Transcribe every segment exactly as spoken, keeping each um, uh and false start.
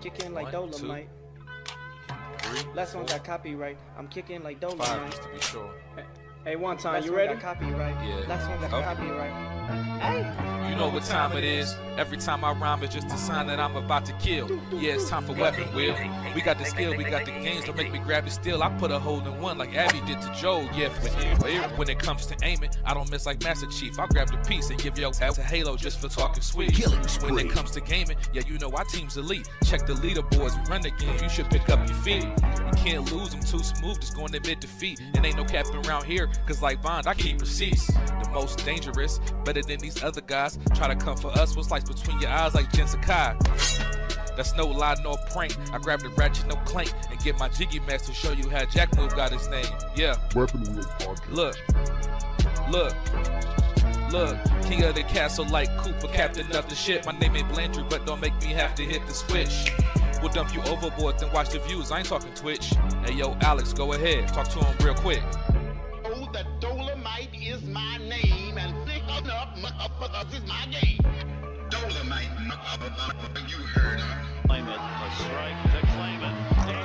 Kicking like Dolomite. Last one got copyright. I'm kicking like Dolomite. To be sure. Hey, hey, one time, Last you ready? Got copyright. Yeah. Last one got okay. copyright. Hey. You know what time it is. Every time I rhyme, it's just a sign that I'm about to kill. Yeah, it's time for Weapon Wheel. We got the skill, we got the gains. Don't make me grab it still. I put a hole in one like Abby did to Joe. Yeah, when it comes to aiming, I don't miss like Master Chief. I grab the piece and give your ass to Halo just for talking sweet. When it comes to gaming, yeah, you know our team's elite. Check the leaderboards, we run the game. You should pick up your feet. You can't lose, I'm too smooth, just going to admit defeat. And ain't no capping around here, cause like Bond, I keep receipts. The most dangerous, better than these other guys. Try to come for us, what's like between your eyes like Jin Sakai. That's no lie, no prank. I grab the ratchet, no clank, and get my Jiggy Mask to show you how Jack Move got his name. Yeah. Look, look, look. King of the castle like Cooper, captain of the ship. My name ain't Blandry, but don't make me have to hit the switch. We'll dump you overboard, then watch the views. I ain't talking Twitch. Hey, yo, Alex, go ahead. Talk to him real quick. Oh, the Dolomite is my name, and thick enough, motherfuckers, is my game. Dolomite, you heard of it. Claim it, a strike to claim it.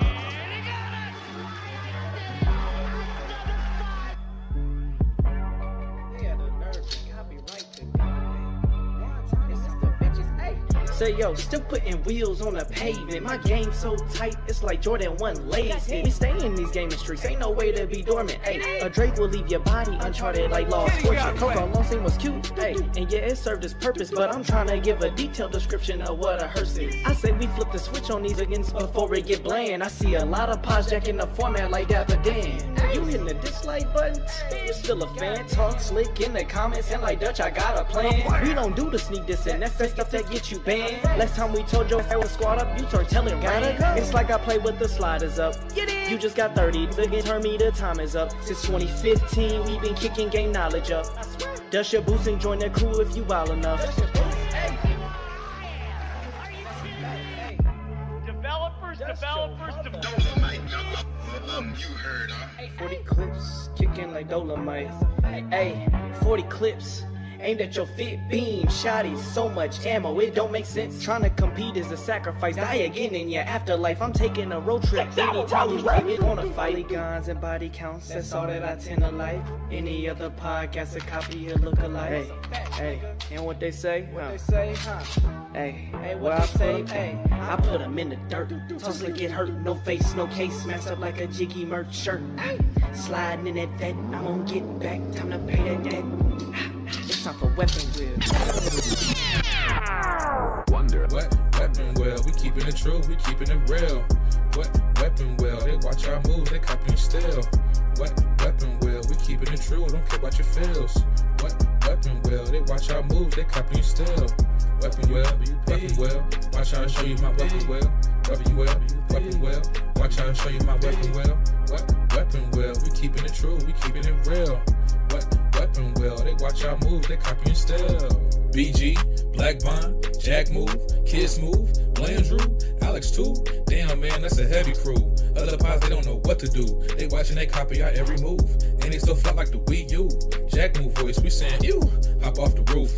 He had a nerve to copyright the goddamn. It's just the bitches, hey. Say, yo, still putting wheels on the pavement. My game so tight, it's like Jordan one lazy. We stay in these gaming streets, ain't no way to be dormant, hey. A Drake will leave your body uncharted like Lost Fortune. Coco Lonson was cute, hey. And yeah, it served its purpose, but I'm trying to give a detailed description of what a hearse is. I say we flip the switch on these against before it get bland. I see a lot of pods jacking the format like that, but damn, you hitting the dislike button, you still a fan. Talk slick in the comments, and like Dutch, I got a plan. We don't do the sneak dissing, that's the stuff that gets you banned. Last time we told your I was squad up, you turn telling right. It's like I play with the sliders up. You just got thirty, again turn me, the time is up. Since twenty fifteen, we been kicking game knowledge up. Dust your boots and join the crew if you wild enough. Developers, developers, developers. Um, you heard, huh? forty clips, kicking like Dolomite. Hey, forty clips. Aimed at your fit beam, shotty, so much ammo, it don't make sense. Trying to compete is a sacrifice, die again in your afterlife. I'm taking a road trip, anytime you like it on a fight. Guns and body counts, that's all that I tend to like. Any other podcast, a copy of Lookalike. Hey, hey, and what they say? What they say, huh? Hey, hey, what they say? Hey, I put them in the dirt, tussle get hurt, no face, no case, messed up like a Jiggy Merch shirt. Sliding in that vet, I'm gonna get back, time to pay that debt. Time for Weapon Wheel. Wonder what Weapon Wheel. We keeping it true, we keeping it real. What Weapon Wheel. They watch our moves, they copying still. What Weapon Wheel. We keeping it true, don't care about your feels. What Weapon Wheel. They watch our moves, they copying still. Weapon Wheel, Weapon Wheel. Watch how I show you my Weapon Wheel. Weapon Wheel, Weapon Wheel. Watch how I show you my Weapon Wheel. What Weapon Wheel. We keeping it true, we keeping it real. What Weapon Wheel, they watch our move, they copying still. B G, Black Bond, Jack Move, Kids Move, Blandrew, Alex too. Damn man, that's a heavy crew. Other pods, they don't know what to do. They watching, they copy our every move. And they still flop like the Wii U. Jack Move voice, we saying, ew, hop off the roof.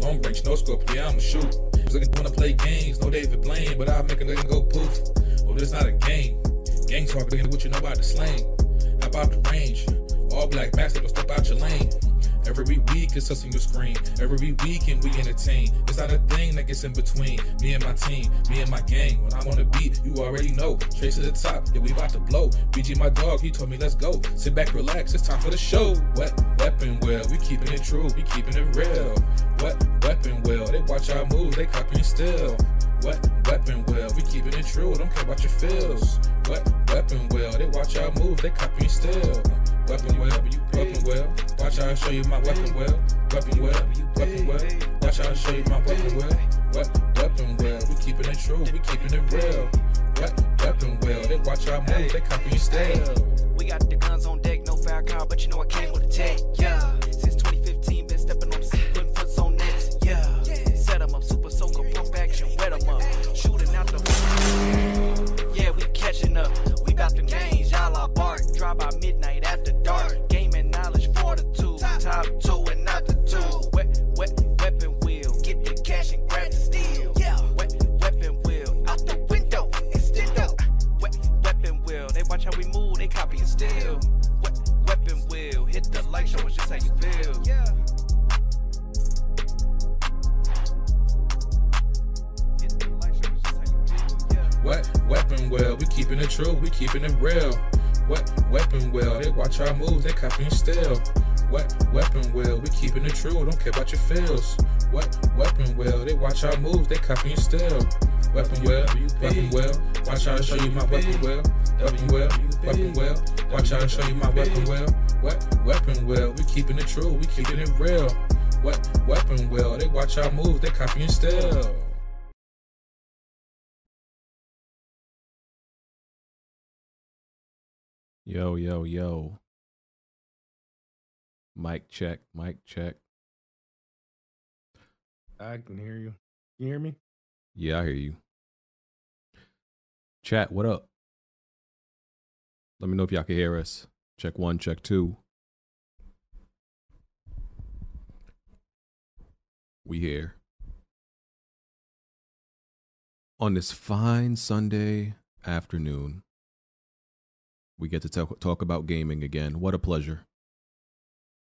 Long range, no scope, yeah, I'ma shoot. Looking wanna play games, no David Blaine, but I'll make a nigga go poof. Oh, this not a game. Gang talk, looking at what you know about the slang. Hop out the range. All black master, don't step out your lane. Every week it's us on your screen. Every weekend we entertain. It's not a thing that gets in between me and my team, me and my gang. When I'm on the beat, you already know. Trace to the top, yeah, we about to blow. B G my dog, he told me let's go. Sit back, relax, it's time for the show. What Weapon Wheel, we keeping it true, we keeping it real. What Weapon Wheel, they watch our moves, they copying still. What Weapon Wheel, we keeping it true, don't care about your feels. Weapon well, they watch y'all move, they copying still. Weapon well, weapon well, watch y'all show you my weapon well. Weapon well, weapon well, watch y'all show you my weapon well. Weapon well, we keeping it true, we keeping it real. Weapon well, they watch y'all move, they copying still. We got the guns on deck, no fire car, but you know I came with a tech, yeah. Since twenty fifteen, been stepping on the scene, putting foots on necks, yeah. Set them up, super soaker, pump action, wet them up, shooting out the. Yeah, we catching up. We bout them games, y'all are bark. Drive by midnight after dark. Game and knowledge, fortitude. Top two and not the two. Wet, wet, weapon wheel. Get the cash and grab the steel. Yeah, wet, weapon wheel. Out the window, extend up. Wet, weapon wheel. They watch how we move, they copy and steal. Wet, weapon wheel. Hit the light show, it's just how you feel. Yeah. What weapon well, we keeping it true, we keeping it real. What weapon well, they watch our moves, they copying still. What weapon well, we keeping it true, don't care about your feels. What weapon well, they watch our moves, they copying still. Weapon well, weapon well, watch out show you my weapon well. Weapon well, weapon well, watch out show you my weapon well. What weapon well, we keeping it true, we keeping it real. What weapon well, they watch our moves, they copying still. Yo, yo, yo. Mic check, mic check. I can hear you. You hear me? Yeah, I hear you. Chat, what up? Let me know if y'all can hear us. Check one, check two. We here. On this fine Sunday afternoon, we get to talk, talk about gaming again. What a pleasure.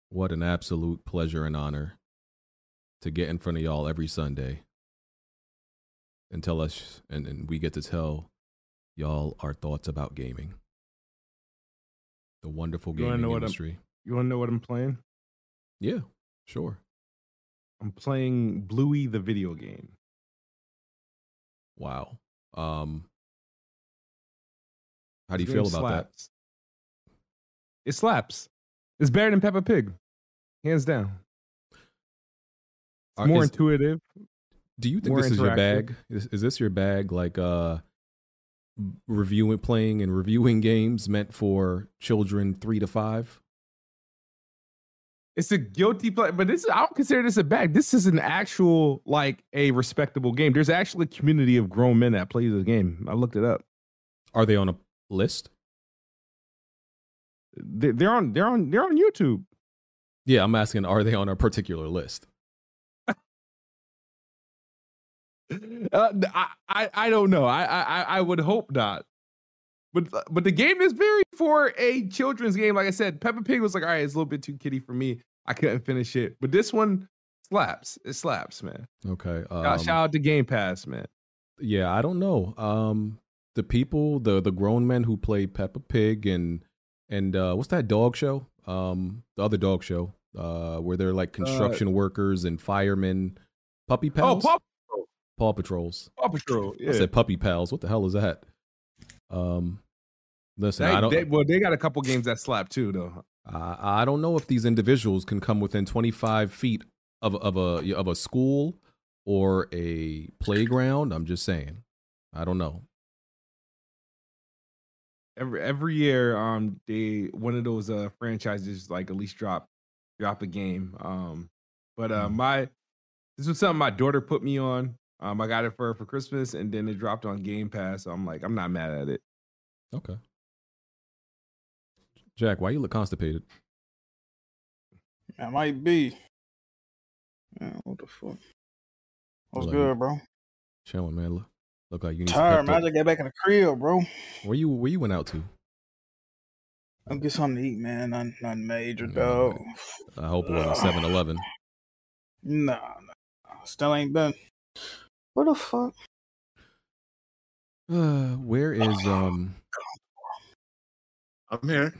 What an absolute pleasure and honor to get in front of y'all every Sunday and tell us, and, and we get to tell y'all our thoughts about gaming. The wonderful you gaming industry. You want to know what I'm playing? Yeah, sure. I'm playing Bluey the video game. Wow. Um... How do you feel about slaps. that? It slaps. It's better than Peppa Pig, hands down. It's more is, intuitive. Do you think this is your bag? Is, is this your bag? Like uh, reviewing, playing, and reviewing games meant for children three to five. It's a guilty pleasure, but this—I don't consider this a bag. This is an actual, like, a respectable game. There's actually a community of grown men that plays this game. I looked it up. Are they on a list? They're on. They're on. They're on YouTube. Yeah, I'm asking. Are they on a particular list? uh, I, I I don't know. I I I would hope not. But but the game is very for a children's game. Like I said, Peppa Pig was like, all right, it's a little bit too kiddie for me. I couldn't finish it. But this one slaps. It slaps, man. Okay. Um, shout, shout out to Game Pass, man. Yeah, I don't know. Um. The people, the the grown men who played Peppa Pig and and uh, what's that dog show? Um, the other dog show uh, where they're like construction uh, workers and firemen, puppy pals. Oh, Paw Patrol. Paw Patrols. Paw Patrol. Yeah. I said puppy pals. What the hell is that? Um, listen, they, I don't. They, well, they got a couple games that slap too, though. I, I don't know if these individuals can come within twenty-five feet of of a of a school or a playground. I'm just saying. I don't know. Every every year, um, they one of those uh franchises like at least drop drop a game. Um, but uh, my this was something my daughter put me on. Um, I got it for her for Christmas, and then it dropped on Game Pass. So I'm like, I'm not mad at it. Okay. Jack, why you look constipated? I might be. Man, what the fuck? What's like, good, bro? Chilling, man. Look. Look like you need tired, man. I just got back in the crib, bro. Where you where you went out to? I'll get something to eat, man. Nothing, nothing major, yeah, dog. I hope it was seven eleven. Nah, nah. Still ain't been. What the fuck? Uh, where is um? I'm here.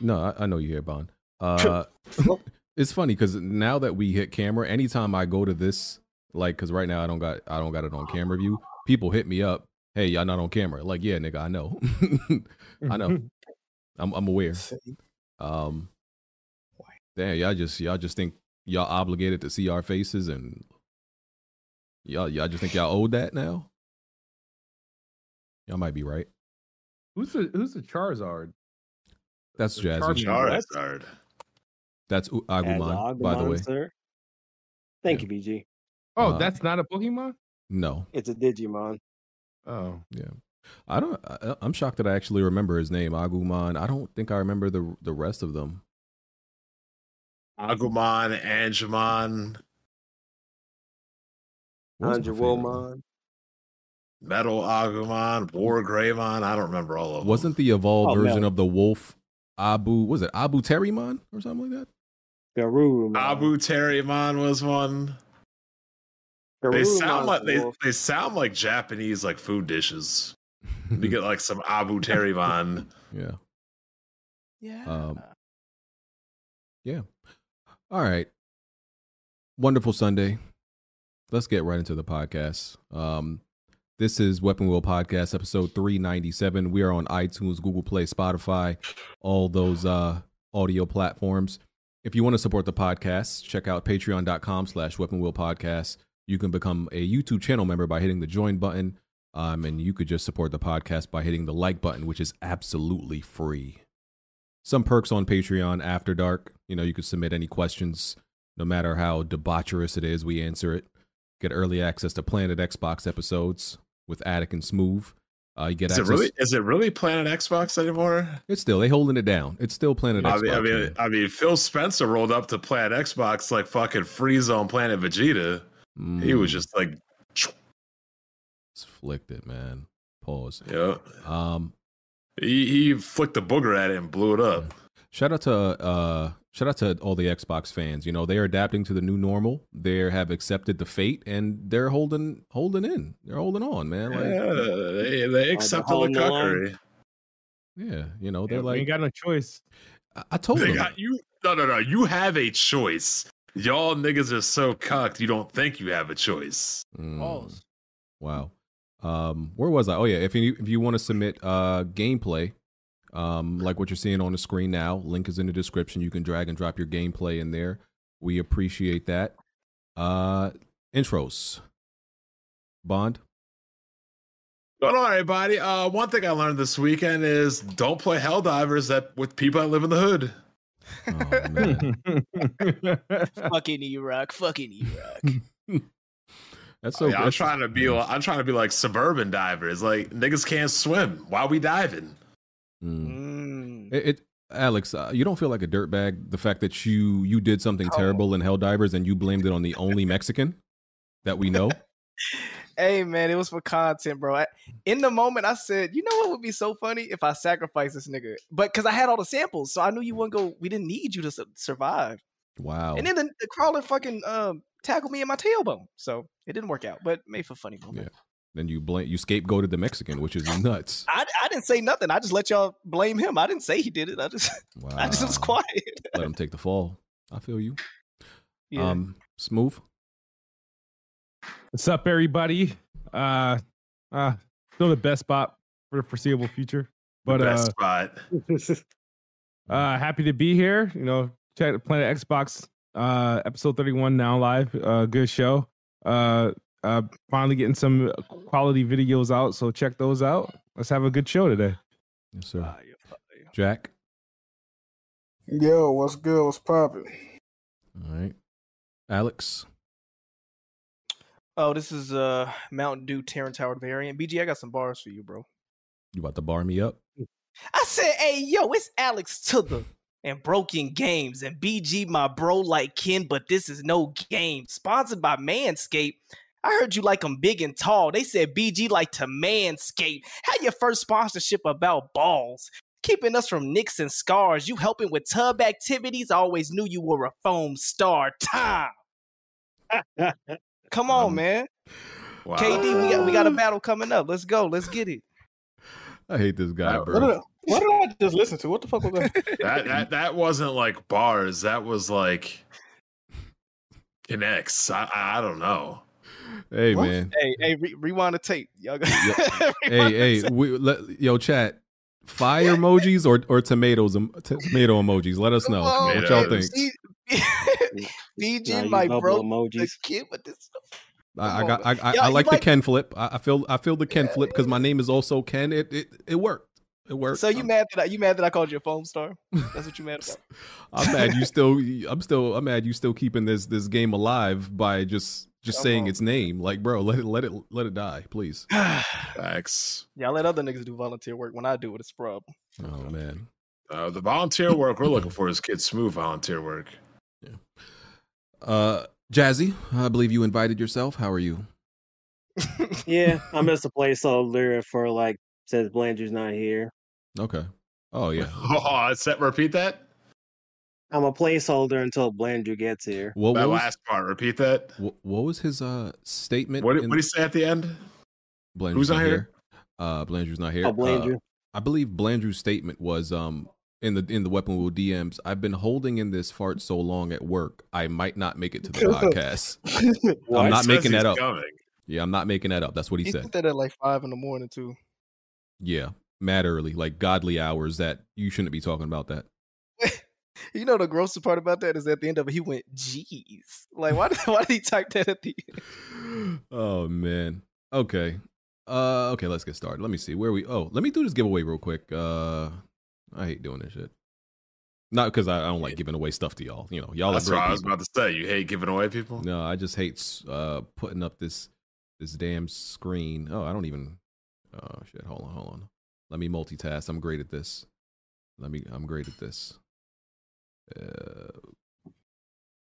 No, I, I know you're here, Bon. Uh, it's funny because now that we hit camera, anytime I go to this, like, because right now I don't got I don't got it on camera view. People hit me up hey, y'all not on camera. Like, yeah, nigga, I know. I know. I'm I'm aware. Um Damn, y'all just y'all just think y'all obligated to see our faces, and y'all y'all just think y'all owed that now? Y'all might be right. Who's the who's the Charizard? That's Jazzy. Charizard. Charizard. That's U- Agumon, by the way. Thank yeah. you, B G. Oh, uh, that's not a Pokemon? No. It's a Digimon. Oh. Yeah. I don't I, I'm shocked that I actually remember his name, Agumon. I don't think I remember the the rest of them. Agumon, Angemon, Angelomon, Metal Agumon, War Greymon. I don't remember all of them. Wasn't the evolved oh, version no. of the wolf Abu? Was it Abu Terrimon or something like that? Garurumon. Abu Terrimon was one. Garurumon they sound like they, they sound like Japanese like food dishes. You get like some Abu Terrimon. Yeah. Yeah. Um, yeah. All right. Wonderful Sunday. Let's get right into the podcast. Um, this is Weapon Wheel Podcast, episode three ninety-seven. We are on iTunes, Google Play, Spotify, all those uh, audio platforms. If you want to support the podcast, check out patreon.com slash Weapon Wheel Podcast. You can become a YouTube channel member by hitting the join button. Um, and you could just support the podcast by hitting the like button, which is absolutely free. Some perks on Patreon after dark. You know, you could submit any questions, no matter how debaucherous it is, we answer it. Get early access to Planet Xbox episodes with Attic and Smooth. Uh, you get is access. It really, is it really Planet Xbox anymore? It's still, they holding it down. It's still Planet I Xbox. Mean, I mean, man. I mean, Phil Spencer rolled up to Planet Xbox like fucking Frieza on Planet Vegeta. Mm. He was just like, it's flicked it, man. Pause. Yeah. Um. He, he flicked a booger at it and blew it up. Shout out to uh, shout out to all the Xbox fans. You know, they are adapting to the new normal. They have accepted the fate, and they're holding holding in. They're holding on, man. Like, yeah, they they accepted the cuckery. Yeah, you know they're yeah, like, we ain't got no choice. I, I told they them got you. No, no, no. You have a choice. Y'all niggas are so cocked. You don't think you have a choice. Mm. Balls. Wow. Um, where was I? Oh yeah, if you if you want to submit uh, gameplay, um, like what you're seeing on the screen now, link is in the description. You can drag and drop your gameplay in there. We appreciate that. Uh, intros, Bond. What's going on, everybody? Uh, one thing I learned this weekend is don't play Helldivers that with people that live in the hood. Oh, man. Fucking Iraq, fucking Iraq. That's so I mean, I'm trying to be like, I'm trying to be like suburban divers. Like niggas can't swim. Why we diving? Mm. It, it Alex, uh, you don't feel like a dirtbag. The fact that you you did something oh. terrible in Helldivers and you blamed it on the only Mexican that we know. Hey man, it was for content, bro. I, in the moment, I said, you know what would be so funny if I sacrificed this nigga, but because I had all the samples, so I knew you wouldn't go. We didn't need you to su- survive. Wow. And then the, the crawler fucking. Um, tackle me in my tailbone, so it didn't work out, but made for funny moment. Yeah. Then you blame you scapegoated the Mexican, which is nuts. I, I didn't say nothing. I just let y'all blame him. I didn't say he did it. I just wow. I just was quiet. Let him take the fall. I feel you. Yeah. Um, Smooth. What's up, everybody? Uh, uh, still the best spot for the foreseeable future. But the best uh, spot. uh, happy to be here. You know, check the Planet Xbox. Uh, episode thirty-one now live. Uh, good show. Uh, uh, finally getting some quality videos out, so check those out. Let's have a good show today. Yes, sir. Jack. Yo, what's good? What's poppin'? All right, Alex. Oh, this is uh Mountain Dew Terran Tower variant. B G, I got some bars for you, bro. You about to bar me up? I said, hey, yo, it's Alex to the. And Broken Games, and B G, my bro, like Ken, but this is no game. Sponsored by Manscaped. I heard you like them big and tall. They said B G like to Manscaped. Had your first sponsorship about balls. Keeping us from nicks and scars. You helping with tub activities. I always knew you were a foam star. Time. Come on, um, man. Wow. K D, we got, we got a battle coming up. Let's go. Let's get it. I hate this guy, bro. What, what did I just listen to? What the fuck was that? that, that? That wasn't like bars. That was like connects. I I don't know. Hey, what? Man. Hey, hey, re- rewind the tape. Y'all go- yeah. Hey, hey, we, let, yo, chat. Fire emojis or or tomatoes, um, t- tomato emojis. Let us know Whoa, what y'all think. D J, my bro, the kid with this. I, I got. I, I, yo, I like the like... Ken flip. I, I feel. I feel the Ken yeah. flip because my name is also Ken. It it it worked. It worked. So you I'm... mad that I, you mad that I called you a foam star? That's what you mad about. I'm mad you still. I'm still. I'm mad you still keeping this this game alive by just. Just Come saying on. Its name, like, bro, let it, let it, let it die, please. Facts. Yeah, let other niggas do volunteer work. When I do it, it's a problem. Oh man, uh, the volunteer work we're looking for is kid smooth volunteer work. Yeah. Uh, Jazzy, I believe you invited yourself. How are you? Yeah, I'm just a placeholder for like says Blanger's not here. Okay. Oh yeah. Oh, set. Repeat that. I'm a placeholder until Blander gets here. What, that what was, last part. Repeat that. What, what was his uh, statement? What did he say at the end? Blander's Who's not, not here? here. Uh, Blander's not here. Oh, Blander. Uh, I believe Blander's statement was um in the in the Weapon Wheel D Ms. I've been holding in this fart so long at work, I might not make it to the podcast. Well, I'm not making that up. Coming. Yeah, I'm not making that up. That's what he, he said. He said that at like five in the morning too. Yeah, mad early, like godly hours. That you shouldn't be talking about that. You know the grossest part about that is at the end of it, he went, "Jeez!" Like, why did why did he type that at the end? Oh man. Okay. Uh. Okay. Let's get started. Let me see where we. Oh, let me do this giveaway real quick. Uh, I hate doing this shit. Not because I, I don't like giving away stuff to y'all. You know, y'all. That's what I was about to say. You hate giving away people? No, I just hate uh putting up this this damn screen. Oh, I don't even. Oh shit! Hold on, hold on. Let me multitask. I'm great at this. Let me. I'm great at this. Uh,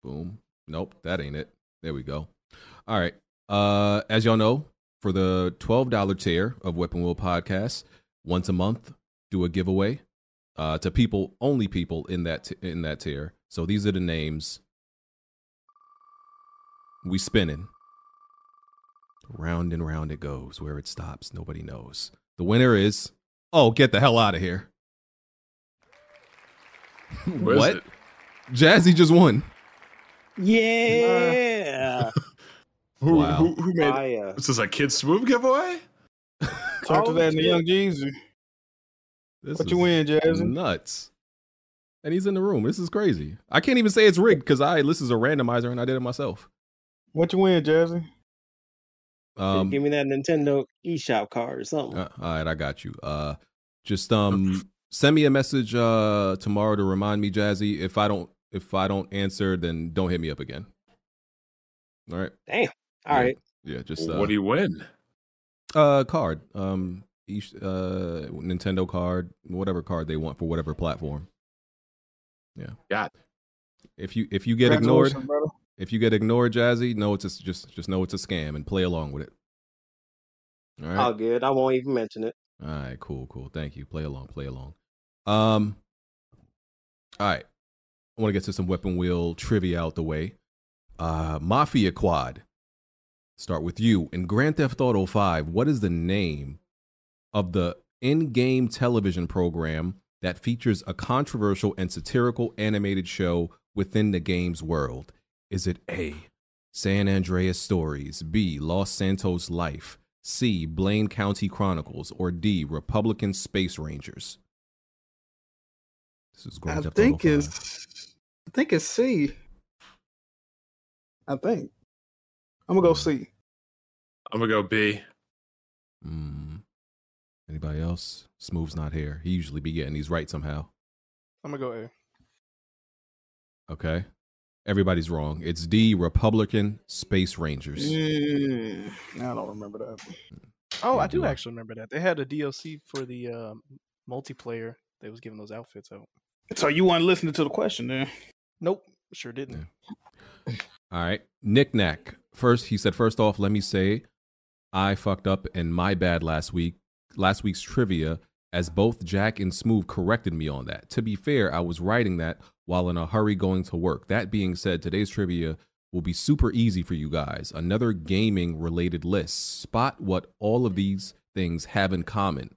boom. Nope, that ain't it. There we go. All right. Uh, as y'all know, for the twelve dollars tier of Weapon Wheel Podcast, once a month, do a giveaway uh, to people, only people in that t- in that tier. So these are the names we spinning. Round and round it goes. Where it stops, nobody knows. The winner is. Oh, get the hell out of here. Where what? Jazzy just won. Yeah. who, wow. who who made Maya. This is a Kid Swoop giveaway? Talk to that in the Young Jeezy. What is you win, Jazzy? Nuts. And he's in the room. This is crazy. I can't even say it's rigged because I this is a randomizer and I did it myself. What you win, Jazzy? Um, give me that Nintendo eShop card or something. Uh, all right, I got you. Uh, just um. Send me a message uh, tomorrow to remind me, Jazzy. If I don't, if I don't answer, then don't hit me up again. All right. Damn. All yeah. right. Yeah. Just uh, what do you win? Uh, card. Um, each uh Nintendo card, whatever card they want for whatever platform. Yeah. Got it. If you if you get ignored, brother. If you get ignored, Jazzy, no, it's a, just just know it's a scam and play along with it. All right. All good. I won't even mention it. All right, cool, cool. Thank you. Play along, play along. Um, all right. I want to get to some Weapon Wheel trivia out the way. Uh, Mafia Quad. Start with you. In Grand Theft Auto five, what is the name of the in-game television program that features a controversial and satirical animated show within the game's world? Is it A, San Andreas Stories, B, Los Santos Life, C, Blaine County Chronicles, or D, Republican Space Rangers? This is Grand Theft Auto five. I think it's C. I think. I'm going to go C. I'm going to go B. Mm. Anybody else? Smooth's not here. He usually be getting these right somehow. I'm going to go A. Okay. Everybody's wrong. It's D, Republican Space Rangers. Mm, I don't remember that. Oh, I do actually remember that. They had a D L C for the uh, multiplayer. They was giving those outfits out. So you weren't listening to the question then? Nope, sure didn't. Yeah. All right, Knick-Knack. First, he said, first off, let me say I fucked up and my bad last week. Last week's trivia, as both Jack and Smooth corrected me on that. To be fair, I was writing that while in a hurry going to work. That being said, today's trivia will be super easy for you guys. Another gaming related list. Spot what all of these things have in common.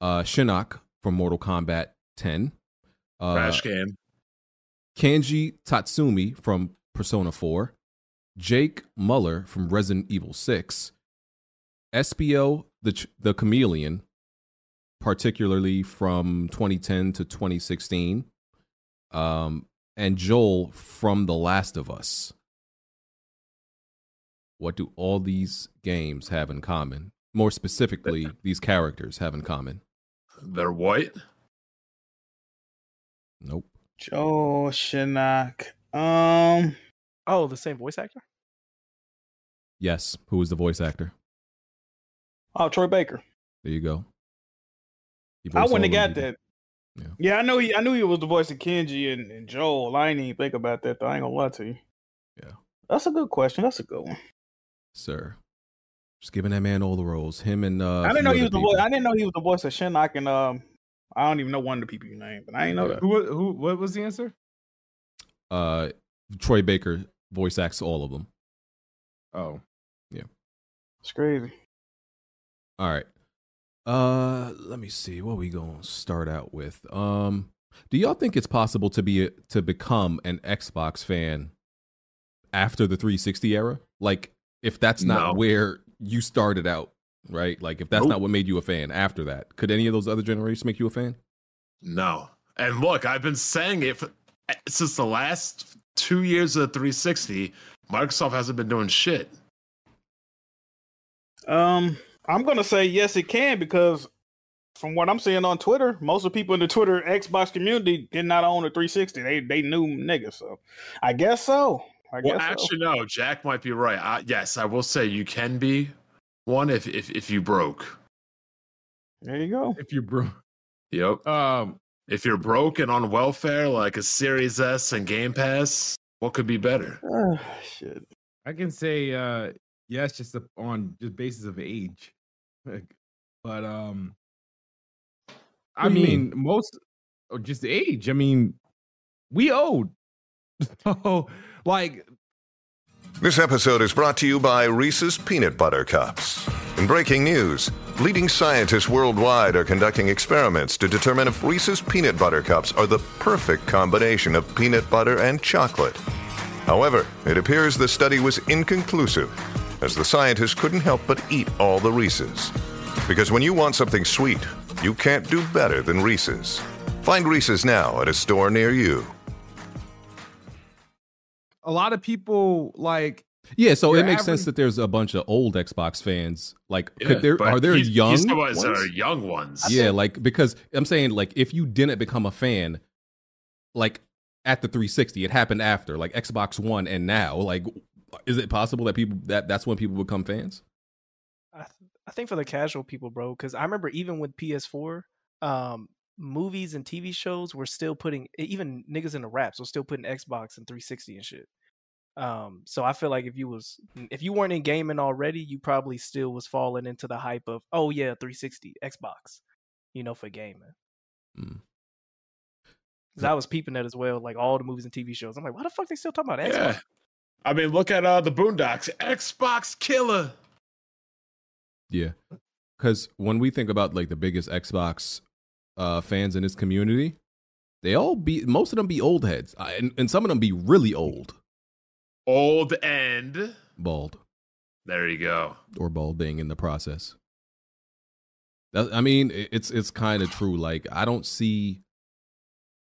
Uh, Shinnok from Mortal Kombat ten. Uh, Crash Game. Kanji Tatsumi from Persona four. Jake Muller from Resident Evil six, Espio the Ch- the Chameleon, particularly from twenty ten to twenty sixteen, um, and Joel from The Last of Us. What do all these games have in common? More specifically, these characters have in common. They're white? Nope. Joel Shinnock. Um. Oh, the same voice actor? Yes. Who was the voice actor? Oh, Troy Baker. There you go. I wouldn't have got that. Yeah. yeah, I know he I knew he was the voice of Kenji and, and Joel. I ain't even think about that though. I ain't gonna lie to you. Yeah. That's a good question. That's a good one. Sir. Just giving that man all the roles. Him and uh I didn't know he was the voice I didn't know he was the voice of Shinnock and um I don't even know one of the people you named, but I ain't know that. Who who what was the answer? Uh Troy Baker voice acts all of them. Oh. Yeah. It's crazy. All right. Uh, let me see what we gonna start out with. Um, do y'all think it's possible to be a, to become an Xbox fan after the three sixty era? Like, if that's not no. where you started out, right? Like, if that's nope. not what made you a fan after that, could any of those other generations make you a fan? No. And look, I've been saying it for, since the last two years of three sixty. Microsoft hasn't been doing shit. Um. I'm going to say yes, it can, because from what I'm seeing on Twitter, most of the people in the Twitter Xbox community did not own a three sixty. They they knew niggas, so I guess so. I well, guess actually, so. no, Jack might be right. I, yes, I will say you can be one if, if, if you broke. There you go. If you broke. Yep. Um, if you're broke and on welfare, like a Series S and Game Pass, what could be better? Uh, shit. I can say uh, yes, just on just basis of age. But um I mean, mean most or just age. I mean, we owed. So like this episode is brought to you by Reese's Peanut Butter Cups. In breaking news, leading scientists worldwide are conducting experiments to determine if Reese's Peanut Butter Cups are the perfect combination of peanut butter and chocolate. However, it appears the study was inconclusive, as the scientists couldn't help but eat all the Reese's. Because when you want something sweet, you can't do better than Reese's. Find Reese's now at a store near you. A lot of people like... Yeah, so it makes average... sense that there's a bunch of old Xbox fans. Like, yeah, could there, are there he's, young he's the ones? Ones that are young ones. Yeah, like, because I'm saying, like, if you didn't become a fan, like, at the three sixty, it happened after, like, Xbox One and now, like... Is it possible that people that that's when people become fans? I, th- I think for the casual people, bro, because I remember even with P S four, um, movies and T V shows were still putting, even niggas in the raps were still putting Xbox and three sixty and shit. Um, so I feel like if you was if you weren't in gaming already, you probably still was falling into the hype of, oh yeah, three sixty, Xbox, you know, for gaming. Mm. Because yeah. I was peeping that as well, like all the movies and T V shows. I'm like, why the fuck they still talking about Xbox? Yeah. I mean, look at uh, the Boondocks. Xbox killer. Yeah, because when we think about like the biggest Xbox uh, fans in this community, they all be most of them be old heads, uh, and, and some of them be really old, old and bald. There you go. Or balding in the process. That, I mean, it's it's kind of true. Like I don't see.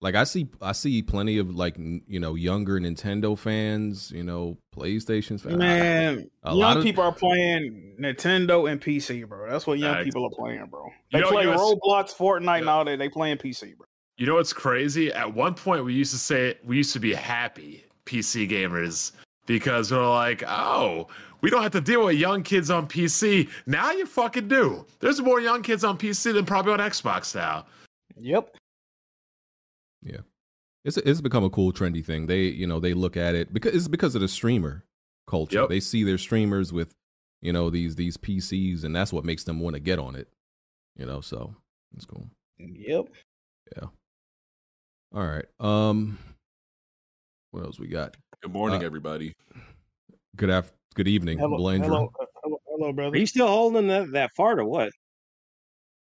Like I see, I see plenty of like you know younger Nintendo fans, you know PlayStation fans. Man, I, a young lot of... people are playing Nintendo and P C, bro. That's what young I, people are playing, bro. They you know, play you know, Roblox, Fortnite, yeah. and all that. They playing P C, bro. You know what's crazy? At one point, we used to say we used to be happy P C gamers because we we're like, oh, we don't have to deal with young kids on P C. Now you fucking do. There's more young kids on P C than probably on Xbox now. Yep. Yeah, it's it's become a cool, trendy thing. They, you know, they look at it because it's because of the streamer culture. Yep. They see their streamers with, you know, these these P Cs, and that's what makes them want to get on it. You know, so it's cool. Yep. Yeah. All right. Um, what else we got? Good morning, uh, everybody. Good after. Good evening, hello, hello, hello, hello, brother. Are you still holding that, that fart or what?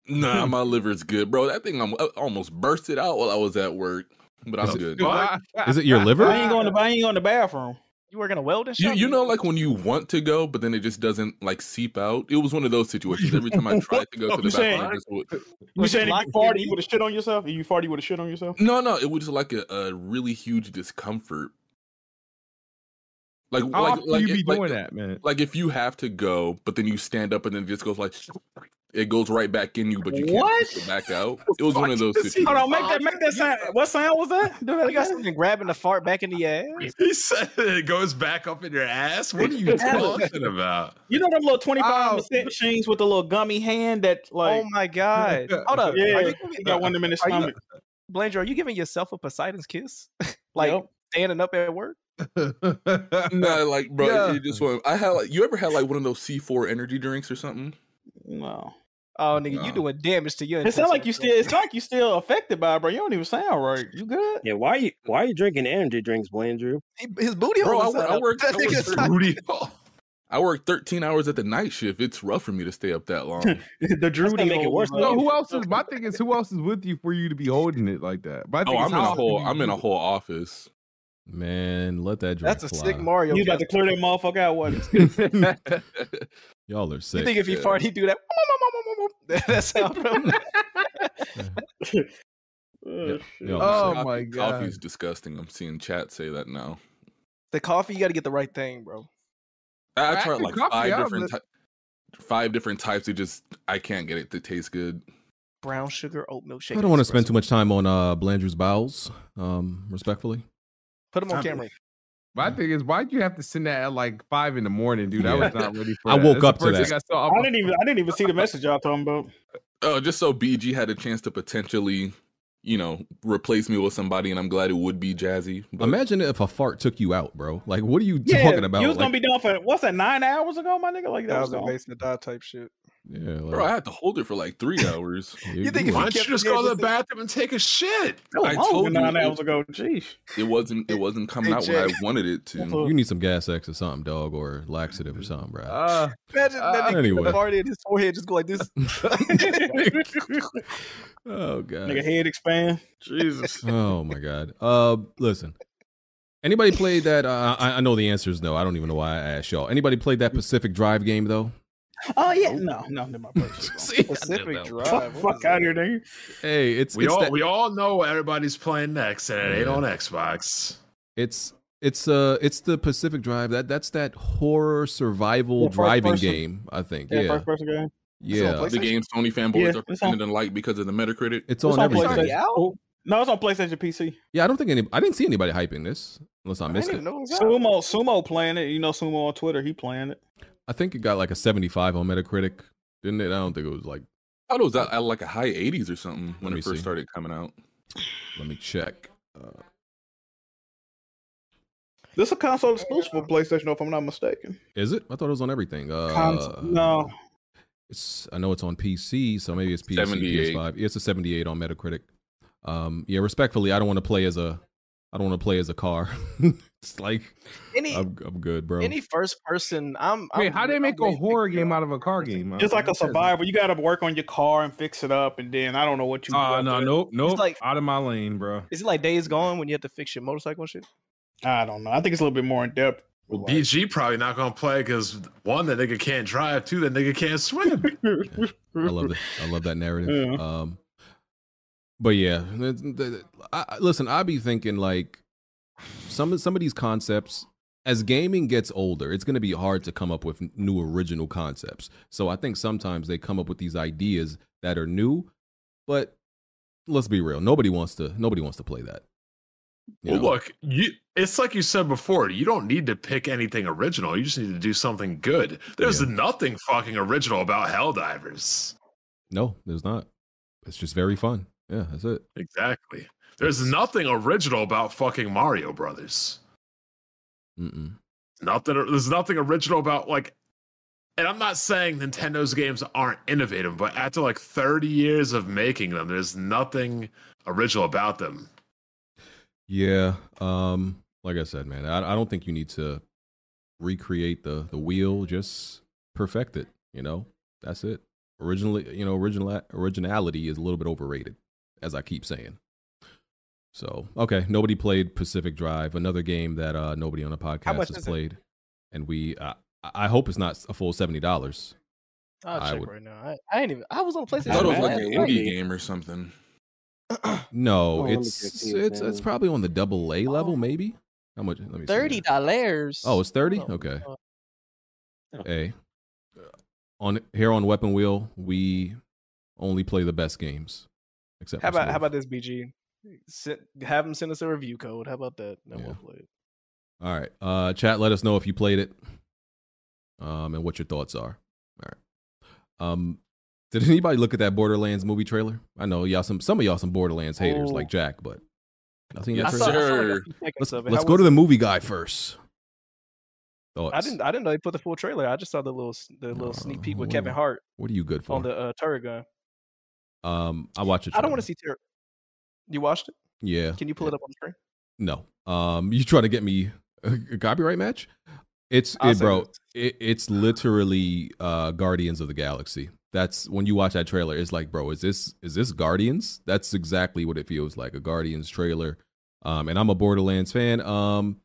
Nah, my liver's good, bro. That thing I'm, I almost bursted out while I was at work, but I'm is good. It, Is it your liver? I ain't going to. I ain't going to the bathroom. You were gonna weld and shit. You, you know, like when you want to go, but then it just doesn't like seep out. It was one of those situations. Every time I tried to go to the bathroom, I just would. You saying if you farted, you would have shit on yourself? If you farted, you would have shit on yourself? No, no, it was just like a, a really huge discomfort. Like, How like, like you be if, doing like, that, man. Like if you have to go, but then you stand up and then it just goes like. It goes right back in you, but you can't what? push it back out. It was one of those situations. Hold on, make that, make that sound. What sound was that? Dude, I got something grabbing the fart back in the ass. He said it goes back up in your ass? What are you talking about? You know them little twenty-five percent oh. machines with the little gummy hand that like... Oh my God. Hold up. Yeah, you, you got one of them in his stomach. You, Blanger, are you giving yourself a Poseidon's kiss? Like yep. standing up at work? no, nah, like, bro, yeah. you just went, I had like, you ever had like one of those C four energy drinks or something? No. Oh, nigga, no. you doing damage to your. It's not like you still. It's like you still affected by it, bro. You don't even sound right. You good? Yeah. Why are you? Why are you drinking energy drinks, Blandrew? His booty hole. Bro, I, I worked. I worked, booty hole. I worked thirteen hours at the night shift. It's rough for me to stay up that long. the Drew make it worse. No, who else is? My thing is, who else is with you for you to be holding it like that? My oh, I'm in a whole. I'm in a whole office. Man, let that drink. That's a fly. Sick Mario. You about to clear that motherfucker out? What? Y'all are sick. You think if he yeah. fart, he do that? That's how. yeah. Yeah. Yo, oh coffee, my God! Coffee's disgusting. I'm seeing chat say that now. The coffee, you got to get the right thing, bro. I, I tried like coffee, five different, ty- five different types. It just I can't get it to taste good. Brown sugar oat milk shake. I don't want to spend too much time on uh, Blandrew's bowels. Um, respectfully. Put him on camera. My thing is, why'd you have to send that at like five in the morning, dude? I was not ready for that. I woke That's up to that. I, saw. I didn't even. I didn't even see the message y'all talking about. Oh, just so B G had a chance to potentially, you know, replace me with somebody, and I'm glad it would be Jazzy. But... Imagine if a fart took you out, bro. Like, what are you yeah, talking about? You was like... gonna be done for what's that? Nine hours ago, my nigga. Like that, that was, was a basement dive type shit. Yeah, like... bro, I had to hold it for like three hours. you think why don't you just go to the bathroom and take a shit? No, I told you nine hours ago. Jeez, it wasn't. It wasn't coming hey, out Jay. when I wanted it to. You need some gas X or something, dog, or laxative or something, bro. Uh, Imagine uh, that nigga anyway. farted in his forehead, just go like this. oh God, nigga head expand. Jesus. Oh my God. Uh, listen. Anybody played that? Uh, I, I know the answer is no. I don't even know why I asked y'all. Anybody played that Pacific Drive game though? Oh yeah, no, no, no, my See, Pacific Drive. Fuck, fuck out here, nigga. Hey, it's we it's all that... we all know what everybody's playing next, and it yeah. ain't on Xbox. It's it's uh it's the Pacific Drive. That that's that horror survival yeah, driving person. game. I think. Yeah, yeah. First person game. Yeah, the game Sony fanboys yeah, are pretending to like because of the Metacritic. It's, it's on, on everything. No, it's on PlayStation P C. Yeah, I don't think any. I didn't see anybody hyping this unless I missed I it. Sumo Sumo playing it. You know, Sumo on Twitter, he playing it. I think it got like a seventy-five on Metacritic, didn't it? I don't think it was like... I thought it was at, at like a high eighties or something when it first see. started coming out. Let me check. Uh... This is a console exclusive for PlayStation, if I'm not mistaken. Is it? I thought it was on everything. Uh, Cons- no. It's, I know it's on P C, so maybe it's P C, P S five. It's a seventy-eight on Metacritic. Um, yeah, respectfully, I don't want to play as a... I don't want to play as a car. It's like any, I'm, I'm good, bro. Any first person, I'm. Wait, I'm, how do they make I'm a horror game out of a car game? It's like a survival. You got to work on your car and fix it up, and then I don't know what you. Oh uh, no, nope, nope. Like, out of my lane, bro. Is it like Days Gone when you have to fix your motorcycle and shit? I don't know. I think it's a little bit more in depth. Well, like, B G probably not gonna play because one, that nigga can't drive. Two, that nigga can't swim. Yeah, I love it. I love that narrative. Yeah. Um, But yeah, I, listen, I be thinking like some, some of these concepts, as gaming gets older, it's going to be hard to come up with new original concepts. So I think sometimes they come up with these ideas that are new, but let's be real. Nobody wants to, nobody wants to play that. You well, know? Look, you, it's like you said before, you don't need to pick anything original. You just need to do something good. There's yeah. nothing fucking original about Helldivers. No, there's not. It's just very fun. Yeah, that's it. Exactly. There's it's... nothing original about fucking Mario Brothers. Mm-mm. Nothing. There's nothing original about like, and I'm not saying Nintendo's games aren't innovative, but after like thirty years of making them, there's nothing original about them. Yeah. Um. Like I said, man, I, I don't think you need to recreate the the wheel. Just perfect it. You know, that's it. Originally, you know, original originality is a little bit overrated. As I keep saying, So, okay, nobody played Pacific Drive, another game that uh, nobody on the podcast has played. It? And we, uh, I hope it's not a full seventy dollars. I'll I check would... right now. I, I ain't even, I was on PlayStation. I thought it was like an indie game or something. No, oh, it's you, it's man. It's probably on the double A level, oh. maybe. How much? Let me thirty dollars. Oh, it's thirty. Okay. Oh. Hey, on here on Weapon Wheel, we only play the best games. Except how about Smith. How about this, B G? Sit, have them send us a review code. How about that? No, yeah. We'll play it. All right, uh, chat. Let us know if you played it, um, and what your thoughts are. All right, um. Did anybody look at that Borderlands movie trailer? I know y'all some some of y'all some Borderlands haters oh. like Jack, but nothing yet. I saw, sure. I let's let's go to the movie guy first. Thoughts? I didn't I didn't know they put the full trailer. I just saw the little the little uh, sneak peek with Kevin Hart. What are you good for? On the uh, turret gun. Um, I watched it. I don't want to see turret. You watched it? Yeah. Can you pull yeah. it up on the screen? No. Um, you trying to get me a copyright match? It's it, bro. It, it's literally uh, Guardians of the Galaxy. That's when you watch that trailer. It's like, bro, is this is this Guardians? That's exactly what it feels like, a Guardians trailer. Um, and I'm a Borderlands fan. Um,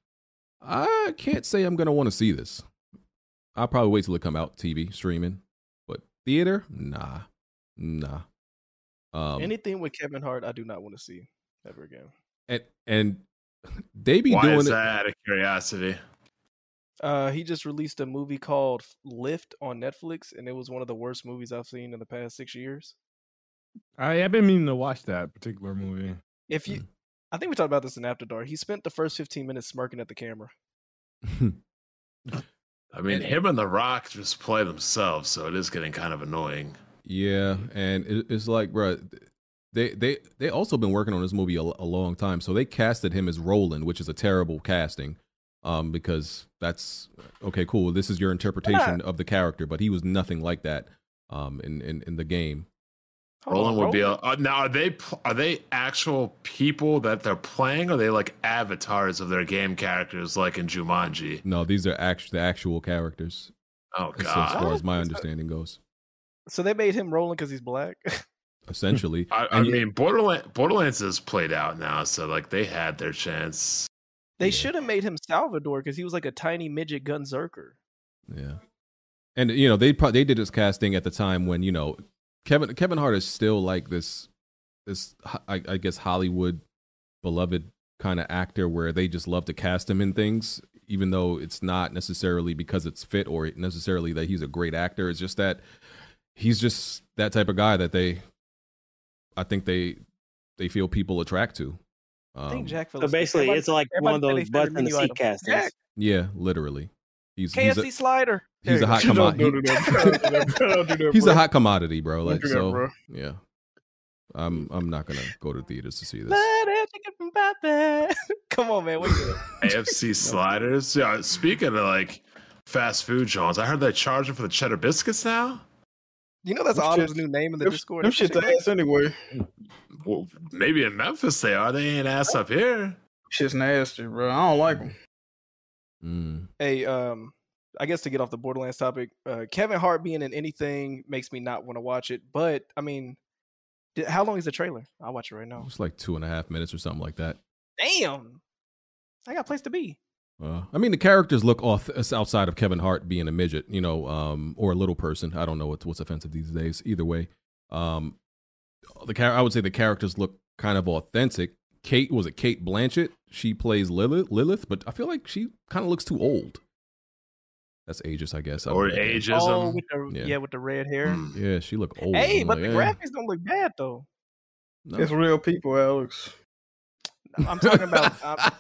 I can't say I'm gonna want to see this. I'll probably wait till it come out, T V streaming, but theater, nah, nah. Um, Anything with Kevin Hart, I do not want to see ever again. And and they be Why doing is that it out of curiosity. Uh, he just released a movie called Lift on Netflix, and it was one of the worst movies I've seen in the past six years. I, I've been meaning to watch that particular movie. If you, I think we talked about this in After Dark. He spent the first fifteen minutes smirking at the camera. I mean, and, him and The Rock just play themselves, so it is getting kind of annoying. Yeah, and it, it's like, bro, they they they also been working on this movie a, a long time, so they casted him as Roland, which is a terrible casting. Um, because that's okay, cool. This is your interpretation yeah. of the character, but he was nothing like that. Um, in in, in the game, Roland would be a, uh, now. Are they are they actual people that they're playing? Or are they like avatars of their game characters, like in Jumanji? No, these are actual the actual characters. Oh God! As far as my understanding goes, so they made him Roland because he's black. Essentially, I, I mean, Borderland, Borderlands is played out now, so like they had their chance. They yeah. should have made him Salvador because he was like a tiny midget Gunzerker. Yeah, and you know they pro- they did this casting at the time when you know Kevin Kevin Hart is still like this this I, I guess Hollywood beloved kind of actor where they just love to cast him in things even though it's not necessarily because it's fit or necessarily that he's a great actor. It's just that he's just that type of guy that they I think they they feel people attract to. Um, I think Jack so basically, it's like one of those butts in the seat castings. Yeah, literally. He's, K F C he's a, slider. He's there a hot commodity. He's a hot commodity, bro. Like so, that, bro. yeah. I'm I'm not gonna go to theaters to see this. Come on, man. What are you K F C sliders. Yeah. Speaking of like fast food joints, I heard they're charging for the cheddar biscuits now. You know that's Autumn's new name in the Discord. Them shit's ass anyway. Well, maybe in Memphis they are. They ain't ass up here. Shit's nasty, bro. I don't like them. Mm. Hey, um, I guess to get off the Borderlands topic, uh, Kevin Hart being in anything makes me not want to watch it. But I mean, did, how long is the trailer? I'll watch it right now. It's like two and a half minutes or something like that. Damn, I got a place to be. Uh, I mean, the characters look off outside of Kevin Hart being a midget, you know, um, or a little person. I don't know what's, what's offensive these days. Either way, um, the char- I would say the characters look kind of authentic. Kate was it Kate Blanchett? She plays Lilith, Lilith, but I feel like she kind of looks too old. That's ageist, I guess. Or I ageism. Oh, with the, yeah. yeah, with the red hair. Yeah, she look old. Hey, I'm but like, the yeah. graphics don't look bad though. No. It's real people, Alex. I'm talking about. I'm,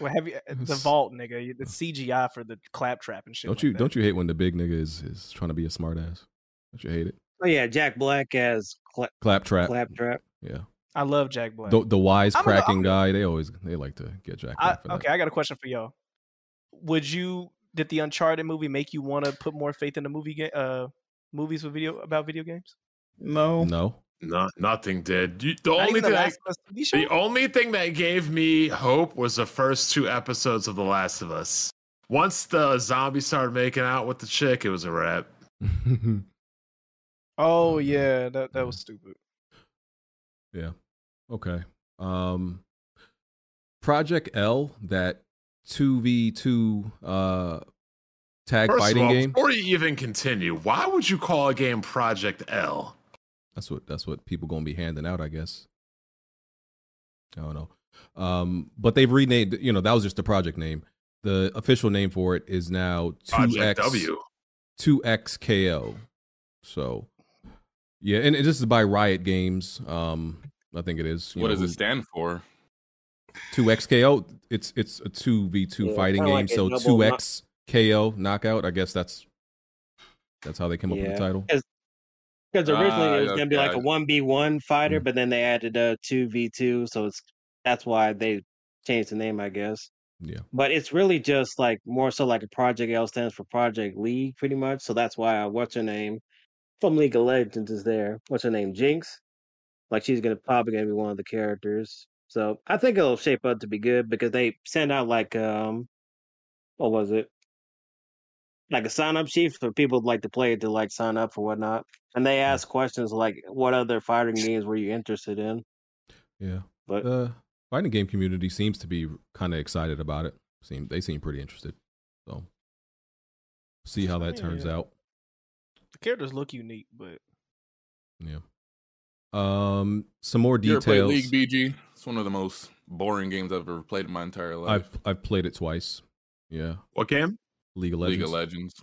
Well, have you the vault, nigga? The C G I for the claptrap and shit. Don't you like don't you hate when the big nigga is, is trying to be a smart ass? Don't you hate it? Oh yeah, Jack Black as cla- claptrap. Claptrap. Yeah, I love Jack Black. The, the wise I'm cracking gonna, guy. They always they like to get Jack Black. I, for that. Okay, I got a question for y'all. Would you did the Uncharted movie make you want to put more faith in the movie game? Uh, movies with video about video games? No, no. No, nothing did. You, the Not only thing the, I, the only thing that gave me hope was the first two episodes of The Last of Us. Once the zombie started making out with the chick, it was a wrap. oh yeah, that that was stupid. Yeah. Okay. Um. Project L, that two v two uh, tag First fighting of all, game. Before you even continue, why would you call a game Project L? That's what that's what people gonna be handing out, I guess. I don't know. Um, but they've renamed, you know, that was just the project name. The official name for it is now two X K O. So, yeah, and, and this is by Riot Games. Um, I think it is. What know, does it stand for? two X K O. It's it's a two v two yeah, fighting game. Like so two X K O knockout. I guess that's that's how they came yeah. up with the title. Because originally uh, it was okay. going to be like a one v one fighter, mm-hmm. but then they added a two v two. So it's that's why they changed the name, I guess. Yeah, but it's really just like more so like a Project L stands for Project League, pretty much. So that's why uh, what's her name from League of Legends is there. What's her name, Jinx? Like she's gonna probably gonna be one of the characters. So I think it'll shape up to be good because they send out like um, what was it? Like a sign up sheet for people like to play it to like sign up for whatnot, and they ask yeah. questions like, "What other fighting games were you interested in?" Yeah, but. Uh... Fighting game community seems to be kind of excited about it. Seem they seem pretty interested. So see how that turns yeah. out. The characters look unique, but yeah. Um, some more details. You ever played League B G? It's one of the most boring games I've ever played in my entire life. I've I've played it twice. Yeah. What game? League of Legends. League of Legends.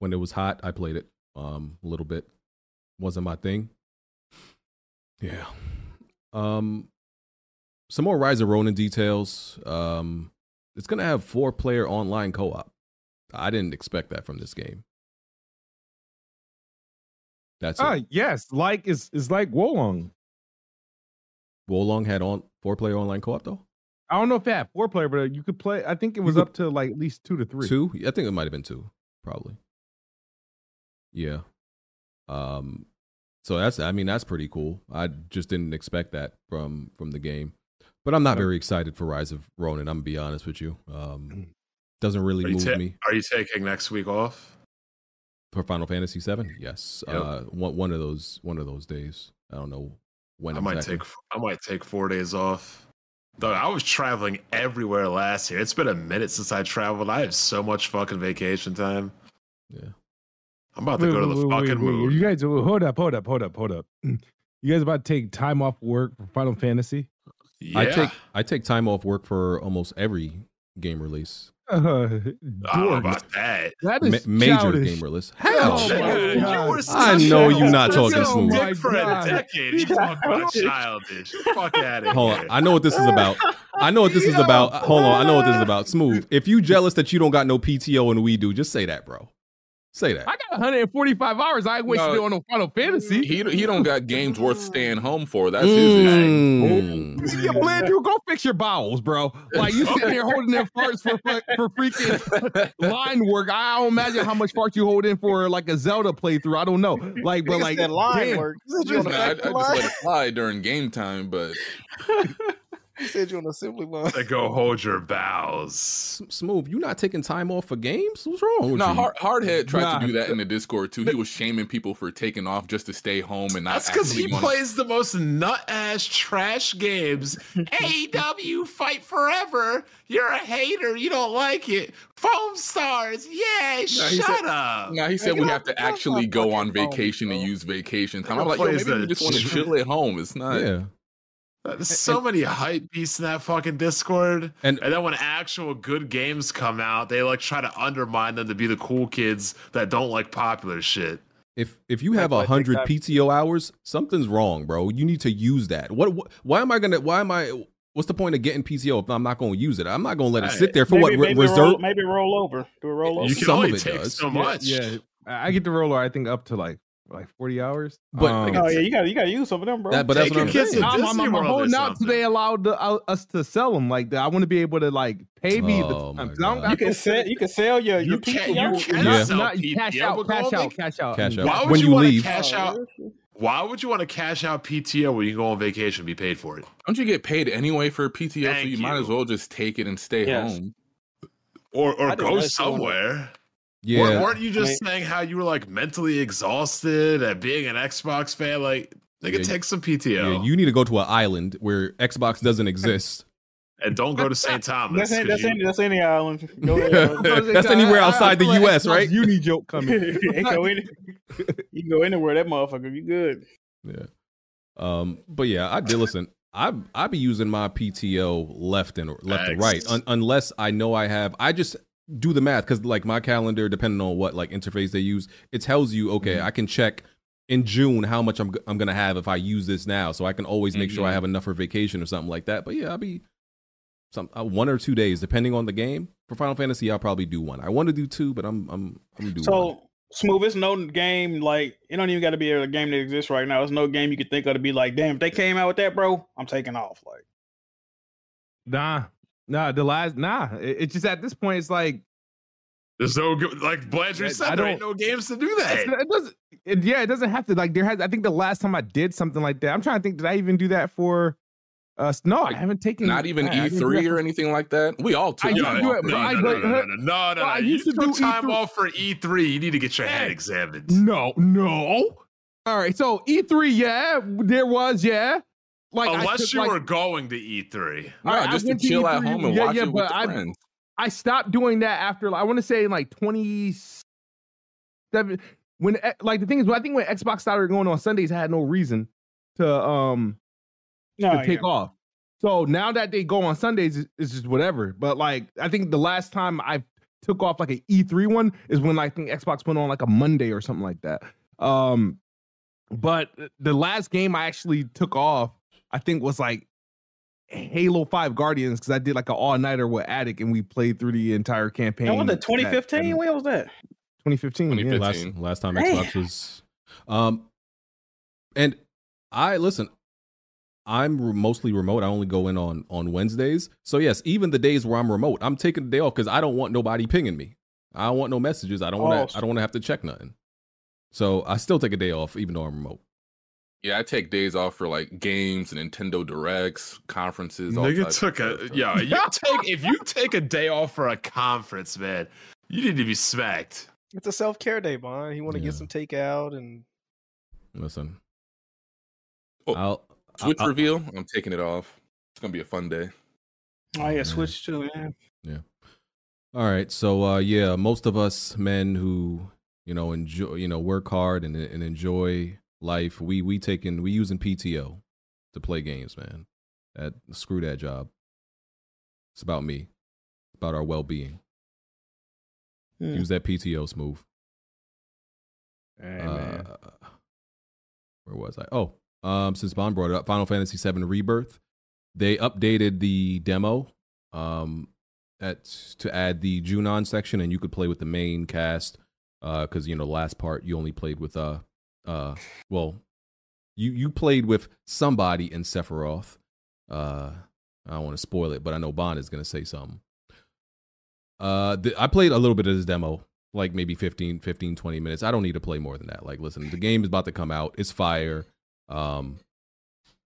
When it was hot, I played it. Um, a little bit. Wasn't my thing. Yeah. Um. Some more Rise of Ronin details. Um, it's going to have four-player online co-op. I didn't expect that from this game. That's ah, it. Yes. Like, it's, it's like Wolong. Wolong had on four-player online co-op, though? I don't know if it had four-player, but you could play... I think it was up to, like, at least two to three. Two? I think it might have been two, probably. Yeah. Um. So that's, I mean, that's pretty cool. I just didn't expect that from from the game. But I'm not very excited for Rise of Ronin. I'm going to be honest with you. Um, doesn't really move ta- me. Are you taking next week off? For Final Fantasy seven? Yes. Yep. Uh, one, one of those one of those days. I don't know when I exactly. might take I might take four days off. Though I was traveling everywhere last year. It's been a minute since I traveled. I have so much fucking vacation time. Yeah. I'm about to wait, go to the wait, fucking wait, wait, moon. You guys, hold up, hold up, hold up, hold up. You guys about to take time off work for Final Fantasy? Yeah. I take I take time off work for almost every game release. Uh, I don't know about that. That is Ma- major game release. How? Oh I know you're not talking smooth. Oh for God. A decade, you talking about childish. Fuck out of Hold here. On. I know what this is about. I know what this is about. Hold on. I know what this is about. Smooth. If you jealous that you don't got no P T O and we do, just say that, bro. Say that. I got one hundred forty-five hours I wasted no, on a Final Fantasy. He he don't got games worth staying home for. That's mm. his thing. Man, dude, go fix your bowels, bro. Like you sitting there holding their farts for for freaking line work. I don't imagine how much farts you hold in for like a Zelda playthrough. I don't know. Like, but like line damn. Work. You know, I, I just let it fly during game time, but. You said you're on assembly line. Like, go hold your bowels. Smooth, you not taking time off for games? What's wrong with no, you? No, hard, Hardhead tried nah. to do that in the Discord, too. He was shaming people for taking off just to stay home and not That's because he wanna... plays the most nut-ass trash games. A E W Fight Forever. You're a hater. You don't like it. Foam stars. Yeah, no, shut said, up. No, he said we have to actually go on vacation phone, and use vacation time. I'm like, yo, maybe the... you just want to chill at home. It's not... Yeah. There's so and, many hype beasts in that fucking Discord. And, and then when actual good games come out, they like try to undermine them to be the cool kids that don't like popular shit. If if you have a hundred P T O hours, something's wrong, bro. You need to use that. What, what? Why am I gonna? Why am I? What's the point of getting P T O if I'm not gonna use it? I'm not gonna let it sit there for maybe, what? Maybe reserve? Roll, maybe roll over. Do a roll over. You can Some only of it take does. So much. Yeah, yeah, I get the roller. I think up to like. Like forty hours, but um, oh yeah, you gotta you gotta use some of them, bro. That, but that's Take what I'm saying. I'm, I'm, I'm holding out till they allowed the, uh, us to sell them. Like I want to be able to like pay me. Oh, the time. You can sell. You can sell your. You can't. You can yeah. sell. Not, you cash out. Cash out. Cash out. Cash out. Why would when you, you leave? Cash out. Why would you want to cash out P T O when you go on vacation and be paid for it? Don't you get paid anyway for P T O? Thank so you, you might as well just take it and stay yes. home, or or go somewhere. Yeah. Weren't you just I mean, saying how you were like mentally exhausted at being an Xbox fan? Like They could yeah, take some P T O. Yeah, you need to go to an island where Xbox doesn't exist. And don't go to Saint Thomas. That's, that's, you... any, that's any island. Go to, that's anywhere outside the U S, right? Uni joke coming. You can go any, you can go anywhere. That motherfucker, you good? Yeah. Um. But yeah, I did listen. I I be using my P T O left and left and right, un, unless I know I have. I just do the math because like my calendar, depending on what like interface they use, it tells you. Okay, mm-hmm. I can check in June how much I'm I'm gonna have if I use this now, so I can always make mm-hmm. sure I have enough for vacation or something like that. But yeah, I'll be. Some uh, one or two days, depending on the game. For Final Fantasy, I'll probably do one. I want to do two, but I'm I'm I'm doing. So one. Smooth. It's no game like it don't even got to be a game that exists right now. It's no game you could think of to be like, damn, if they came out with that, bro, I'm taking off. Like, nah, nah, the last nah. It's it just at this point, it's like there's no like Blanchard said. I there ain't no games to do that. It doesn't. It, yeah, it doesn't have to. Like there has. I think the last time I did something like that, I'm trying to think. Did I even do that for? Uh, no, I haven't taken not even yeah, E three or anything like that. We all took time off. No, no, no. You took time off for E three. You need to get your head examined. No, no. All right. So E three, yeah, there was, yeah. Like unless you were going to E three. No, just to chill at home and watch it with friends. I stopped doing that after, I want to say in like twenty-seven. When like the thing is, I think when Xbox started going on Sundays, I had no reason to um. No, to take yeah. off. So now that they go on Sundays, it's, it's just whatever. But like, I think the last time I took off like an E three one is when I think Xbox went on like a Monday or something like that. Um, but the last game I actually took off, I think was like Halo five Guardians because I did like an all nighter with Attic and we played through the entire campaign. That was the twenty fifteen. That, when was that? twenty fifteen. twenty fifteen. Yeah. Last, last time Damn. Xbox was. Um, and I listen. I'm mostly remote. I only go in on, on Wednesdays. So yes, even the days where I'm remote, I'm taking the day off because I don't want nobody pinging me. I don't want no messages. I don't want to. I don't want to have to check nothing. So I still take a day off even though I'm remote. Yeah, I take days off for like games, Nintendo Directs, conferences. All Nigga took a yeah. You take if you take a day off for a conference, man, you need to be smacked. It's a self care day, Bond. You want to yeah. get some takeout and listen. Oh. I'll. Switch I, reveal. I, I, I'm taking it off. It's gonna be a fun day. Oh yeah, Switch too, man. Yeah. All right. So uh, yeah, most of us men who you know enjoy, you know, work hard and and enjoy life, we we taking we using P T O to play games, man. That screw that job. It's about me. It's about our well being. Yeah. Use that P T O, Smooth. Hey, uh, man. Where was I? Oh. Um, since Bond brought it up, Final Fantasy seven Rebirth, they updated the demo um, at, to add the Junon section, and you could play with the main cast because, uh, you know, last part you only played with, uh, uh, well, you, you played with somebody in Sephiroth. Uh, I don't want to spoil it, but I know Bond is going to say something. Uh, the, I played a little bit of this demo, like maybe fifteen, fifteen, twenty minutes. I don't need to play more than that. Like, listen, the game is about to come out. It's fire. Um,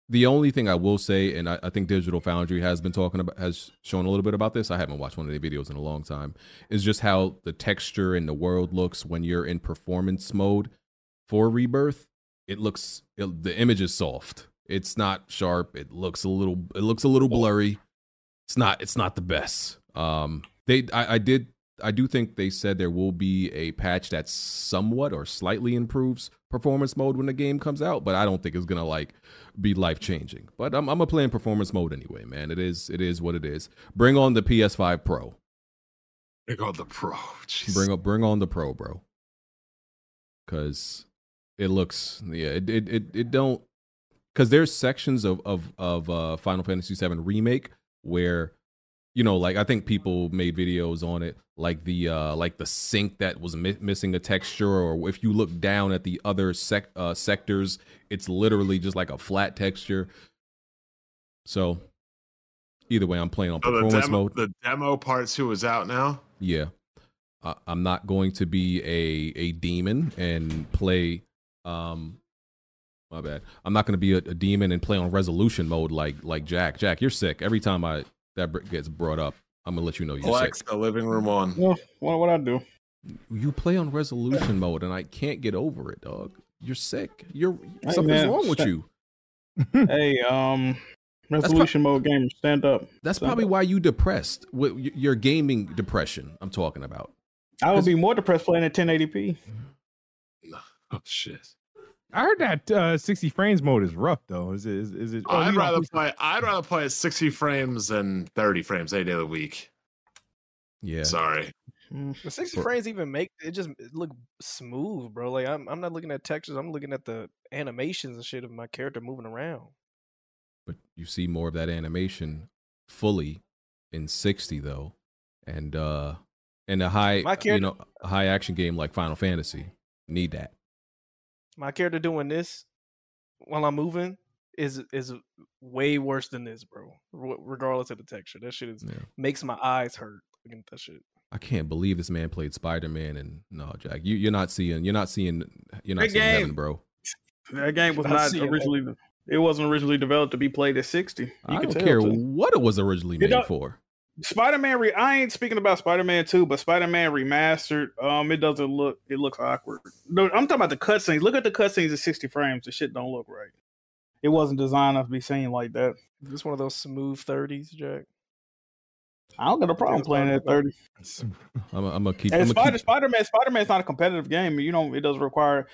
the only thing I will say, and I, I think Digital Foundry has been talking about, has shown a little bit about this. I haven't watched one of their videos in a long time. Is just how the texture and the world looks when you're in performance mode for Rebirth. It looks, it, the image is soft. It's not sharp. It looks a little, it looks a little blurry. It's not, it's not the best. Um, they, I, I did, I do think they said there will be a patch that somewhat or slightly improves performance mode when the game comes out, but I don't think it's gonna like be life changing. But I'm I'm gonna play in performance mode anyway, man. It is it is what it is. Bring on the P S five Pro. Bring on the Pro. Jeez. Bring up bring on the Pro, bro. Cause it looks yeah it it it, it don't because there's sections of of of uh, Final Fantasy seven Remake where you know like I think people made videos on it. Like the uh, like the sink that was mi- missing a texture, or if you look down at the other sec- uh, sectors, it's literally just like a flat texture. So, either way, I'm playing on so performance the demo, mode. The demo part two is out now. Yeah, uh, I'm not going to be a a demon and play. Um, my bad. I'm not going to be a, a demon and play on resolution mode like like Jack. Jack, you're sick. Every time I that gets brought up. I'm gonna let you know you're Flex sick. The living room on. Well, what would I do? You play on resolution mode, and I can't get over it, dog. You're sick. You're hey, something's man. wrong with you. Hey, um, resolution mode gamer, stand up. That's stand probably up. why you depressed. With your gaming depression, I'm talking about. I would be more depressed playing at ten eighty p. Oh shit! I heard that uh, sixty frames mode is rough though. Is it? Is, is it? Oh, I'd rather play. I'd rather play at sixty frames than thirty frames any day of the week. Yeah. Sorry. The sixty frames even make it just look smooth, bro. Like I'm, I'm not looking at textures. I'm looking at the animations and shit of my character moving around. But you see more of that animation fully in sixty though, and uh, in a high, you know, high action game like Final Fantasy, need that. My character doing this while I'm moving is is way worse than this, bro. R- regardless of the texture, that shit is yeah. makes my eyes hurt. Looking at that shit. I can't believe this man played Spider-Man and no, Jack. You you're not seeing you're not seeing you're not that seeing game, heaven, bro. That game was not originally it. it wasn't originally developed to be played at sixty. You I can don't care too. what it was originally made for. Spider-Man re- I ain't speaking about Spider-Man two, but Spider-Man remastered. Um, it doesn't look it looks awkward. No, I'm talking about the cutscenes. Look at the cutscenes at sixty frames. The shit don't look right. It wasn't designed to be seen like that. It's one of those smooth thirties, Jack. I don't got a problem playing at thirty. I'm gonna keep. And I'm Spider keep... Spider-Man Spider-Man's not a competitive game. You know, it doesn't require.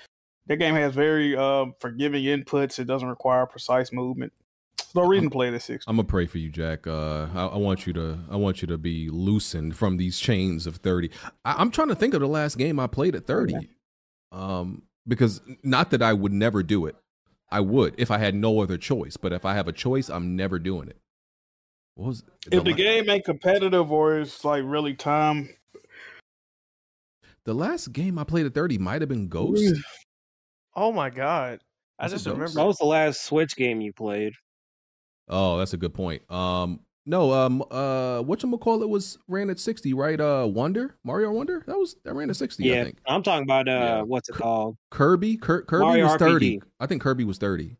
That game has very uh, forgiving inputs. It doesn't require precise movement. There's no reason I'm, to play it at sixty. I'm gonna pray for you, Jack. Uh, I, I want you to. I want you to be loosened from these chains of thirty. I, I'm trying to think of the last game I played at thirty. Okay. Um, because not that I would never do it. I would if I had no other choice. But if I have a choice, I'm never doing it. What was it? If the game ain't competitive or it's like really time. The last game I played at thirty might have been Ghost. Oh my god. I just remember that was the last Switch game you played. Oh, that's a good point. Um no, um uh whatchamacallit was ran at sixty, right? Uh Wonder? Mario Wonder? That was that ran at sixty, yeah, I think. I'm talking about uh yeah. what's it called? Kirby? Cur- Kirby Mario was thirty. R P G. I think Kirby was thirty.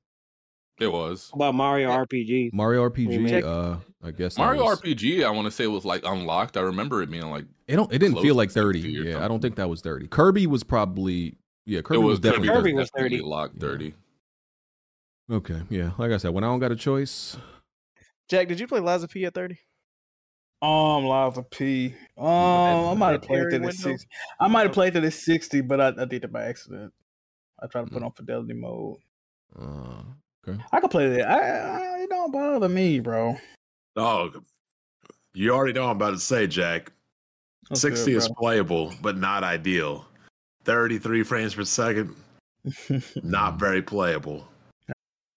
It was How about Mario R P G. Mario R P G. Uh, I guess Mario was... R P G. I want to say was like unlocked. I remember it being like it don't. It didn't feel like thirty. Yeah, I don't think that was thirty. Kirby was probably yeah. Kirby it was, was definitely Kirby thirty. Was thirty. Locked thirty. Yeah. Okay, yeah. Like I said, when I don't got a choice. Jack, did you play Liza P at thirty? Um, Liza P. Um, I might have played it at sixty. I might have played it at sixty, but I, I did it by accident. I tried to put mm. on fidelity mode. Uh. Okay. I can play that. I, I, it don't bother me, bro. Oh, you already know what I'm about to say, Jack. That's sixty good, is playable, but not ideal. thirty-three frames per second, not very playable.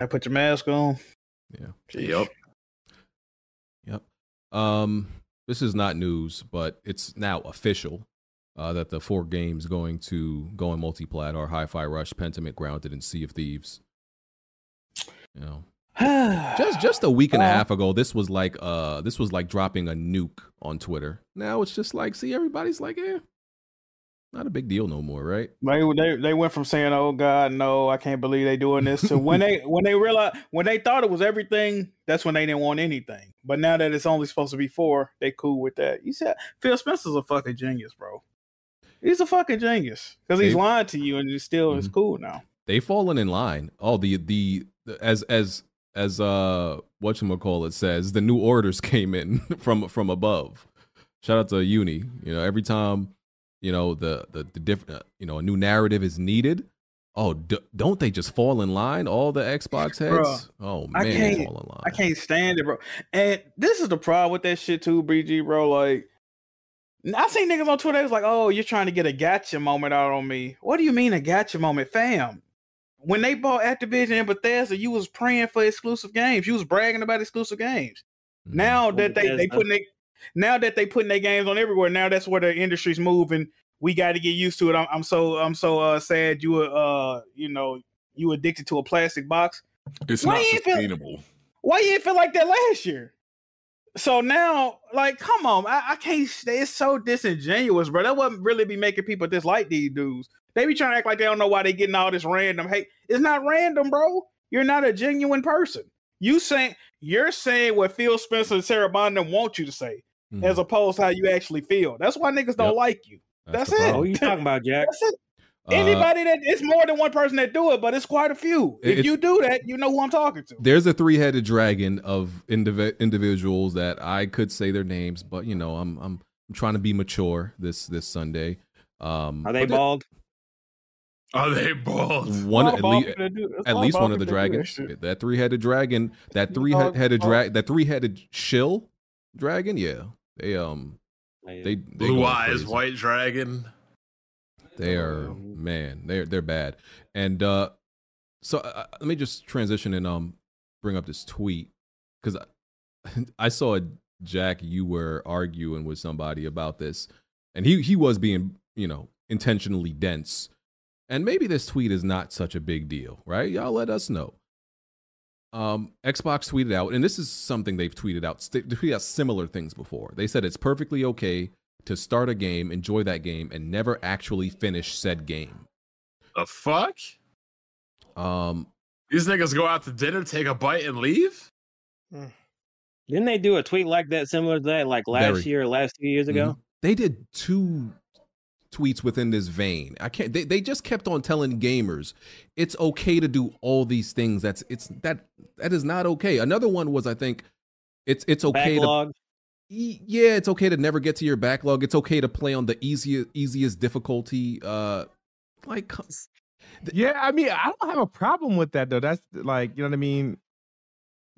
I put your mask on. Yeah. Yep. Yep. Um, this is not news, but it's now official uh, that the four games going to go in multiplat are Hi-Fi Rush, Pentiment, Grounded, and Sea of Thieves. You know, just just a week and a half ago, this was like uh, this was like dropping a nuke on Twitter. Now it's just like, see, everybody's like, eh, not a big deal no more, right? They they, they went from saying, "Oh God, no, I can't believe they doing this," to when they when they realized when they thought it was everything, that's when they didn't want anything. But now that it's only supposed to be four, they cool with that. You said Phil Spencer's a fucking genius, bro. He's a fucking genius because he's they, lying to you, and you still mm-hmm. is cool now. They've fallen in line. Oh, the the. As as as uh whatchamacallit says, the new orders came in from from above. Shout out to Uni. You know, every time you know the the, the different uh, you know a new narrative is needed. Oh, d- don't they just fall in line? All the Xbox heads. Bro, oh man, I can't, they fall in line. I can't stand it, bro. And this is the problem with that shit too, B G, bro. Like, I seen niggas on Twitter. It's like, oh, you're trying to get a gotcha moment out on me. What do you mean a gotcha moment, fam? When they bought Activision and Bethesda, you was praying for exclusive games. You was bragging about exclusive games. Mm-hmm. Now that they, they putting they, now that they putting their games on everywhere, now that's where the industry's moving. We got to get used to it. I'm, I'm so I'm so uh, sad you uh you know you addicted to a plastic box. It's why not sustainable. Feel, why you didn't feel like that last year? So now, like, come on, I, I can't stay. It's so disingenuous, bro. That wouldn't really be making people dislike these dudes. They be trying to act like they don't know why they getting all this random hate. It's not random, bro. You're not a genuine person. You saying you're saying what Phil Spencer and Sarah Bondon want you to say, mm-hmm. as opposed to how you actually feel. That's why niggas don't yep. like you. That's, That's it. What you talking about, Jack? That's it. Anybody uh, that it's more than one person that do it, but it's quite a few. If you do that, you know who I'm talking to. There's a three-headed dragon of indiv- individuals that I could say their names, but you know, I'm I'm trying to be mature this this Sunday. Um, Are they bald? Are they bald? One at, bald le- at least one of the dragons. That, that three-headed dragon, that three-headed dragon, that three-headed shill dragon. Yeah, they um, they, they blue eyes white dragon. They are, man, they're, they're bad. And uh, so uh, let me just transition and um bring up this tweet. Because I, I saw, Jack, you were arguing with somebody about this. And he, he was being, you know, intentionally dense. And maybe this tweet is not such a big deal, right? Y'all let us know. Um, Xbox tweeted out, and this is something they've tweeted out. They tweeted out similar things before. They said it's perfectly okay to start a game, enjoy that game, and never actually finish said game. The fuck? Um, These niggas go out to dinner, take a bite, and leave? Didn't they do a tweet like that, similar to that, like last very, year or last few years ago? Mm-hmm. They did two tweets within this vein. I can't. They, they just kept on telling gamers, it's okay to do all these things. That's it's that that is not okay. Another one was, I think, it's it's okay Backlog. to... Yeah, it's okay to never get to your backlog. It's okay to play on the easiest easiest difficulty. Uh, like, the, yeah, I mean, I don't have a problem with that though. That's like, you know what I mean.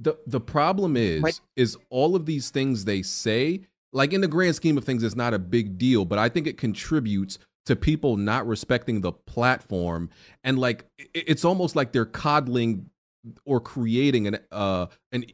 The the problem is like, is all of these things they say. Like in the grand scheme of things, it's not a big deal, but I think it contributes to people not respecting the platform, and like it, it's almost like they're coddling or creating an uh an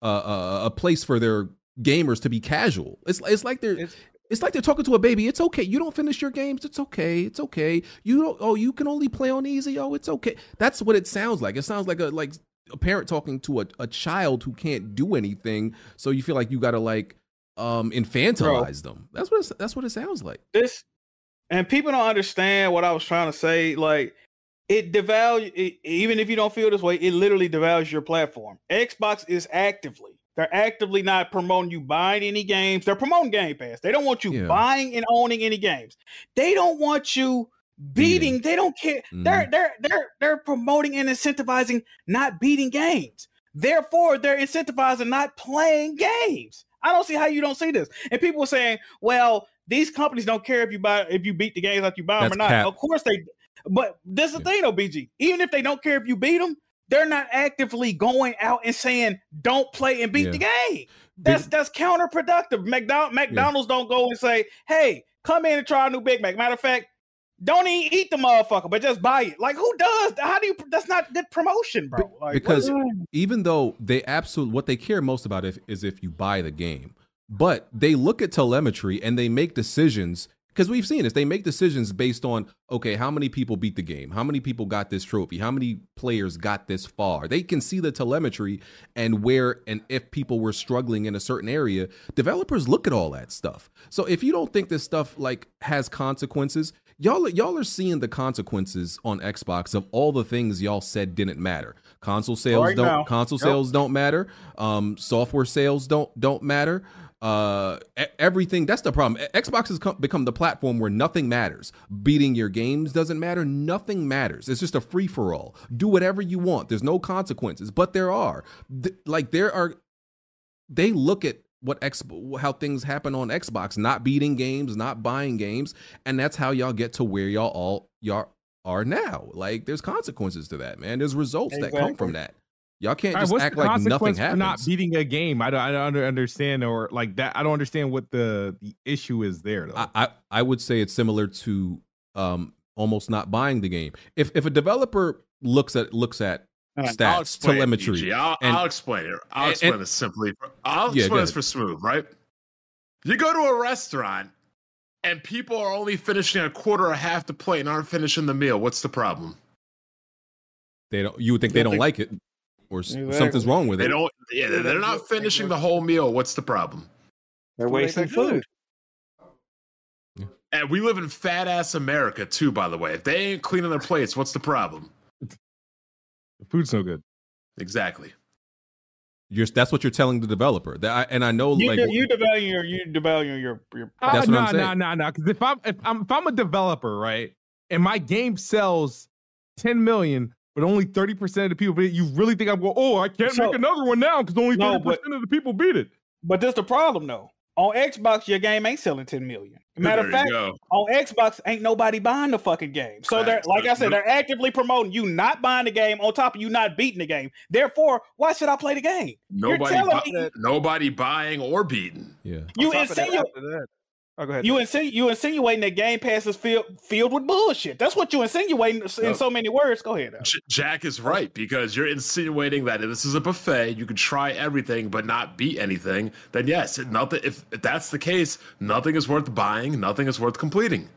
uh, a place for their gamers to be casual. It's it's like they're it's, it's like they're talking to a baby. It's okay. You don't finish your games. It's okay. It's okay. You don't. Oh, you can only play on easy. Oh, it's okay. That's what it sounds like. It sounds like a like a parent talking to a, a child who can't do anything. So you feel like you gotta like um infantilize Bro, them. That's what it's, that's what it sounds like. This and people don't understand what I was trying to say. Like it devalues. It, even if you don't feel this way, it literally devalues your platform. Xbox is actively. They're actively not promoting you buying any games. They're promoting Game Pass. They don't want you yeah. buying and owning any games. They don't want you beating. Yeah. They don't care. Mm-hmm. They're they're they're they're promoting and incentivizing not beating games. Therefore, they're incentivizing not playing games. I don't see how you don't see this. And people are saying, "Well, these companies don't care if you buy if you beat the games like you buy That's them or not." Cap. Of course they. But this is the yeah. thing, though, B G. Even if they don't care if you beat them, they're not actively going out and saying, don't play and beat yeah. the game. That's that's counterproductive. McDonald's, McDonald's yeah. don't go and say, hey, come in and try a new Big Mac. Matter of fact, don't even eat the motherfucker, but just buy it. Like, who does? How do you? That's not good promotion, bro. Like, because even though they absolutely, what they care most about if, is if you buy the game. But they look at telemetry and they make decisions. Because we've seen this, they make decisions based on, okay, how many people beat the game? How many people got this trophy? How many players got this far? They can see the telemetry and where and if people were struggling in a certain area. Developers look at all that stuff. So if you don't think this stuff like has consequences, y'all, y'all are seeing the consequences on Xbox of all the things y'all said didn't matter. Console sales right don't now. console yep. sales don't matter. Um, software sales don't don't matter. Uh, everything. That's the problem. Xbox has come, become the platform where nothing matters. Beating your games doesn't matter. Nothing matters. It's just a free for all. Do whatever you want. There's no consequences, but there are. Th- like there are. They look at what X, how things happen on Xbox. Not beating games, not buying games, and that's how y'all get to where y'all all y'all are now. Like there's consequences to that, man. There's results exactly. that come from that. Y'all can't just all right, act like nothing happened. Not beating a game. I don't, I don't understand or like that. I don't understand what the, the issue is there. Though. I, I I would say it's similar to um almost not buying the game. If if a developer looks at looks at right. stats, telemetry, it, I'll, and, I'll explain it. I'll and, explain and, it simply. I'll yeah, explain this for Smooth. Right? You go to a restaurant and people are only finishing a quarter or half the plate and aren't finishing the meal. What's the problem? They don't. You would think they don't like it, or exactly. something's wrong with it. They don't. Yeah, they're not finishing the whole meal. What's the problem? They're wasting food. Yeah. And we live in fat ass America too, by the way. If they ain't cleaning their plates, what's the problem? The food's no good. Exactly. You're, that's what you're telling the developer. That I, and I know, you, like you devaluing you devaluing your your. That's uh, what no, I'm saying. No, no, no, no. Because if I'm if I'm if I'm a developer, right, and my game sells ten million, but only thirty percent of the people beat it, you really think I'm going? Oh, I can't so, make another one now because only thirty percent no, of the people beat it. But that's the problem, though. On Xbox, your game ain't selling ten million. Matter of fact, go. on Xbox, ain't nobody buying the fucking game. So they're, like I said, they're actively promoting you not buying the game on top of you not beating the game. Therefore, why should I play the game? Nobody, bu- me, nobody buying or beating. Yeah, you insinuate. Oh, go ahead. You insinu- you insinuating that Game Pass is filled filled with bullshit. That's what you insinuating in no. so many words. Go ahead. J- Jack is right, because you're insinuating that if this is a buffet, you can try everything but not beat anything. Then yes, nothing. If that's the case, nothing is worth buying. Nothing is worth completing.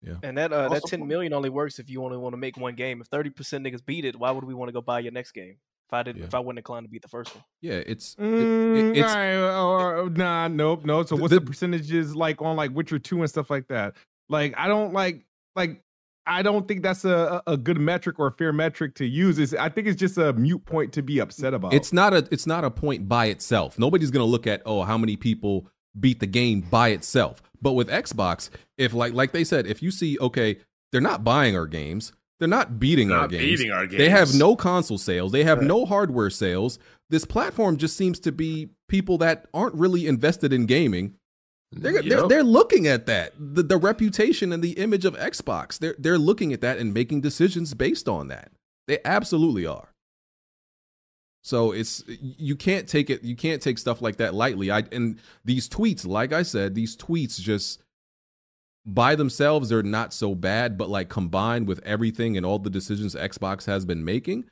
Yeah. And that uh, that ten million only works if you only want to make one game. If thirty percent niggas beat it, why would we want to go buy your next game? If I didn't, yeah. if I wasn't inclined to beat the first one, yeah, it's, it, it, it's right, or, or, nah, nope, no. So what's the, the percentages like on like Witcher two and stuff like that? Like I don't like like I don't think that's a, a good metric or a fair metric to use. It's, I think it's just a mute point to be upset about. It's not a it's not a point by itself. Nobody's gonna look at oh how many people beat the game by itself. But with Xbox, if like like they said, if you see okay, they're not buying our games. They're not beating, They're our, not games. beating our games. They have no console sales. They have right. no hardware sales. This platform just seems to be people that aren't really invested in gaming. They're yep. they're, they're looking at that, the, the reputation and the image of Xbox. They're they're looking at that and making decisions based on that. They absolutely are. So it's you can't take it. You can't take stuff like that lightly. I and these tweets, like I said, these tweets just. By themselves, they're not so bad, but like combined with everything and all the decisions Xbox has been making,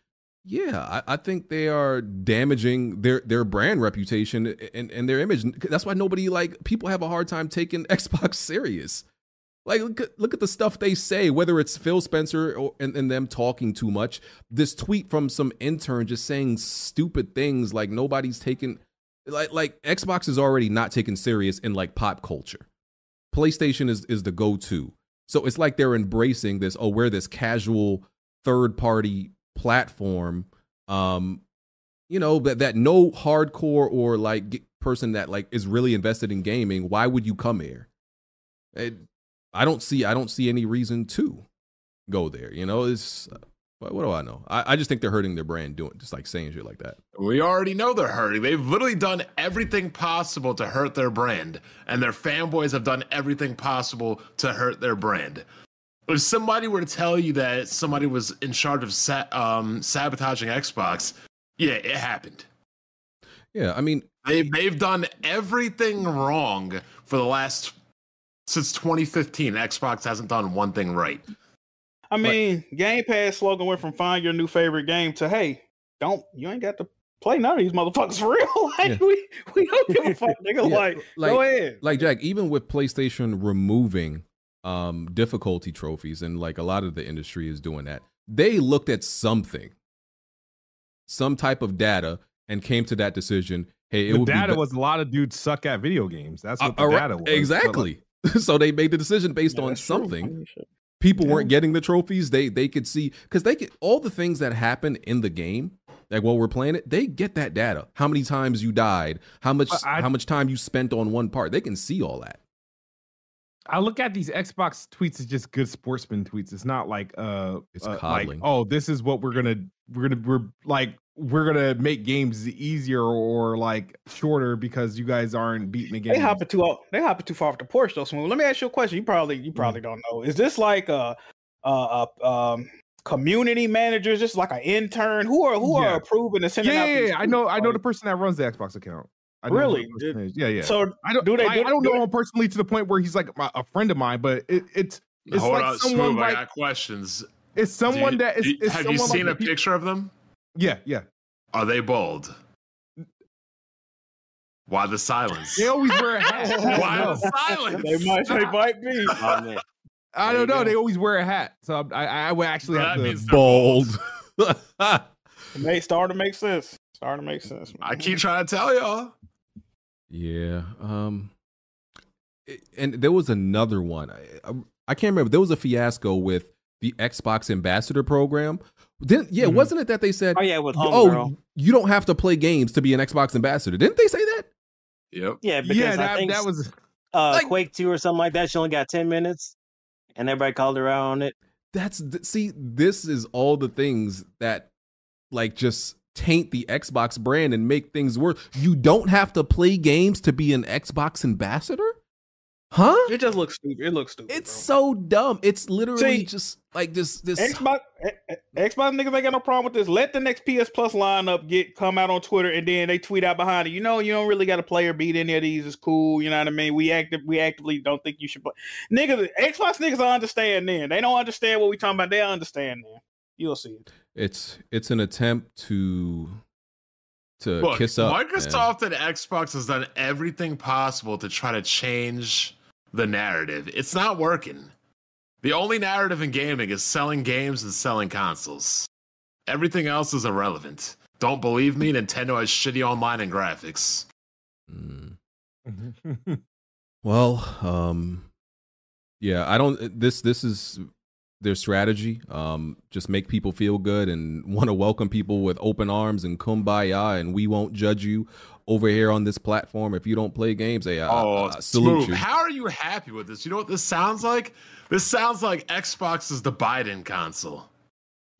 yeah, I, I think they are damaging their, their brand reputation and, and their image. That's why nobody like people have a hard time taking Xbox serious. Like look, look at the stuff they say, whether it's Phil Spencer or, and, and them talking too much. This tweet from some intern just saying stupid things like nobody's taking like like Xbox is already not taken serious in like pop culture. PlayStation is, is the go-to. So it's like they're embracing this, oh, we're this casual third-party platform, um, you know, that, that no hardcore or, like, person that, like, is really invested in gaming, why would you come here? It, I don't see I don't see any reason to go there, you know? It's, what, what do I know? I, I just think they're hurting their brand doing, just, like, saying shit like that. We already know they're hurting. They've literally done everything possible to hurt their brand, and their fanboys have done everything possible to hurt their brand. If somebody were to tell you that somebody was in charge of sa- um, sabotaging Xbox, yeah, it happened. Yeah, I mean... They've, they've done everything wrong for the last... Since twenty fifteen, Xbox hasn't done one thing right. I mean, but, Game Pass slogan went from find your new favorite game to, hey, don't you ain't got to play none of these motherfuckers for real. Like yeah. we, we don't give a fuck, nigga. Yeah, like, like go ahead. Like Jack, even with PlayStation removing um difficulty trophies, and like a lot of the industry is doing that, they looked at something, some type of data, and came to that decision. Hey, it the would data be... was a lot of dudes suck at video games. That's what uh, the right, data was. Exactly. Like... so they made the decision based yeah, on something. True. People weren't getting the trophies. They they could see because they could all the things that happen in the game, like while we're playing it, they get that data. How many times you died, how much I, how much time you spent on one part. They can see all that. I look at these Xbox tweets as just good sportsman tweets. It's not like uh it's uh, coddling. Like, oh, this is what we're gonna we're gonna we're like we're gonna make games easier or like shorter because you guys aren't beating the game. They hopping too they hopping too far off the porch though, Smooth. Let me ask you a question. You probably you probably mm-hmm. don't know. Is this like a uh um community manager, just like an intern? Who are who yeah. are approving and sending yeah, out? Yeah, these I know like, I know the person that runs the Xbox account. I really? Did, yeah, yeah. So I don't do they, I, do, I don't do know him personally to the point where he's like my, a friend of mine, but it, it's it's Hold like on, someone Smooth, like I got questions. It's someone you, that is. You, have you seen like a people, picture of them? Yeah, yeah. Are they bald? Why the silence? They always wear a hat. Why no. the silence? They might, they might be. I don't know. Go. They always wear a hat. So I, I, I would actually that have the bald. It's starting to make sense. Starting to make sense. Man. I keep trying to tell y'all. Yeah. Um. And there was another one. I, I, I can't remember. There was a fiasco with the Xbox Ambassador program. Didn't yeah? Mm-hmm. Wasn't it that they said? Oh yeah, with oh girl. You don't have to play games to be an Xbox Ambassador. Didn't they say that? Yep. Yeah. Because yeah. That, I think that was uh, like, Quake two or something like that. She only got ten minutes, and everybody called her out on it. That's see. This is all the things that like just taint the Xbox brand and make things worse. You don't have to play games to be an Xbox Ambassador. Huh? It just looks stupid. It looks stupid. It's bro. so dumb. It's literally See, just like this. This Xbox, Xbox niggas ain't got no problem with this. Let the next P S Plus lineup get come out on Twitter, and then they tweet out behind it. You know, you don't really got a player beat any of these. It's cool. You know what I mean? We active. We actively don't think you should play. Niggas, Xbox niggas don't understand. Then they don't understand what we talking about. They understand. Then you'll see it. It's it's an attempt to. To Look, kiss up. Microsoft man. and Xbox has done everything possible to try to change the narrative. It's not working. The only narrative in gaming is selling games and selling consoles. Everything else is irrelevant. Don't believe me? Nintendo has shitty online and graphics. Mm. Well, um, yeah, I don't. This this is their strategy. Um, just make people feel good and want to welcome people with open arms and kumbaya, and we won't judge you over here on this platform if you don't play games. Hey, I, oh, I, I salute smooth. you. How are you happy with this? You know what this sounds like? This sounds like Xbox is the Biden console.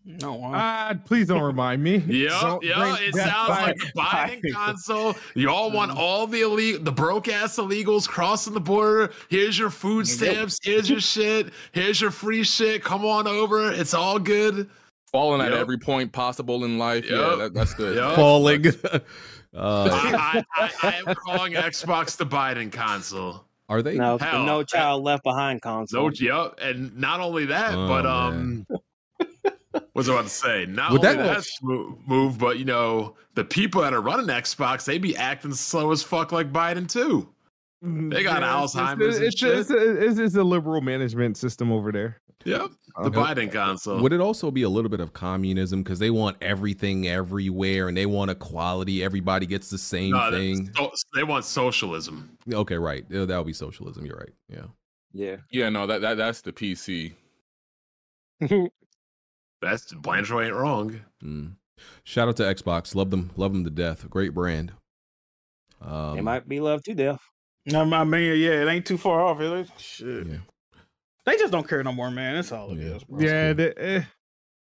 No, uh, please don't remind me. Yeah, yeah, it sounds Biden. like the Biden, Biden console. You all want all the elite, the broke ass illegals crossing the border. Here's your food stamps. Here's your shit. Here's your free shit. Come on over. It's all good. Falling yep. at every point possible in life. Yep. Yeah, that, that's the yep. falling. uh, I, I, I am calling Xbox the Biden console. Are they? No, Hell, no child left behind console. No, yep, and not only that, oh, but um. Man. What's I about to say? Not Would only that, that move, move, but you know the people that are running Xbox, they be acting slow as fuck like Biden too. They got yeah, Alzheimer's. It's, it's, it's, it's a liberal management system over there. Yep, the Biden console. Would it also be a little bit of communism because they want everything everywhere and they want equality? Everybody gets the same no, thing. So, they want socialism. Okay, right. That would be socialism. You're right. Yeah. Yeah. Yeah. No, that, that that's the P C. That's Blanchard ain't wrong. Mm. Shout out to Xbox. Love them. Love them to death. Great brand. Um, they might be loved to death. No, my man. Yeah, it ain't too far off, is it? Shit. Yeah. They just don't care no more, man. That's all it yeah. is. Bro. Yeah. It's cool. They, eh.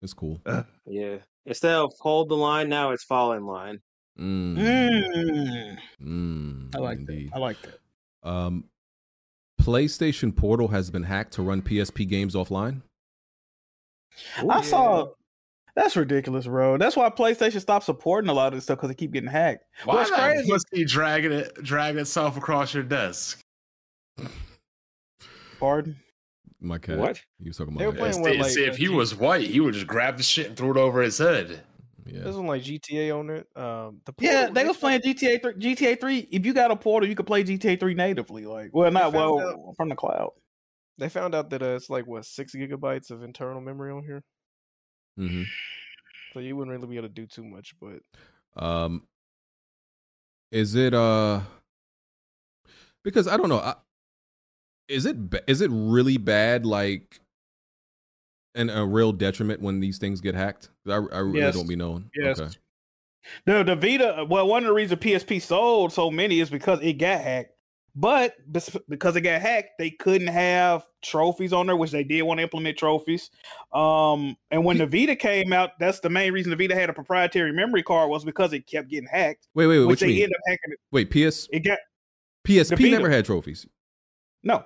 It's cool. Uh, yeah. Instead of hold the line, now it's fall in line. Mm. Mm. Mm, I like indeed. that. I like that. Um, PlayStation Portal has been hacked to run P S P games offline. Ooh, I yeah. saw that's ridiculous, bro. That's why PlayStation stopped supporting a lot of this stuff because they keep getting hacked. Why What's crazy? Must be dragging it, dragging itself across your desk. Pardon? My cat. What? You talking about? Playing with, like, see, if he was white, he would just grab the shit and throw it over his head. Yeah. This one like G T A on it. Um, the yeah, they was playing G T A three. G T A three. If you got a portal, you could play G T A three natively. Like, well, not well out. from the cloud. They found out that uh, it's like, what, six gigabytes of internal memory on here? Mm-hmm. So you wouldn't really be able to do too much, but... Um, is it... Uh, because, I don't know. I, is it is it really bad, like, and a real detriment when these things get hacked? I, I really yes. don't be knowing. Yes. Okay. No, the Vita... Well, one of the reasons P S P sold so many is because it got hacked. But because it got hacked, they couldn't have trophies on there, which they did want to implement trophies. Um, and when the Vita came out, that's the main reason the Vita had a proprietary memory card was because it kept getting hacked. Wait, wait, wait. Which they ended up hacking it. Wait, P S It got P S P never had trophies. No.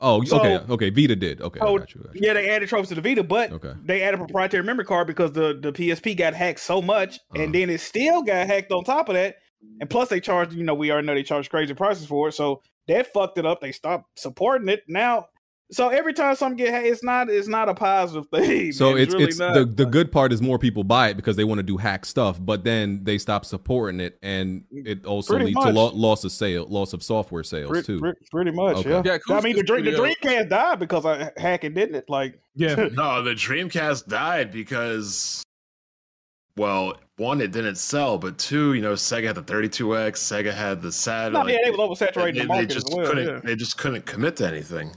Oh, so, okay, okay. Vita did. Okay, so, I got you, got you. Yeah, they added trophies to the Vita, but okay. they added a proprietary memory card because the, the P S P got hacked so much, uh-huh. and then it still got hacked on top of that. And plus, they charged, you know, we already know they charged crazy prices for it. So that fucked it up. They stopped supporting it now. So every time something get hacked, it's not, it's not a positive thing. So man. it's, it's, really it's not. the the good part is more people buy it because they want to do hack stuff, but then they stop supporting it, and it also pretty leads much. to lo- loss of sale, loss of software sales pretty, too. Pretty, pretty much, okay. yeah. yeah cool. I mean, the dream, the Dreamcast died because I hacked it, didn't it? Like, yeah, no, the Dreamcast died because well, one, it didn't sell, but two, you know, Sega had the thirty-two X, Sega had the S A T. No, like, yeah, they were oversaturating they, the market they just as well. Couldn't, yeah. They just couldn't commit to anything.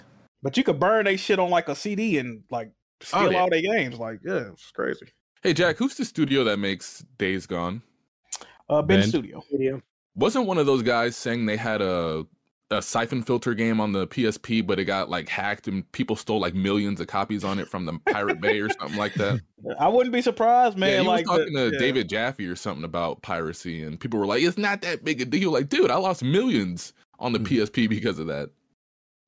But you could burn they shit on like a C D and like steal oh, yeah. all their games. Like, yeah, it's crazy. Hey, Jack, who's the studio that makes Days Gone? Uh, Ben, ben. Studio. Studio. Wasn't one of those guys saying they had a a siphon filter game on the P S P, but it got like hacked and people stole like millions of copies on it from the Pirate Bay or something like that? I wouldn't be surprised, man. Yeah, he like was talking the, to yeah. David Jaffe or something about piracy, and people were like, "It's not that big a deal." Like, dude, I lost millions on the P S P because of that.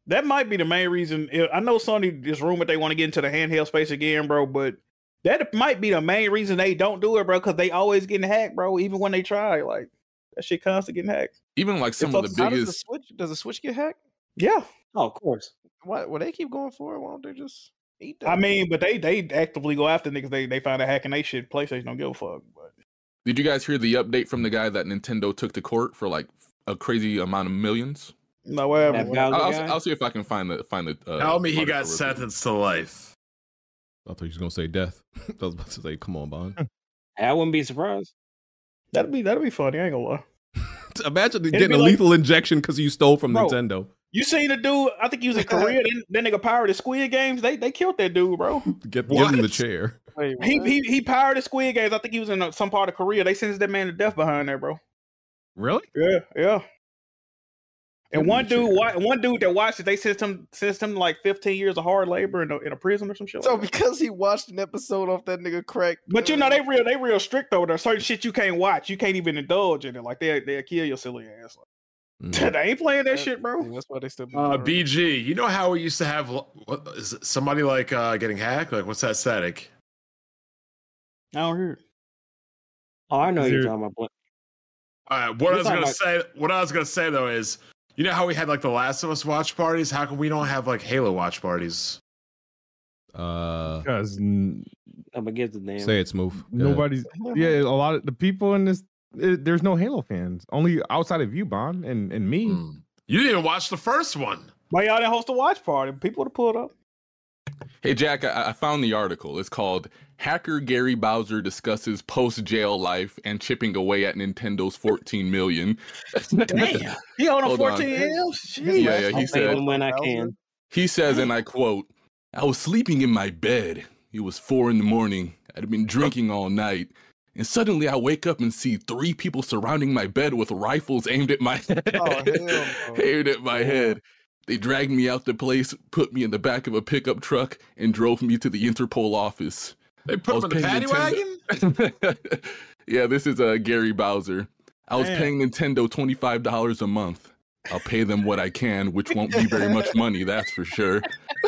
That might be the main reason. I know Sony just rumored they want to get into the handheld space again, bro, but that might be the main reason they don't do it, bro, because they always getting hacked, bro, even when they try. Like, that shit constant getting hacked. Even like some of the biggest. Does the Switch, does the Switch get hacked? Yeah. Oh, of course. Why? Well, they keep going for it. Why don't they just eat that? I mean, but they they actively go after niggas. They they find a hack and they shit. PlayStation don't give a fuck. But did you guys hear the update from the guy that Nintendo took to court for like a crazy amount of millions? No, whatever. I'll, I'll, I'll see if I can find the find the. Uh, Tell me he got sentenced to life. I thought you was gonna say death. I was about to say, come on, Bond. I wouldn't be surprised. That'd be that'd be funny. I ain't gonna lie. Imagine It'd getting a like, lethal injection because you stole from bro, Nintendo. You seen the dude? I think he was in Korea. Then nigga pirated Squid Games. They they killed that dude, bro. Get, get him in the chair. Wait, he he he pirated Squid Games. I think he was in some part of Korea. They sentenced that man to death behind there, bro. Really? Yeah, yeah. And one dude, wa- one dude that watched it, they sentenced him, sentenced him like fifteen years of hard labor in a, in a prison or some shit. So like because that. He watched an episode off that nigga crack. But you know they real, they real strict over there. Certain shit you can't watch, you can't even indulge in it. Like they they'll kill your silly ass. Like, mm. They ain't playing that, that shit, bro. That's why they still. Uh, B G, you know how we used to have what, is somebody like uh, getting hacked? Like what's that static? I don't hear. Oh, I know is you're there... talking about. All right, what you're I was gonna about... say, what I was gonna say though is. You know how we had like the Last of Us watch parties? How come we don't have like Halo watch parties? Uh, because n- I'm gonna get the name. Say it's move. Nobody's. Yeah, a lot of the people in this. It, there's no Halo fans. Only outside of you, Bon, and and me. Mm. You didn't even watch the first one. Why y'all didn't host a watch party? People would have pulled up. Hey Jack, I, I found the article. It's called "Hacker Gary Bowser Discusses Post-Jail Life and Chipping Away at Nintendo's fourteen million." Damn, he on a fourteen L's? Yeah, yeah, he said, when I can. He says, and I quote, "I was sleeping in my bed. It was four in the morning. I'd been drinking all night. And suddenly I wake up and see three people surrounding my bed with rifles aimed at my head." Oh, hell, oh. Aimed at my head. They dragged me out the place, put me in the back of a pickup truck, and drove me to the Interpol office. They put him in the paddy Nintendo... wagon? Yeah, this is uh, Gary Bowser. I was Man. paying Nintendo twenty-five dollars a month. I'll pay them what I can, which won't be very much money, that's for sure.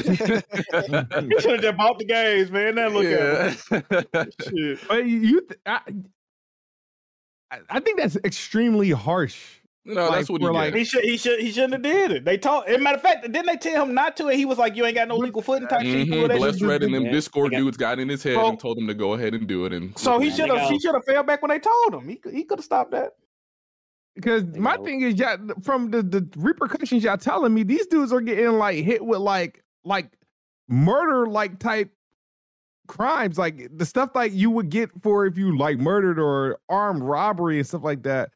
You should have just bought the games, man. That look at yeah. Shit. But you, th- I, I think that's extremely harsh. No, like, that's what he like, did. He should, he should, he shouldn't have did it. They told. As a matter of fact, didn't they tell him not to? And he was like, "You ain't got no legal footing." Type mm-hmm. shit. Bless Red and them yeah. Discord got, dudes got in his head so, and told him to go ahead and do it. And so he should have. He should have fell back when they told him. He he could have stopped that. Because my thing is, y'all, from the the repercussions y'all telling me, these dudes are getting like hit with like like murder like type crimes, like the stuff like you would get for if you like murdered or armed robbery and stuff like that.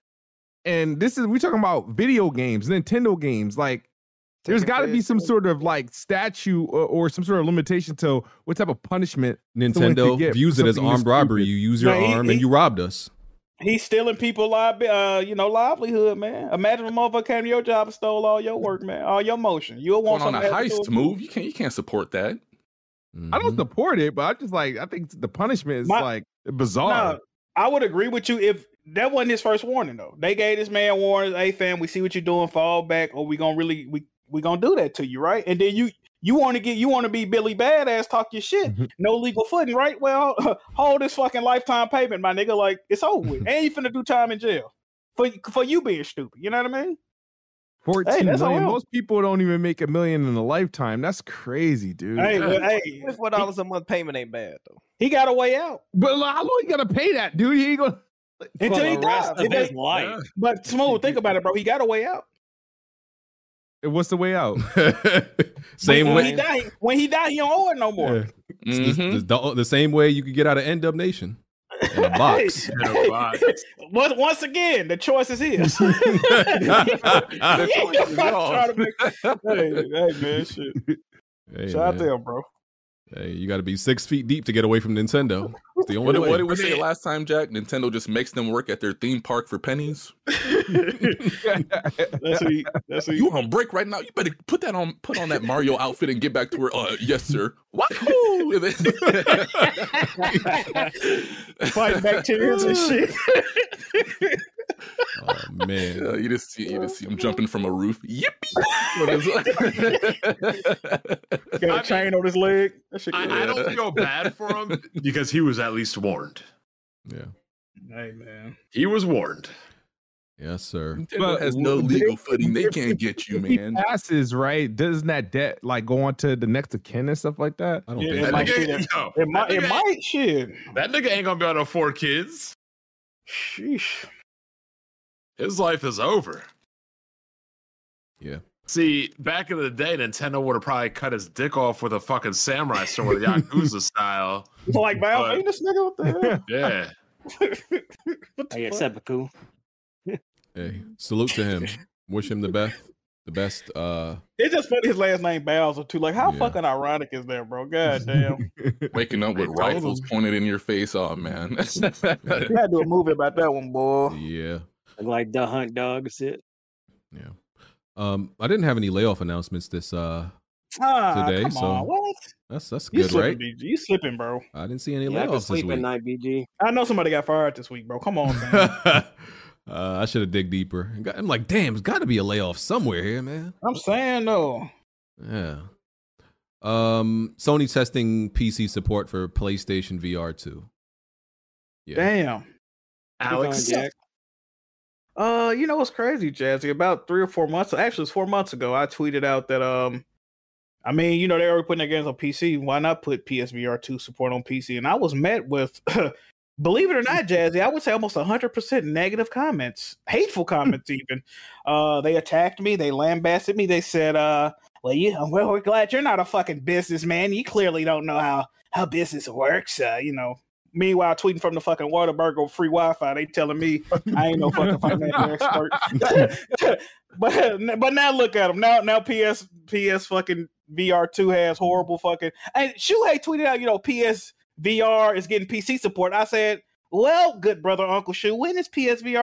And this is, we're talking about video games, Nintendo games. Like, there's got to be some sort of like statute or, or some sort of limitation to what type of punishment Nintendo views it as armed robbery. You use your arm and you robbed us. He's stealing people's li- uh, you know, livelihood, man. Imagine a motherfucker came to your job and stole all your work, man, all your motion. You'll want something on a heist move. You can't, you can't support that. Mm-hmm. I don't support it, but I just like, I think the punishment is My, like bizarre. No, I would agree with you if. That wasn't his first warning, though. They gave this man warnings. Hey, fam, we see what you're doing. Fall back, or we gonna really we we gonna do that to you, right? And then you you want to get you want to be Billy Badass, talk your shit, no legal footing, right? Well, hold this fucking lifetime payment, my nigga. Like it's over with. And you finna do time in jail for for you being stupid. You know what I mean? Fourteen hey, million. Most people don't even make a million in a lifetime. That's crazy, dude. Hey, well, hey, four dollars a month payment ain't bad though. He got a way out. But like, how long you gotta pay that, dude? You ain't gonna. Until he dies. It life. But Smooth, think about it, bro. He got a way out. And what's the way out? Same when way. He die, when he died, he don't owe it no more. Yeah. Mm-hmm. It's the, the, the, the same way you could get out of End Up Nation. in a box. In a box. Once again, the choice is his. Hey man, shit. Hey, shout man. out to him, bro. Hey, you got to be six feet deep to get away from Nintendo. It's the only what, what did we say last time, Jack? Nintendo just makes them work at their theme park for pennies. That's what he, that's what he, you on break right now? You better put that on. Put on that Mario outfit and get back to her. Uh, yes, sir. Wahoo! Fighting bacteria and shit. Oh man! Uh, you just see, you just see him jumping from a roof. Yippee! Got a chain on his leg. I, I don't feel bad for him because he was at least warned. Yeah. Hey man, he was warned. Yes, sir. Nintendo but has no legal they, footing. They can't get you, man. Passes, right? Doesn't that debt like go on to the next of kin and stuff like that? I don't yeah, think it might. Shit. No. It might. It might. Shit. That nigga ain't gonna be able to afford kids. Sheesh. His life is over. Yeah. See, back in the day, Nintendo would have probably cut his dick off with a fucking samurai sword, Yakuza style. Like, man, but, ain't this nigga? What the hell? Yeah. What the I got seppuku. Hey, salute to him. Wish him the best. The best. Uh... It's just funny his last name Bowser too. Like, how yeah. fucking ironic is that, bro? God damn. Waking up with rifles pointed in your face. Oh man. You had to do a movie about that one, boy. Yeah. Like the hunt dog, that's it. Yeah, um, I didn't have any layoff announcements this uh ah, today. Come so on. What? That's that's you good, slipping, right? B G. You slipping, bro? I didn't see any yeah, layoffs this week. At night, B G. I know somebody got fired this week, bro. Come on, man. uh, I should have dig deeper. I'm like, damn, it's got to be a layoff somewhere here, man. I'm saying though. Yeah. Um, Sony testing P C support for PlayStation V R two. Yeah. Damn. Alex. Uh, you know what's crazy, Jazzy? About three or four months, actually, it's four months ago, I tweeted out that, um, I mean, you know, they're already putting their games on P C. Why not put P S V R two support on P C? And I was met with, believe it or not, Jazzy, I would say almost one hundred percent negative comments, hateful comments even. Uh, they attacked me. They lambasted me. They said, uh, well, you, well, we're glad you're not a fucking businessman. You clearly don't know how, how business works, uh, you know. Meanwhile, tweeting from the fucking Waterburg on free Wi-Fi, they telling me I ain't no fucking financial expert. but but now look at them now. Now P S P S fucking V R two has horrible fucking. And Shuhei tweeted out, you know, P S V R is getting P C support. I said, well, good brother, Uncle Shu, when is P S V R?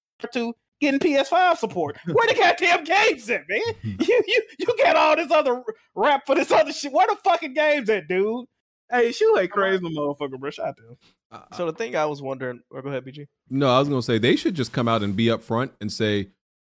To getting P S five support. Where the goddamn games at, man? You you you got all this other rap for this other shit. Where the fucking games at, dude? Hey, she ain't crazy motherfucker, bro. Shut down. Uh, so the thing I was wondering, or go ahead, B G. No, I was gonna say they should just come out and be upfront and say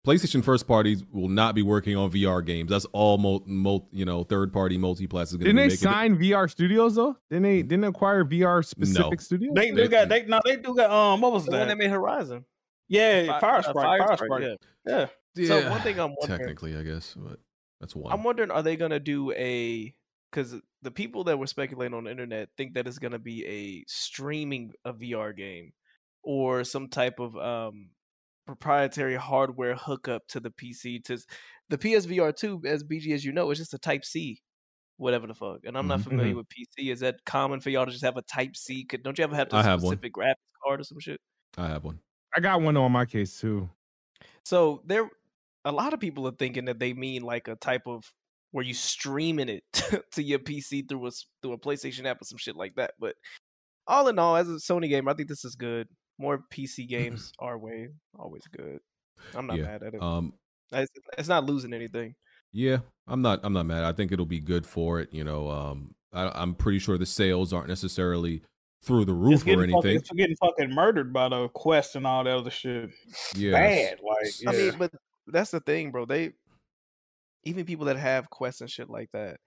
PlayStation first parties will not be working on V R games. That's all mul- mul- you know, third party multiplats is going to be making. Didn't they sign it. V R studios though? Didn't they didn't acquire V R specific no. studios? They do got they no, they do got um what was the one that made Horizon? Yeah, Fire Sprite, Fire Sprite. Yeah. yeah. So one thing I'm wondering, technically, I guess, but that's one. I'm wondering, are they gonna do a? Because the people that were speculating on the internet think that it's gonna be a streaming a V R game, or some type of um, proprietary hardware hookup to the P C. To the P S V R two, as B G as you know, is just a Type C, whatever the fuck. And I'm not mm-hmm. familiar with P C. Is that common for y'all to just have a Type C? Could don't you ever have a specific graphics card or some shit? I have one. I got one on my case too. So there, a lot of people are thinking that they mean like a type of where you streaming it to your P C through a through a PlayStation app or some shit like that. But all in all, as a Sony game, I think this is good. More P C games are way always good. I'm not yeah, mad at it. Um, it's, it's not losing anything. Yeah, I'm not. I'm not mad. I think it'll be good for it. You know, um, I, I'm pretty sure the sales aren't necessarily through the roof or anything. Fucking, it's getting fucking murdered by the Quest and all that other shit. Yeah, bad. Like, yeah. I mean, but that's the thing, bro. They even people that have Quests and shit like that,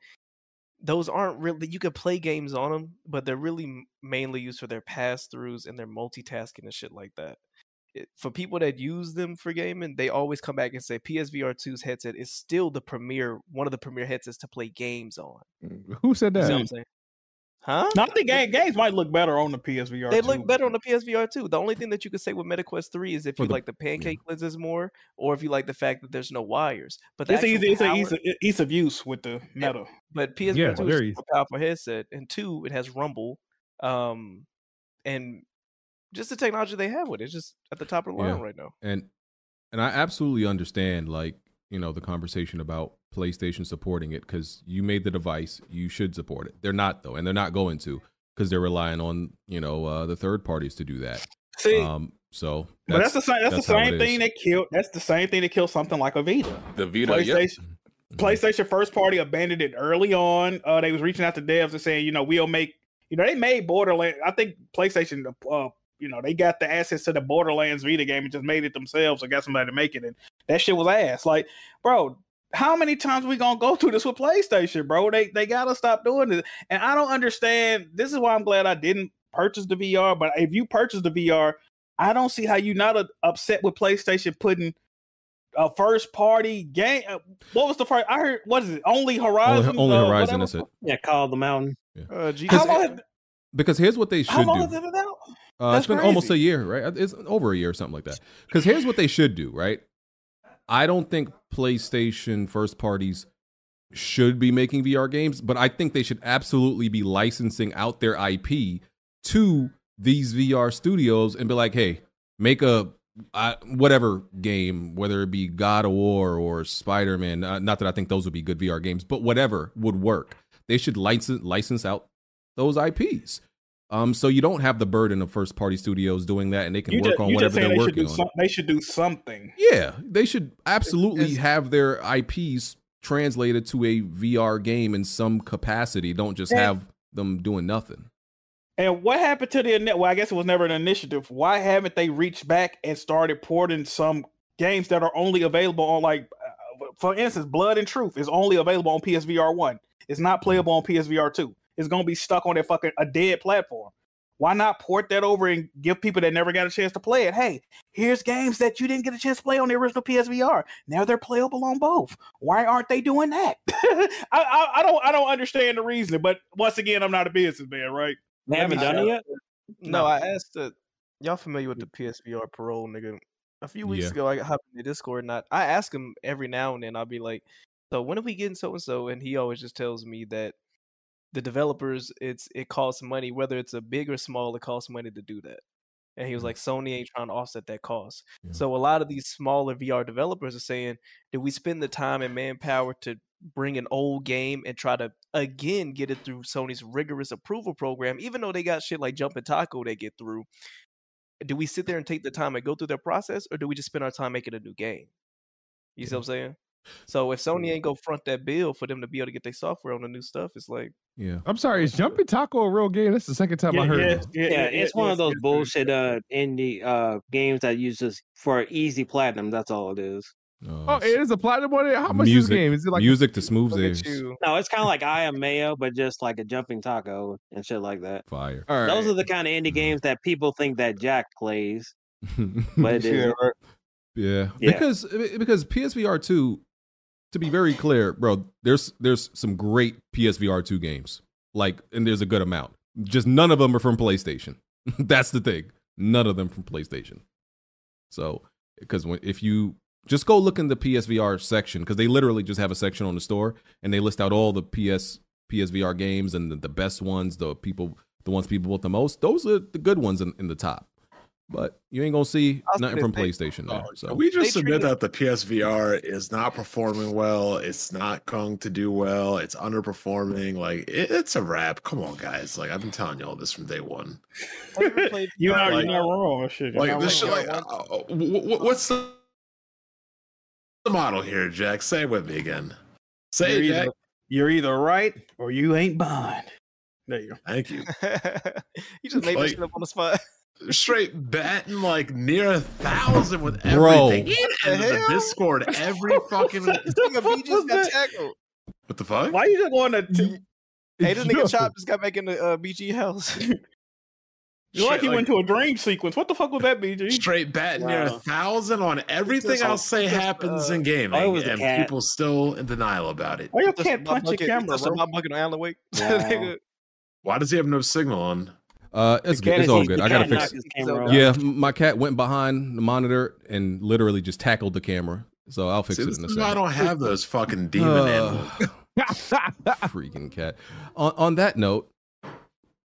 those aren't really, you could play games on them, but they're really mainly used for their pass-throughs and their multitasking and shit like that. It, for people that use them for gaming, they always come back and say P S V R two's headset is still the premier, one of the premier headsets to play games on. Who said that? You know what I'm saying? Huh? Not the game. Games might look better on the P S V R. They look better on the P S V R two. The only thing that you could say with MetaQuest three is if you like the pancake lenses more, or if you like the fact that there's no wires. But it's easy. It's ease of, ease of use with the Meta. But P S V R two yeah, is a powerful headset, and two, it has Rumble, um, and just the technology they have with it. It's just at the top of the line yeah. right now. And and I absolutely understand, like, you know, the conversation about PlayStation supporting it, because you made the device, you should support it. They're not, though, and they're not going to, because they're relying on, you know, uh, the third parties to do that. See, um, so that's, but that's the same. That's, that's the same thing that killed. That's the same thing that killed something like a Vita. The Vita, PlayStation, yeah. PlayStation first party abandoned it early on. Uh, they was reaching out to devs and saying, you know, we'll make, you know, they made Borderlands. I think PlayStation, uh, you know, they got the assets to the Borderlands Vita game and just made it themselves, or got somebody to make it, and that shit was ass. Like, bro, how many times we gonna go through this with PlayStation, bro? They they gotta stop doing this. And I don't understand. This is why I'm glad I didn't purchase the V R. But if you purchase the V R, I don't see how you're not a, upset with PlayStation putting a first party game. Uh, what was the first? I heard. What is it? Only Horizon. Only, only uh, Horizon. That's it. Yeah, Call of the Mountain. Yeah. Uh, how long have, because here's what they should how long do. Has it been out? Uh, it's been crazy. Almost a year, right? It's over a year or something like that. Because here's what they should do, right? I don't think PlayStation first parties should be making V R games, but I think they should absolutely be licensing out their I P to these V R studios and be like, hey, make a uh, whatever game, whether it be God of War or Spider-Man. Uh, not that I think those would be good V R games, but whatever would work. They should license license out those I Ps. Um, so you don't have the burden of first party studios doing that, and they can you work just, on whatever they're they working on. Some, they should do something. Yeah, they should absolutely it's, have their I Ps translated to a V R game in some capacity. Don't just and, have them doing nothing. And what happened to the, well, I guess it was never an initiative. Why haven't they reached back and started porting some games that are only available on, like, for instance, Blood and Truth is only available on P S V R one. It's not playable on P S V R two. Is going to be stuck on their fucking a dead platform. Why not port that over and give people that never got a chance to play it? Hey, here's games that you didn't get a chance to play on the original P S V R. Now they're playable on both. Why aren't they doing that? I, I, I don't I don't understand the reasoning. But once again, I'm not a businessman, right? They haven't done it yet. No, I asked. The, y'all familiar with the P S V R parole, nigga? A few weeks yeah. ago, I hopped in the Discord and I, I ask him every now and then. I'll be like, "So when are we getting so and so?" And he always just tells me that the developers, it's it costs money, whether it's a big or small, it costs money to do that. And he was like, Sony ain't trying to offset that cost. Yeah. So a lot of these smaller V R developers are saying, do we spend the time and manpower to bring an old game and try to, again, get it through Sony's rigorous approval program, even though they got shit like Jumpin' Taco they get through? Do we sit there and take the time and go through their process, or do we just spend our time making a new game? You yeah. see what I'm saying? So if Sony ain't gonna front that bill for them to be able to get their software on the new stuff, it's like, yeah. I'm sorry, is Jumpin' Taco a real game? That's the second time yeah, I heard. Yeah, it. yeah, yeah, yeah it's yeah, one yeah, of those yeah, bullshit uh, indie uh, games that uses for easy platinum. That's all it is. Oh, oh it is a platinum one. How much music, is this game? Is it like music to smooth ears? No, it's kind of like I Am Mayo, but just like a Jumpin' Taco and shit like that. Fire. All those right. are the kind of indie mm-hmm. games that people think that Jack plays, but it isn't. Yeah. yeah, because because P S V R two. To be very clear, bro, there's there's some great P S V R two games, like, and there's a good amount. Just none of them are from PlayStation. That's the thing. None of them from PlayStation. So, because when if you just go look in the P S V R section, because they literally just have a section on the store, and they list out all the P S P S V R games and the, the best ones, the people, the ones people want the most. Those are the good ones in, in the top. But you ain't gonna see nothing from PlayStation now. So we just admit that the P S V R is not performing well. It's not going to do well. It's underperforming. Like it, it's a wrap. Come on, guys. Like I've been telling y'all this from day one. you are like, not wrong. Shit. Like not this. Wrong. Shit, like uh, what's the the model here, Jack? Say it with me again. Say you're it, either, Jack. You're either right or you ain't Bond. There you go. Thank you. You just made this shit up on the spot. Straight batting like near a thousand with everything. Bro, and the, the Discord every fucking. What the fuck? Why you just going to? T- Hey, this nigga Chop just got back in the uh, B G house. You're like he like, went to a dream sequence. What the fuck was that, B G? Straight batting wow. near a thousand on everything just, I'll say just, happens uh, in gaming, and people still in denial about it. Why you can't punch your camera? My bucket on Alan Wake. Wow. Why does he have no signal on? Uh, it's, it's all good. I gotta fix it. Yeah, my cat went behind the monitor and literally just tackled the camera. So I'll fix See, it in a second. I don't have those fucking demon animals. Uh, freaking cat. On, on that note,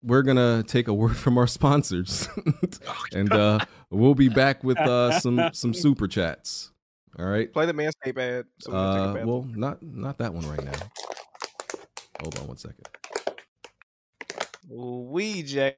we're gonna take a word from our sponsors, and uh, we'll be back with uh, some some super chats. All right. Play the Manscaped ad. So uh, take a well, not not that one right now. Hold on one second. We Jack.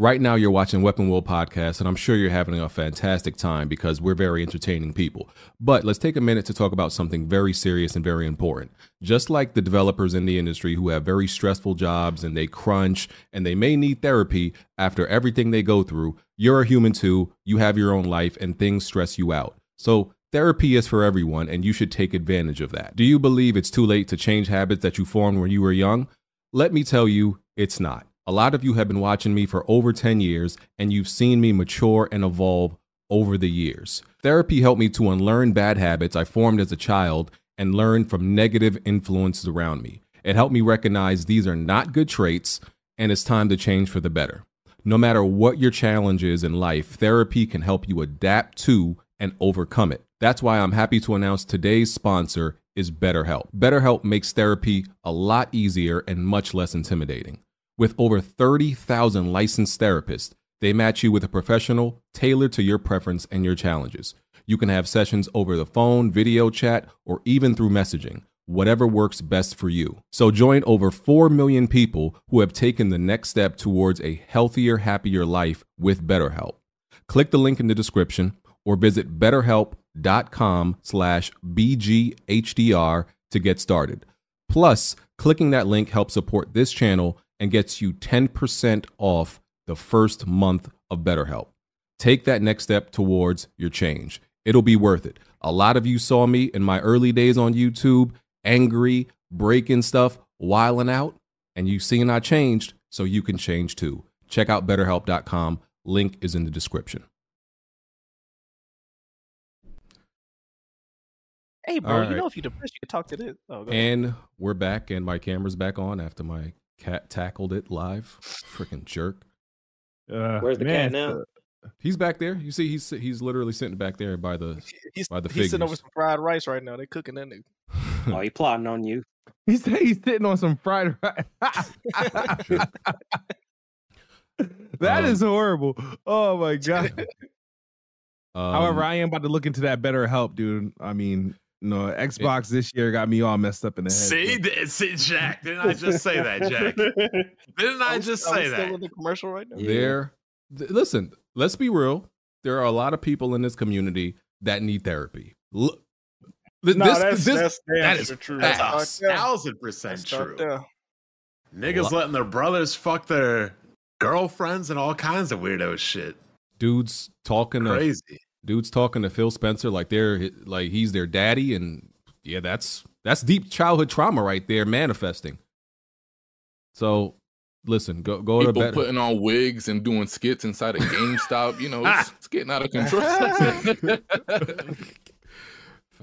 Right now, you're watching Weapon Will Podcast, and I'm sure you're having a fantastic time because we're very entertaining people. But let's take a minute to talk about something very serious and very important. Just like the developers in the industry who have very stressful jobs and they crunch and they may need therapy after everything they go through, you're a human too. You have your own life and things stress you out. So therapy is for everyone, and you should take advantage of that. Do you believe it's too late to change habits that you formed when you were young? Let me tell you, it's not. A lot of you have been watching me for over ten years, and you've seen me mature and evolve over the years. Therapy helped me to unlearn bad habits I formed as a child and learn from negative influences around me. It helped me recognize these are not good traits, and it's time to change for the better. No matter what your challenge is in life, therapy can help you adapt to and overcome it. That's why I'm happy to announce today's sponsor is BetterHelp. BetterHelp makes therapy a lot easier and much less intimidating. With over thirty thousand licensed therapists, they match you with a professional tailored to your preference and your challenges. You can have sessions over the phone, video chat, or even through messaging, whatever works best for you. So join over four million people who have taken the next step towards a healthier, happier life with BetterHelp. Click the link in the description or visit betterhelp dot com slash B G H D R to get started. Plus, clicking that link helps support this channel and gets you ten percent off the first month of BetterHelp. Take that next step towards your change. It'll be worth it. A lot of you saw me in my early days on YouTube, angry, breaking stuff, wilding out, and you've seen I changed, so you can change too. Check out betterhelp dot com. Link is in the description. Hey, bro, right. You know if you're depressed, you can talk to this. Oh, and we're back, and my camera's back on after my cat tackled it live. Freaking jerk. Uh, Where's the man. cat now? He's back there. You see, he's he's literally sitting back there by the he's, by the figures. He's sitting over some fried rice right now. They're cooking that nigga. Oh, he plotting on you. He's he's sitting on some fried rice. That um, is horrible. Oh my god. Um, However, I am about to look into that BetterHelp, dude. I mean, no, Xbox it, this year got me all messed up in the head. See, but... see, Jack, didn't I just say that, Jack? Didn't I, I was, just say I was that? Still in the commercial right now. Yeah. There, th- listen, let's be real. There are a lot of people in this community that need therapy. Look, th- no, this, that's, this, that's that is true. That's a thousand percent true. Niggas letting their brothers fuck their girlfriends and all kinds of weirdo shit. Dudes talking crazy. To, dudes talking to Phil Spencer like they're like he's their daddy, and yeah, that's that's deep childhood trauma right there manifesting. So listen, go go people to better. Putting on wigs and doing skits inside a GameStop. You know, it's, it's getting out of control. Facts,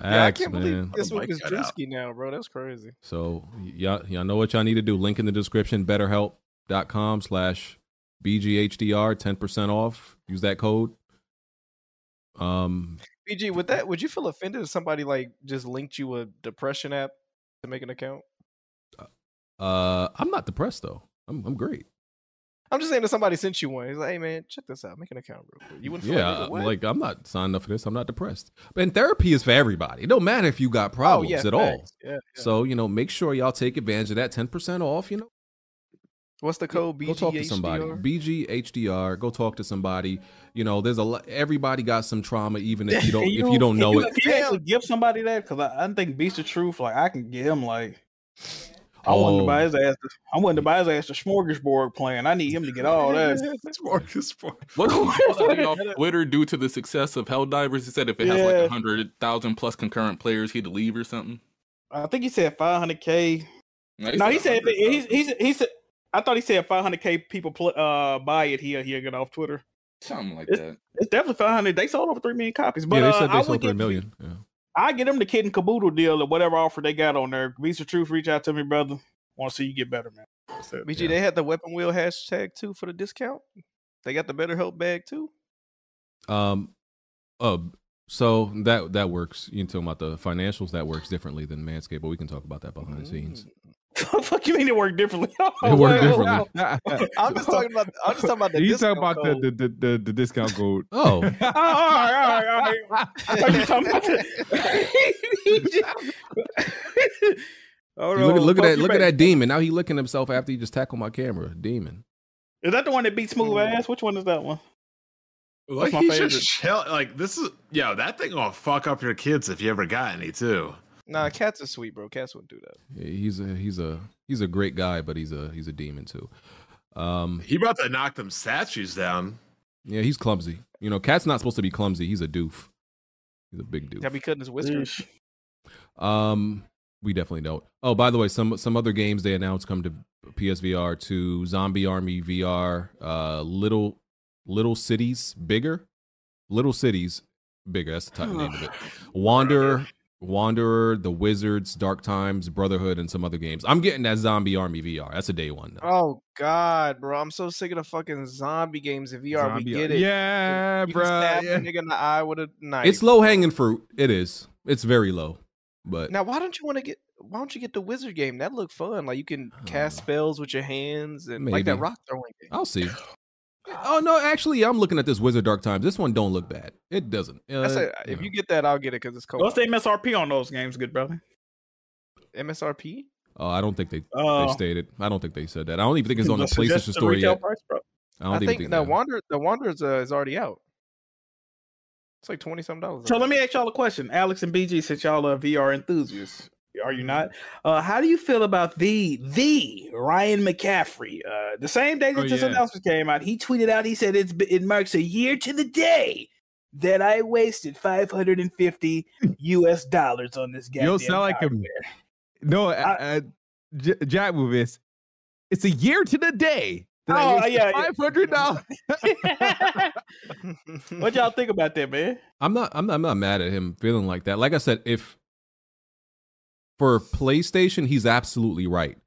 yeah, I can't man. believe this one is Drewski now, bro. That's crazy. So y'all y'all know what y'all need to do. Link in the description. BetterHelp dot com slash B G H D R, ten percent off. Use that code. Um, B G, with that, would you feel offended if somebody like just linked you a depression app to make an account? Uh, I'm not depressed though. I'm I'm great. I'm just saying that somebody sent you one. He's like, hey man, check this out. Make an account real quick. You wouldn't feel yeah, like, like I'm not signed up for this. I'm not depressed. And therapy is for everybody. It don't matter if you got problems oh, yeah, at facts. all. Yeah, yeah. So you know, make sure y'all take advantage of that ten percent off. You know. What's the code? B G H D R? Go talk to somebody. B G H D R. Go talk to somebody. You know, there's a lot. Everybody got some trauma, even if you don't. you, if you don't know you, it, can you actually give somebody that? Because I, I think Beast of Truth. Like I can give him like. I oh. wanted to buy his ass. The, I wanted to buy his ass the smorgasbord plan. I need him to get all that smorgasbord. What's off Twitter due to the success of Helldivers? He said if it has yeah. like a hundred thousand plus concurrent players, he'd leave or something. I think he said five hundred K. No, he, no, said, he said he, he he said I thought he said five hundred K people pl- uh buy it here here get off Twitter. Something like it's, that. It's definitely five hundred. They sold over three million copies. But yeah, they said they uh, sold over a million. Yeah. I get them the Kid and Caboodle deal or whatever offer they got on there. Visa Truth, reach out to me, brother. Want to see you get better, man. B G, yeah. They had the Weapon Wheel hashtag too for the discount. They got the BetterHelp bag too. Um, uh, so that that works. You can talk about the financials. That works differently than Manscaped, but we can talk about that behind mm-hmm. the scenes. Fuck you mean it worked differently? It worked differently. I'm just talking about. I'm just talking about the. You discount talking about code. The, the, the, the discount code? Oh. oh, all right, all right, all right. I thought you were talking about the... All right, look, look at that! Look at that demon. Now he licking himself after he just tackled my camera. Demon. Is that the one that beat Smooth Ass? Which one is that one? Like my he favorite. Just chill. Like this is yeah. That thing will fuck up your kids if you ever got any too. Nah, Cats are sweet, bro. Cats wouldn't do that. Yeah, he's a he's a he's a great guy, but he's a he's a demon too. Um, he about to knock them statues down. Yeah, he's clumsy. You know, Cat's not supposed to be clumsy. He's a doof. He's a big doof. Have he cutting his whiskers? um, we definitely don't. Oh, by the way, some some other games they announced come to P S V R two: Zombie Army V R, uh, Little Little Cities Bigger, Little Cities Bigger. That's the type of name of it. Wanderer. Wanderer, The Wizards, Dark Times, Brotherhood, and some other games. I'm getting that Zombie Army V R. That's a day one. Though. Oh God, bro, I'm so sick of the fucking zombie games in V R. Zombie we get it, yeah, bro. Stab yeah. a nigga in the eye with a knife. It's low hanging fruit. It is. It's very low. But now, why don't you want to get? Why don't you get the Wizard game? That looked fun. Like you can cast uh, spells with your hands and maybe. Like that rock throwing game. I'll see. Oh no! Actually, I'm looking at this Wizard Dark Times. This one don't look bad. It doesn't. Uh, I said, if you get that, I'll get it because it's cool. What's the M S R P on those games, good brother? M S R P? Oh, I don't think they, uh, they stated. I don't think they said that. I don't even think it's on the PlayStation Store yet. Price, I don't I think, think the Wander the Wanderers uh, is already out. It's like twenty some dollars. So let me ask y'all a question, Alex and B G, since y'all are V R enthusiasts. Are you not? Uh, how do you feel about the the Ryan McCaffrey? Uh, the same day that oh, this yeah. announcement came out, he tweeted out. He said, "It's it marks a year to the day that I wasted five hundred fifty U S dollars on this guy." You don't sound like hardware. A no, I, I, J- Jack with this. It's a year to the day. That oh I yeah, five hundred dollars. What y'all think about that, man? I'm not. I'm not. I'm not mad at him feeling like that. Like I said, if. For PlayStation, he's absolutely right.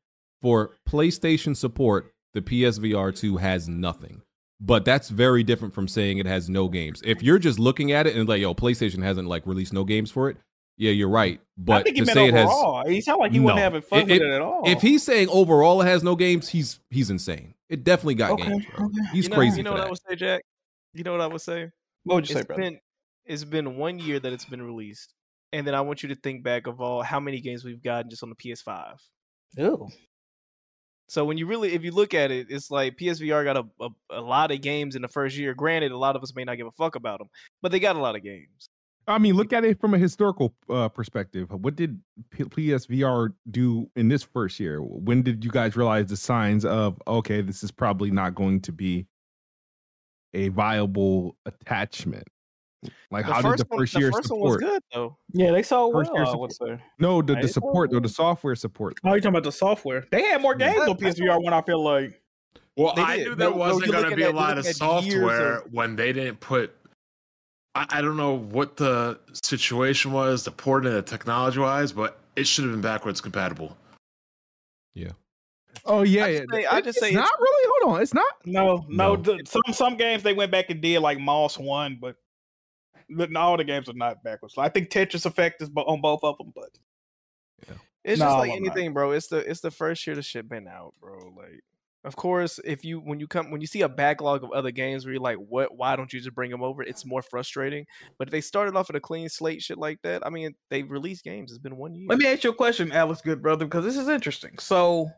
For PlayStation support, the P S V R two has nothing. But that's very different from saying it has no games. If you're just looking at it and like, yo, PlayStation hasn't like released no games for it. Yeah, you're right. But I think he to meant say overall. It has, he sounded like he no. wasn't having fun it, with it, it at all. If he's saying overall it has no games, he's he's insane. It definitely got okay. games. Bro. He's you know, crazy. You know for what that. I would say, Jack? You know what I would say? What would you it's say, brother? Been, it's been one year that it's been released. And then I want you to think back of all how many games we've gotten just on the P S five. Ew. So when you really, if you look at it, it's like P S V R got a, a, a lot of games in the first year. Granted, a lot of us may not give a fuck about them, but they got a lot of games. I mean, look at it from a historical uh, perspective. What did P- PSVR do in this first year? When did you guys realize the signs of, okay, this is probably not going to be a viable attachment? Like the how did the first one, year the first support? One was good, though. Yeah, they saw well. Year uh, no, the, the support though, the software support. Oh, you're talking about the software? They had more games on P S V R when I feel like. Well, I knew there wasn't going to be a lot of software when they didn't put. I, I don't know what the situation was, the port and the technology wise, but it should have been backwards compatible. Yeah. Oh yeah, I just yeah. say, I just it's say not it's, really. Hold on, it's not. No, no. no. The, some some games they went back and did like Moss One, but. But all the games are not backwards. I think Tetris Effect is on both of them, but yeah. it's no, just like I'm anything, not. Bro. It's the it's the first year the shit been out, bro. Like, of course, if you when you come when you see a backlog of other games where you're like, what? Why don't you just bring them over? It's more frustrating. But if they started off with a clean slate, shit like that. I mean, they've released games. It's been one year. Let me ask you a question, Alex, good brother, because this is interesting. So.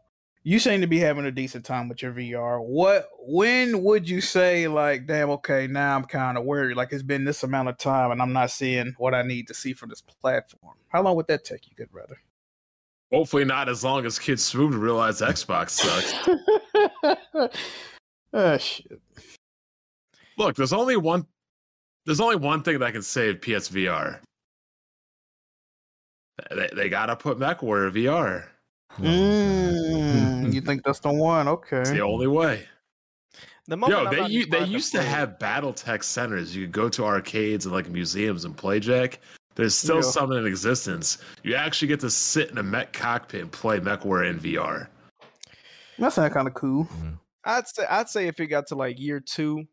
You seem to be having a decent time with your V R. What, when would you say like, damn, okay, now I'm kind of worried. Like it's been this amount of time and I'm not seeing what I need to see from this platform. How long would that take you, good brother? Hopefully not as long as Kid Smooth realize Xbox sucks. Oh, shit. Look, there's only one, there's only one thing that can save P S V R. They, they got to put MechWarrior V R. Mm, you think that's the one? Okay. It's the only way. The Yo, I'm they you, they used to have BattleTech centers. You could go to arcades and like museums and play Jack. There's still yeah. some in existence. You actually get to sit in a mech cockpit and play MechWarrior in V R. That sounds kind of cool. Mm-hmm. I'd say I'd say if it got to like year two,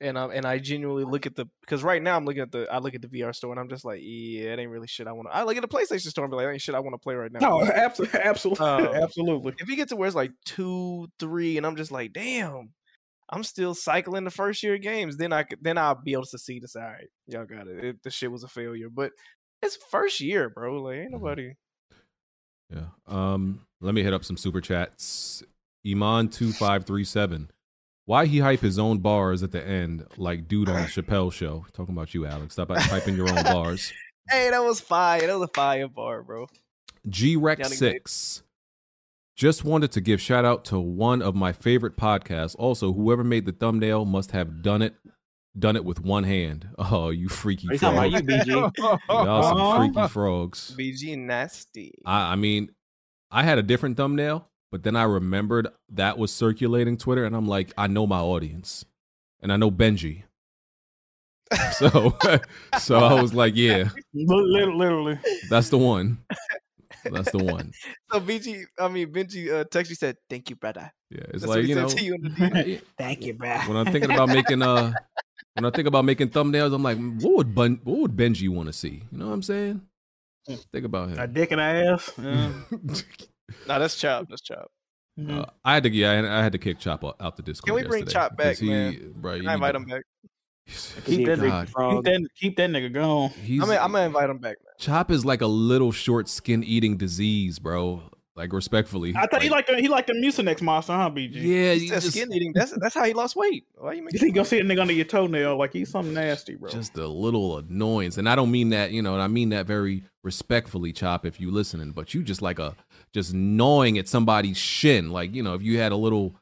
and I and I genuinely look at the because right now I'm looking at the I look at the V R store and I'm just like, yeah, it ain't really shit I want to. I look at the PlayStation store and be like, that ain't shit I want to play right now. No, absolutely, absolutely, um, absolutely. If you get to where it's like two, three, and I'm just like, damn, I'm still cycling the first year of games. Then I could, then I'll be able to see this. All right, y'all got it. it. The shit was a failure, but it's first year, bro. Like ain't nobody. Yeah. Um. Let me hit up some super chats. Iman two five three seven. Why he hype his own bars at the end like dude on the Chappelle show? Talking about you, Alex. Stop hyping your own bars. Hey, that was fire. That was a fire bar, bro. G Rex six. Just wanted to give shout out to one of my favorite podcasts. Also, whoever made the thumbnail must have done it done it with one hand. Oh, you freaky frog. Talking about you, B G. Y'all some freaky frogs. B G nasty. I, I mean, I had a different thumbnail. But then I remembered that was circulating Twitter, and I'm like, I know my audience, and I know Benji. So, so I was like, yeah, literally, that's the one. That's the one. So Benji, I mean Benji, uh, texted said, "Thank you, brother." Yeah, it's that's like you know, to you in the thank you, brother. When I'm thinking about making uh, when I think about making thumbnails, I'm like, what would ben- what would Benji want to see? You know what I'm saying? Think about him. A dick and an ass. Yeah. No, that's Chop. That's Chop. Mm-hmm. Uh, I had to, yeah, I had to kick Chop out the Discord. Can we bring Chop back, he, man? Bro, Can I invite to, him back? Keep that, nigga, keep, that, keep that nigga going. He's, I'm gonna, I'm gonna invite him back, man. Chop is like a little short skin eating disease, bro. Like respectfully. I thought like, he liked the, he liked the Mucinex monster, huh, B G? Yeah, he's just, skin eating. That's that's how he lost weight. Why you, you think you'll see a nigga under your toenail like he's something nasty, bro? Just a little annoyance, and I don't mean that, you know, and I mean that very respectfully, Chop. If you listening, but you just like a. Just gnawing at somebody's shin, like you know, if you had a little,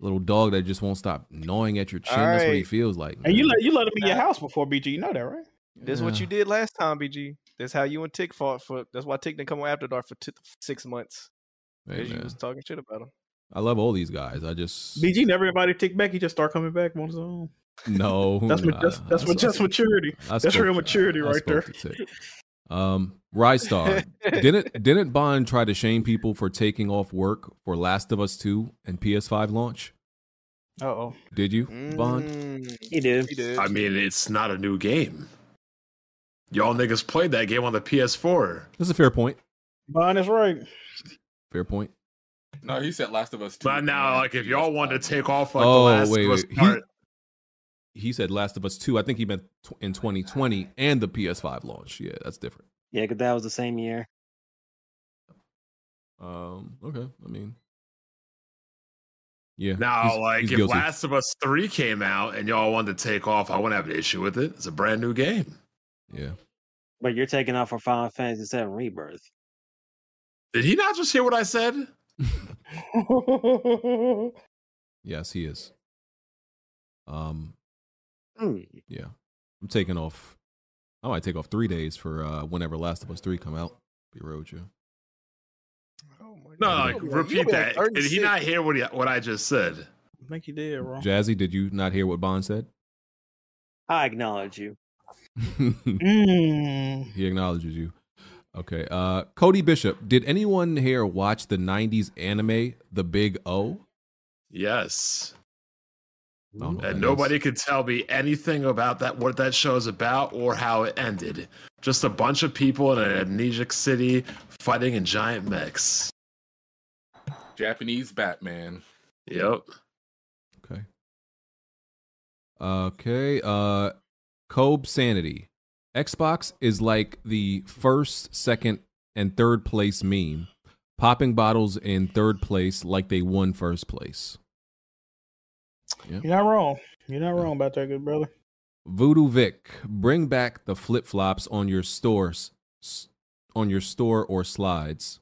little dog that just won't stop gnawing at your chin, right. That's what he feels like. And man. you let you let him in your house before, B G. You know that, right? Yeah. This is what you did last time, B G. That's how you and Tick fought for. That's why Tick didn't come on After Dark for t- six months. Because you was talking shit about him. I love all these guys. I just B G never invited Tick back. He just started coming back on his own. No, that's nah, that's, that's, that's just maturity. That's spoke, real maturity I, right I there. Um, Rystar, didn't didn't Bond try to shame people for taking off work for Last of Us two and P S five launch? Uh-oh. Did you, Bond? Mm, he did. He did. I mean, it's not a new game. Y'all niggas played that game on the P S four. That's a fair point. Bond is right. Fair point. No, he said Last of Us two. But now, like, if y'all wanted to take off like oh, the Last wait, of Us wait. part... He said Last of Us two. I think he meant t- in twenty twenty and the P S five launch. Yeah, that's different. Yeah, because that was the same year. Um. Okay. I mean, yeah. Now, he's, like, he's if guilty. Last of Us three came out and y'all wanted to take off, I wouldn't have an issue with it. It's a brand new game. Yeah. But you're taking off for Final Fantasy seven Rebirth. Did he not just hear what I said? Yes, he is. Um. Yeah, I'm taking off. I might take off three days for uh, whenever Last of Us three come out. Be real with you. Oh my God. No, like, repeat that. Like did he not hear what he, what I just said? I think he did, wrong. Jazzy, did you not hear what Bond said? I acknowledge you. mm. He acknowledges you. Okay. Uh, Cody Bishop, did anyone here watch the nineties anime, The Big O? Yes. And that nobody is. could tell me anything about that, what that show is about or how it ended. Just a bunch of people in an amnesiac city fighting in giant mechs. Japanese Batman. Yep. Okay. Okay. Uh, Kobe Sanity. Xbox is like the first, second, and third place meme. Popping bottles in third place like they won first place. Yep. You're not wrong. You're not wrong about that, good brother. Voodoo Vic, bring back the flip flops on your stores, on your store or slides.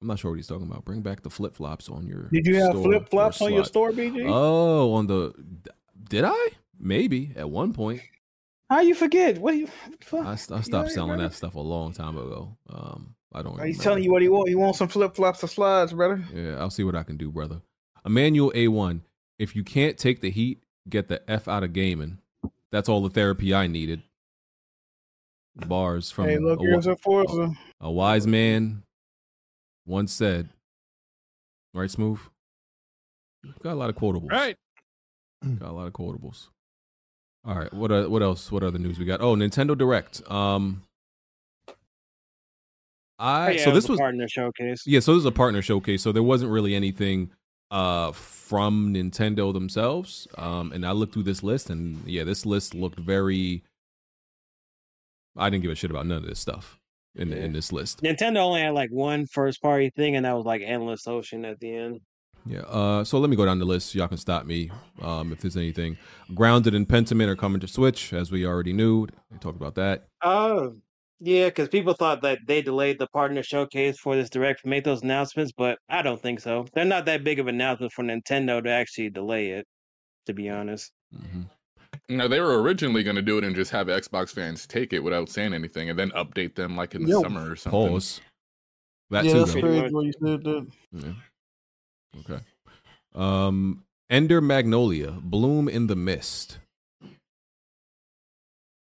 I'm not sure what he's talking about. Bring back the flip flops on your. Did you have flip flops on your store, B G? Oh, on the. Did I? Maybe at one point. How you forget? What do you? Fuck? I, I stopped you know, selling brother? that stuff a long time ago. Um, I don't. He's telling you what he wants. He wants some flip flops and slides, brother. Yeah, I'll see what I can do, brother. Emmanuel A one. If you can't take the heat, get the F out of gaming. That's all the therapy I needed. Bars from hey, look, a, a, a wise man once said. Right, Smooth? Got a lot of quotables. Right. Got a lot of quotables. All right. What uh, what else? What other news we got? Oh, Nintendo Direct. Um, I oh, yeah, so this was a partner showcase. Yeah, so this is a partner showcase. So there wasn't really anything uh from Nintendo themselves. Um, and I looked through this list, and yeah, this list looked very. I didn't give a shit about none of this stuff in yeah. in this list. Nintendo only had like one first party thing, and that was like Endless Ocean at the end. Yeah, uh, so let me go down the list. So y'all can stop me um, if there's anything. Grounded and Pentiment are coming to Switch, as we already knew. We talked about that. Oh, uh, yeah, because people thought that they delayed the partner showcase for this Direct to make those announcements, but I don't think so. They're not that big of an announcement for Nintendo to actually delay it, to be honest. Mm-hmm. No, they were originally going to do it and just have Xbox fans take it without saying anything and then update them like in the Yo, summer or something. Pause. That yeah, too, that's crazy what you said, dude. Yeah. Okay. Um, Ender Magnolia, Bloom in the Mist.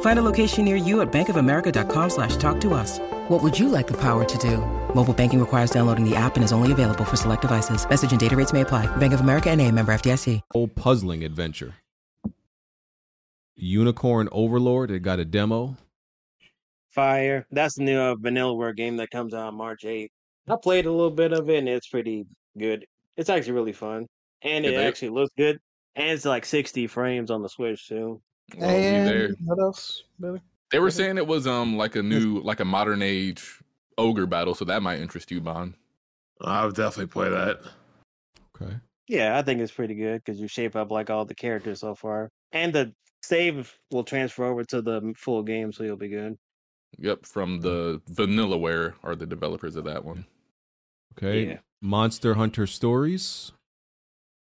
Find a location near you at bankofamerica.com slash talk to us. What would you like the power to do? Mobile banking requires downloading the app and is only available for select devices. Message and data rates may apply. Bank of America N A, member F D I C. Old puzzling adventure. Unicorn Overlord, it got a demo. Fire. That's the new uh, Vanillaware game that comes out on March eighth. I played a little bit of it and it's pretty good. It's actually really fun. And it yeah, actually looks good. And it's like sixty frames on the Switch too. Well, and what else, baby? They were saying it was um like a new, like a modern age ogre battle, so that might interest you, Bond. I would definitely play that. Okay. Yeah, I think it's pretty good because you shape up like all the characters so far, and the save will transfer over to the full game, so you'll be good. Yep, from the Vanillaware are the developers of that one. Okay. Yeah. Monster Hunter Stories.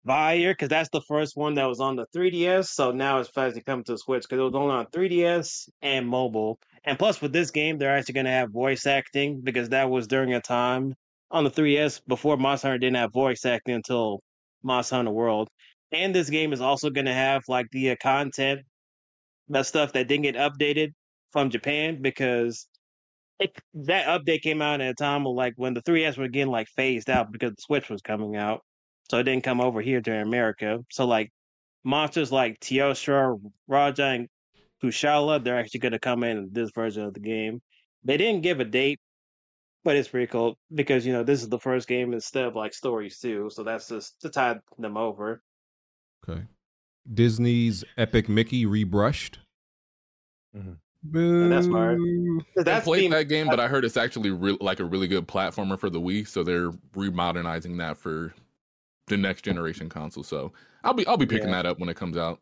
Fire, because that's the first one that was on the three D S, so now it's fast to come to the Switch because it was only on three D S and mobile. And plus, with this game, they're actually going to have voice acting because that was during a time on the three D S before Monster Hunter didn't have voice acting until Monster Hunter World. And this game is also going to have like the uh, content, that stuff that didn't get updated from Japan because it, that update came out at a time of, like when the three D S were getting like phased out because the Switch was coming out. So it didn't come over here to America. So like monsters like Teostra, Raja, and Kushala, they're actually going to come in this version of the game. They didn't give a date, but it's pretty cool because, you know, this is the first game instead of like stories too. So that's just to tie them over. Okay. Disney's Epic Mickey Rebrushed. Mm-hmm. And that's hard. I played being, that game, but I heard it's actually re- like a really good platformer for the Wii. So they're remodernizing that for the next generation console, so I'll be I'll be picking yeah. that up when it comes out.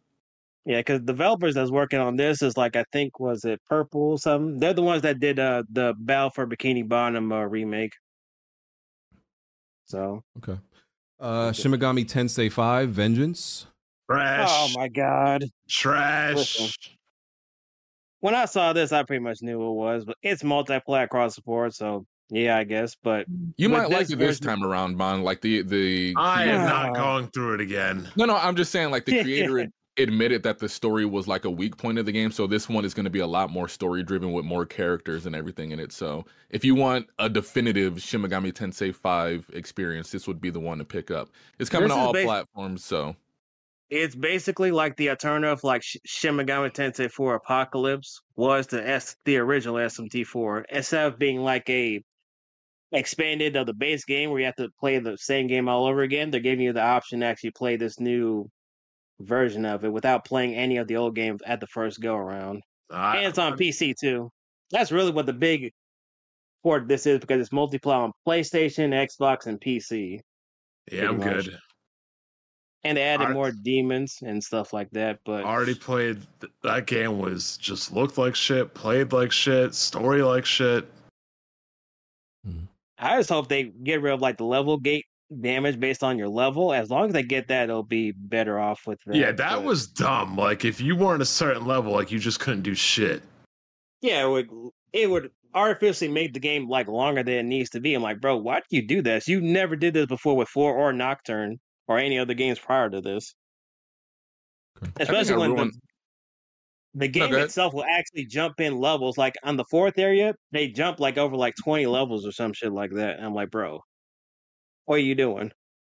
Yeah, because developers that's working on this is like I think was it Purple or something. They're the ones that did uh, the Battle for Bikini Bottom uh, remake. So okay, uh, Shin Megami Tensei five Vengeance. Trash. Oh my god. Trash. Listen, when I saw this, I pretty much knew what it was, but it's multiplayer across the board, so. Yeah, I guess, but you might like it this time around, Bond. Like the the I am not going through it again. No, no, I'm just saying, like the creator ad- admitted that the story was like a weak point of the game, so this one is going to be a lot more story driven with more characters and everything in it. So, if you want a definitive Shin Megami Tensei five experience, this would be the one to pick up. It's coming to all bas- platforms, so it's basically like the alternative, like Shin Megami Tensei four Apocalypse was the S the original S M T four, instead of being like a expanded of the base game where you have to play the same game all over again. They're giving you the option to actually play this new version of it without playing any of the old games at the first go around. Uh, and it's on P C too. That's really what the big port this is because it's multiplayer on PlayStation, Xbox, and P C. Yeah, I'm much. good. And they added I, more demons and stuff like that. But I already played that game. Was just looked like shit, played like shit, story like shit. I just hope they get rid of like the level gate damage based on your level. As long as they get that, it'll be better off with that. Yeah, that but, was dumb. Like if you weren't a certain level, like you just couldn't do shit. Yeah, it would, it would artificially make the game like longer than it needs to be. I'm like, bro, why do you do this? You never did this before with four or Nocturne. Or any other games prior to this. Okay. Especially when the, the game okay. itself will actually jump in levels. Like on the fourth area, they jump like over like twenty levels or some shit like that. And I'm like, bro, what are you doing?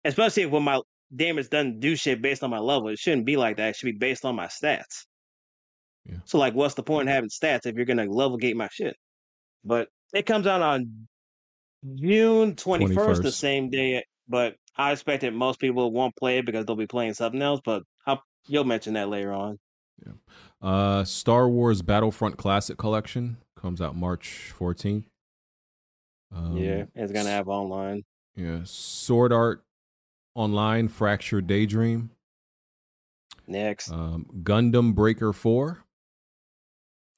Especially when my damage doesn't do shit based on my level. It shouldn't be like that. It should be based on my stats. Yeah. So like, what's the point in having stats if you're going to level gate my shit? But it comes out on June twenty-first, twenty-first. The same day. But I expect that most people won't play it because they'll be playing something else, but I'll, you'll mention that later on. Yeah. Uh, Star Wars Battlefront Classic Collection comes out March fourteenth. Um, yeah, it's going to have online. Yeah, Sword Art Online Fractured Daydream. Next. Um, Gundam Breaker four.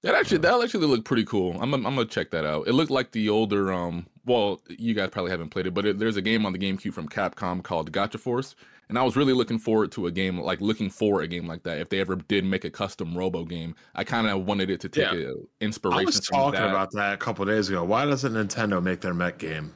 That actually, that actually looked pretty cool. I'm, I'm gonna check that out. It looked like the older, um, well, you guys probably haven't played it, but it, there's a game on the GameCube from Capcom called Gotcha Force, and I was really looking forward to a game like looking for a game like that. If they ever did make a custom Robo game, I kind of wanted it to take yeah. a, inspiration. I was talking from that. about that a couple of days ago. Why doesn't Nintendo make their mech game?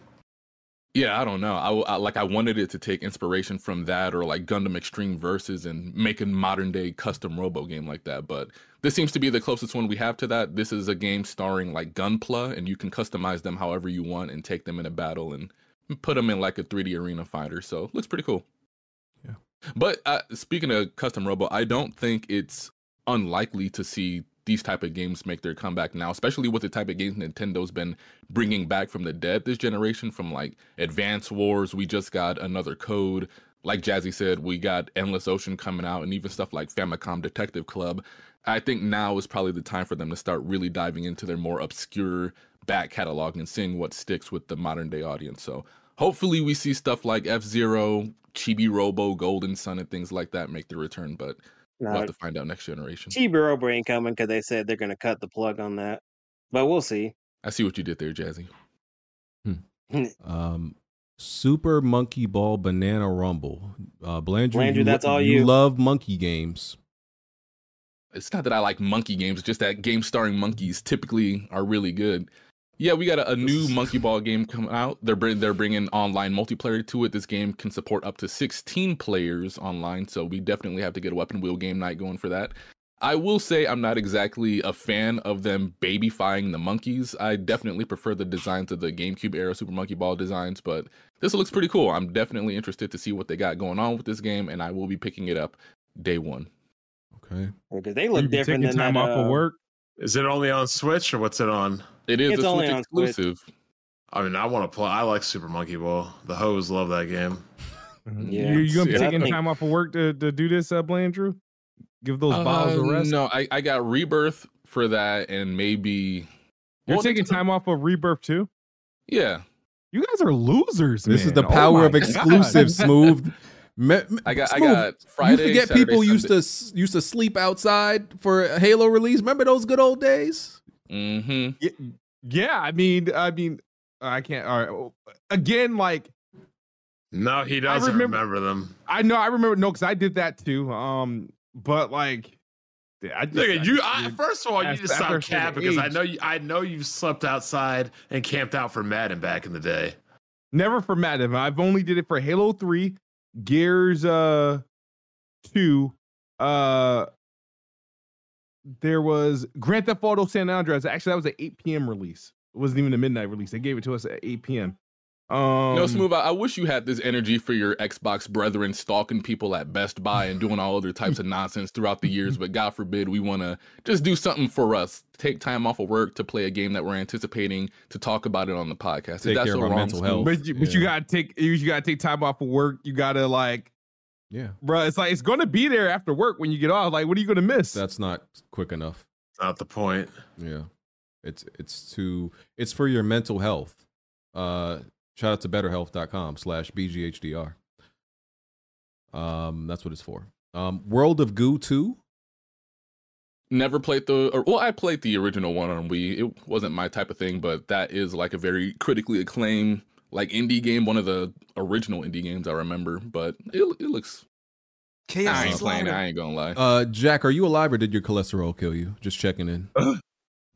Yeah, I don't know. I, I like I wanted it to take inspiration from that or like Gundam Extreme Versus and make a modern day custom Robo game like that, but. This seems to be the closest one we have to that. This is a game starring like Gunpla, and you can customize them however you want and take them in a battle and put them in like a three D arena fighter. So it looks pretty cool. Yeah. But uh, speaking of custom Robo, I don't think it's unlikely to see these type of games make their comeback now, especially with the type of games Nintendo's been bringing back from the dead this generation. From like Advance Wars, we just got Another Code. Like Jazzy said, we got Endless Ocean coming out, and even stuff like Famicom Detective Club. I think now is probably the time for them to start really diving into their more obscure back catalog and seeing what sticks with the modern day audience. So hopefully we see stuff like F-Zero, Chibi Robo, Golden Sun, and things like that make the return, but we'll have to find out next generation. Chibi Robo ain't coming because they said they're going to cut the plug on that, but we'll see. I see what you did there, Jazzy. Hmm. um, Super Monkey Ball Banana Rumble. Uh, Blandrew, Blandrew you, that's all you. You love monkey games. It's not that I like monkey games, it's just that games starring monkeys typically are really good. Yeah, we got a, a new Monkey Ball game coming out. They're, bring, they're bringing online multiplayer to it. This game can support up to sixteen players online, so we definitely have to get a Weapon Wheel game night going for that. I will say I'm not exactly a fan of them babyfying the monkeys. I definitely prefer the designs of the GameCube era Super Monkey Ball designs, but this looks pretty cool. I'm definitely interested to see what they got going on with this game, and I will be picking it up day one. Okay. Because they look different than time that, off uh, of work. Is it only on Switch or what's it on? It is it's a Switch exclusive. Switch. I mean, I want to play. I like Super Monkey Ball. The hoes love that game. Yeah, you, you gonna be yeah, taking think... time off of work to, to do this, uh, Blandrew? Give those uh, balls a rest. No, I, I got Rebirth for that, and maybe you're well, taking time off of Rebirth too. Yeah, you guys are losers. This man. is the power oh of exclusive smooth. Me, me, I got. Smooth. I got. Friday, you forget Saturday, people Sunday. used to used to sleep outside for Halo release. Remember those good old days? Mm-hmm. Yeah, yeah. I mean, I mean, I can't. All right. Again, like. No, he doesn't remember, remember them. I know. I remember. No, because I did that too. Um, but like, I just, Nigga, I, you. I, first of all, you just stop capping because I know you. I know you slept outside and camped out for Madden back in the day. Never for Madden. I've only did it for Halo three. Gears uh two uh there was Grand Theft Auto San Andreas. Actually, that was an eight p.m. release. It wasn't even a midnight release. They gave it to us at eight p.m. um no Smooth, I, I wish you had this energy for your Xbox brethren stalking people at Best Buy and doing all other types of nonsense throughout the years, but God forbid we want to just do something for us, take time off of work to play a game that we're anticipating to talk about it on the podcast. Take care of our mental health. But you, but yeah. you gotta take you gotta take time off of work. You gotta like, yeah, bro. It's like it's gonna be there after work when you get off. Like, what are you gonna miss? That's not quick enough. Not the point. Yeah. It's it's to it's for your mental health. Uh, shout out to better health dot com slash B G H D R. Um, that's what it's for. Um, World of Goo two. Never played the, or, well, I played the original one on Wii. It wasn't my type of thing, but that is like a very critically acclaimed, like indie game. One of the original indie games I remember, but it, it looks. Chaos I ain't is playing it, I ain't gonna lie. Uh, Jack, are you alive or did your cholesterol kill you? Just checking in.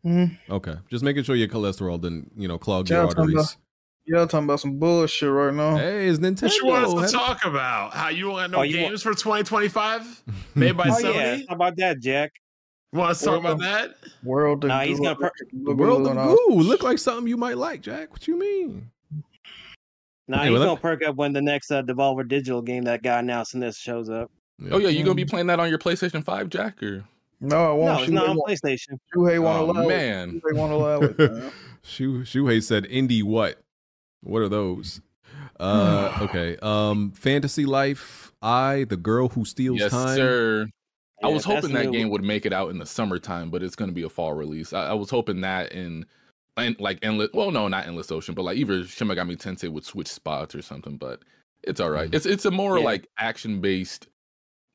Mm. Okay, just making sure your cholesterol didn't, you know, clog y'all your arteries. About, y'all talking about some bullshit right now. Hey, it's Nintendo. What you want us to talk about? How you want to know oh, games want... for twenty twenty-five? Made by oh, Sony? Yeah. How about that, Jack? You want us to talk about that? World of nah, Goo. Gonna... World of Goo. Look like something you might like, Jack. What you mean? Nah, okay, he's well, gonna that... perk up when the next uh, Devolver Digital game that got announced and this shows up. Yeah. Oh yeah, you gonna be playing that on your PlayStation five, Jack? Or no, I won't. No, it's not on PlayStation. Shuhei won't allow it. Man, Shuhei won't allow it. Shuhei said, "Indie what? What are those?" Uh, okay, um, Fantasy Life. I, the girl who steals yes, time. Yes, sir. Yeah, I was hoping that game would make it out in the summertime, but it's gonna be a fall release. I, I was hoping that in. And like endless, well, no, not Endless Ocean, but like either Shin Megami Tensei would switch spots or something. But it's all right. Mm-hmm. It's it's a more yeah. like action based,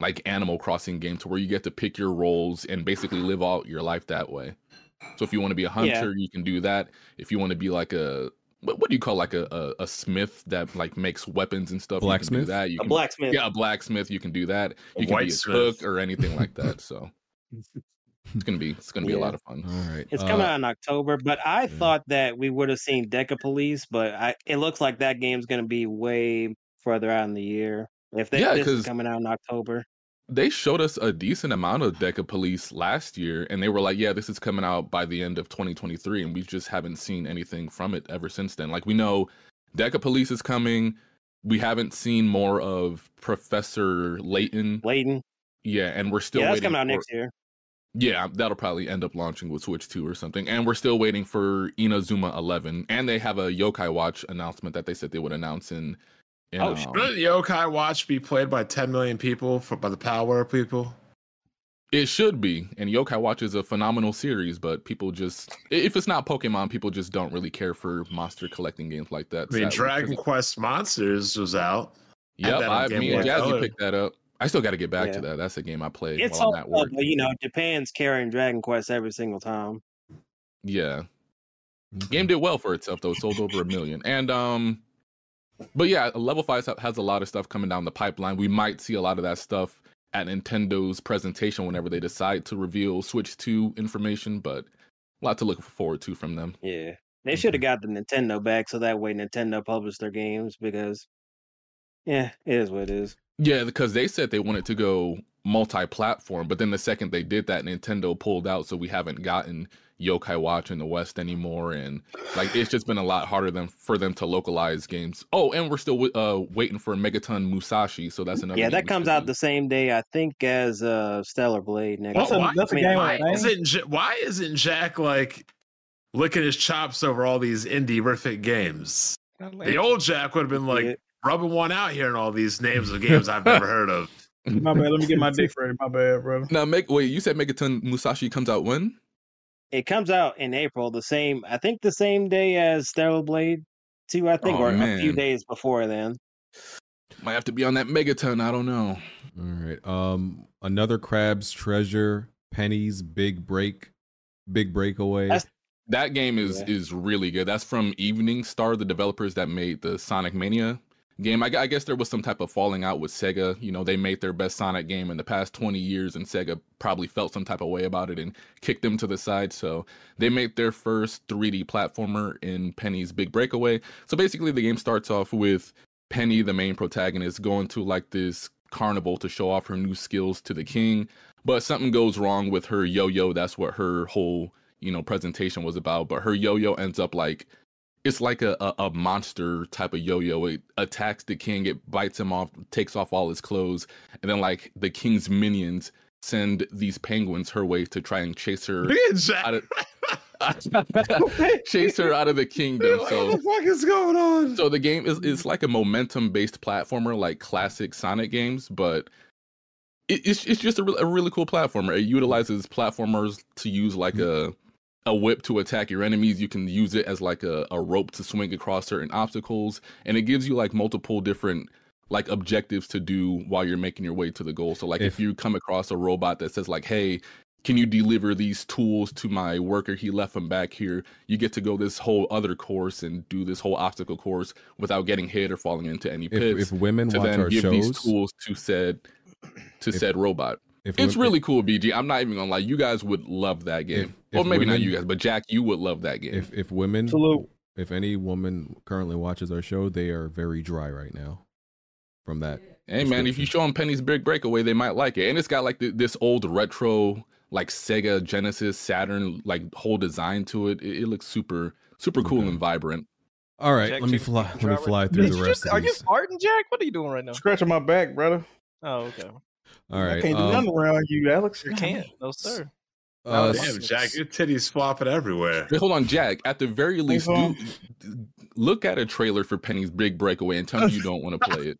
like Animal Crossing game to where you get to pick your roles and basically live out your life that way. So if you want to be a hunter, yeah. you can do that. If you want to be like a what, what do you call like a, a a smith that like makes weapons and stuff, blacksmith. You can do that. You can, a blacksmith, yeah, a blacksmith. You can do that. You a can be a smith. Cook or anything like that. So. It's gonna be it's gonna be yeah. a lot of fun. All right, it's coming uh, out in October, but I yeah. thought that we would have seen Deca Police, but I, it looks like that game's gonna be way further out in the year. If they, yeah, this is coming out in October, they showed us a decent amount of Deca Police last year, and they were like, "Yeah, this is coming out by the end of twenty twenty-three," and we just haven't seen anything from it ever since then. Like we know Deca Police is coming, we haven't seen more of Professor Layton. Layton, yeah, and we're still yeah, that's waiting coming out for- next year. Yeah, that'll probably end up launching with Switch two or something. And we're still waiting for Inazuma eleven. And they have a Yokai Watch announcement that they said they would announce in... in oh, um, shouldn't Yokai Watch be played by ten million people, for, by the power people? It should be. And Yokai Watch is a phenomenal series, but people just... If it's not Pokemon, people just don't really care for monster collecting games like that. I mean, sadly. Dragon Quest Monsters was out. Yep, I, me and Jazzy color. Picked that up. I still got to get back yeah. to that. That's a game I played it's while I'm at work. But, you know, Japan's carrying Dragon Quest every single time. Yeah. Game did well for itself, though. It sold over a million. And, um, but yeah, Level five has a lot of stuff coming down the pipeline. We might see a lot of that stuff at Nintendo's presentation whenever they decide to reveal Switch two information, but a lot to look forward to from them. Yeah. They should have got the Nintendo back so that way Nintendo published their games because, yeah, it is what it is. Yeah, because they said they wanted to go multi-platform, but then the second they did that, Nintendo pulled out, so we haven't gotten Yokai Watch in the West anymore, and like it's just been a lot harder than for them to localize games. Oh, and we're still uh, waiting for Megaton Musashi, so that's another. Yeah, that comes out the same day, I think, as uh, Stellar Blade next. That's a, that's I mean, a game why, right? isn't, why isn't Jack like licking his chops over all these indie-rific games? The old Jack would have been like. Yeah. Rubbing one out here and all these names of games I've never heard of. My bad. Let me get my dick ready. My bad, brother. Now, make wait. You said Megaton Musashi comes out when? It comes out in April. The same, I think, the same day as Stellar Blade two. I think, oh, or man. A few days before then. Might have to be on that Megaton. I don't know. All right. Um, another Crab's Treasure, Penny's Big Break, Big Breakaway. That's- that game is yeah. is really good. That's from Evening Star, the developers that made the Sonic Mania. Game, I, I guess there was some type of falling out with Sega. You know, they made their best Sonic game in the past twenty years, and Sega probably felt some type of way about it and kicked them to the side. So they made their first three D platformer in Penny's Big Breakaway. So basically, the game starts off with Penny, the main protagonist, going to like this carnival to show off her new skills to the king. But something goes wrong with her yo-yo. That's what her whole, you know, presentation was about. But her yo-yo ends up like. It's like a, a, a monster type of yo-yo. It attacks the king, it bites him off, takes off all his clothes, and then like the king's minions send these penguins her way to try and chase her out of, chase her out of the kingdom. What so, the fuck is going on? So the game is it's like a momentum-based platformer, like classic Sonic games, but it, it's it's just a, re- a really cool platformer. It utilizes platformers to use like a a whip to attack your enemies. You can use it as like a, a rope to swing across certain obstacles. And it gives you like multiple different like objectives to do while you're making your way to the goal. So like if, if you come across a robot that says like, hey, can you deliver these tools to my worker? He left them back here. You get to go this whole other course and do this whole obstacle course without getting hit or falling into any pits. If, if women to watch then our give shows, these tools to said to if, said robot. If it's women, really cool, B G. I'm not even gonna lie. You guys would love that game. Or well, maybe women, not you guys, but Jack, you would love that game. If, if women, Salute. If any woman currently watches our show, they are very dry right now from that. Hey man, if you show them Penny's Big Breakaway, they might like it. And it's got like the, this old retro, like Sega Genesis Saturn, like whole design to it. It, it looks super, super cool okay. and vibrant. All right, Jack, let me fly. Let me fly through the rest. Just, of are these. You farting, Jack? What are you doing right now? Scratching my back, brother. Oh, okay. All right. I can't do um, nothing around you, Alex. You can't. No, sir. Uh, Damn, Jack, your titties flopping everywhere. Hold on, Jack. At the very least, do, look at a trailer for Penny's Big Breakaway and tell me you don't want to play it.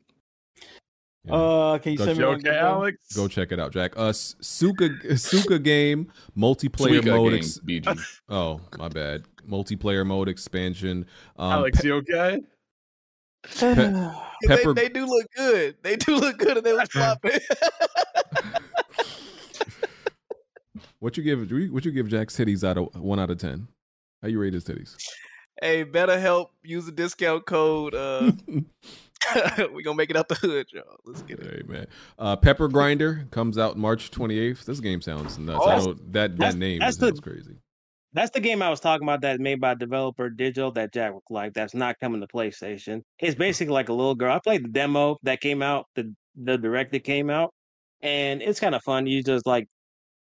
Yeah. Uh, can you go send me one, okay, Alex? Go check it out, Jack. Uh, Suka Suka game multiplayer Suika mode. Ex- game, B G. Oh, my bad. Multiplayer mode expansion. Um, Alex, pe- you okay? Pe- Pepper- they, they do look good. They do look good, and they look floppy. What you give? What you give Jack's titties out of one out of ten? How you rate his titties? Hey, better help. Use a discount code. Uh... We're gonna make it out the hood, y'all. Let's get it. Hey, man. Uh, Pepper Grinder comes out March twenty-eighth. This game sounds nuts. Oh, I don't, that that name that's sounds the, crazy. That's the game I was talking about that's made by developer Digital that Jack would like. That's not coming to PlayStation. It's basically like a little girl. I played the demo that came out, the the direct that came out, and it's kind of fun. You just like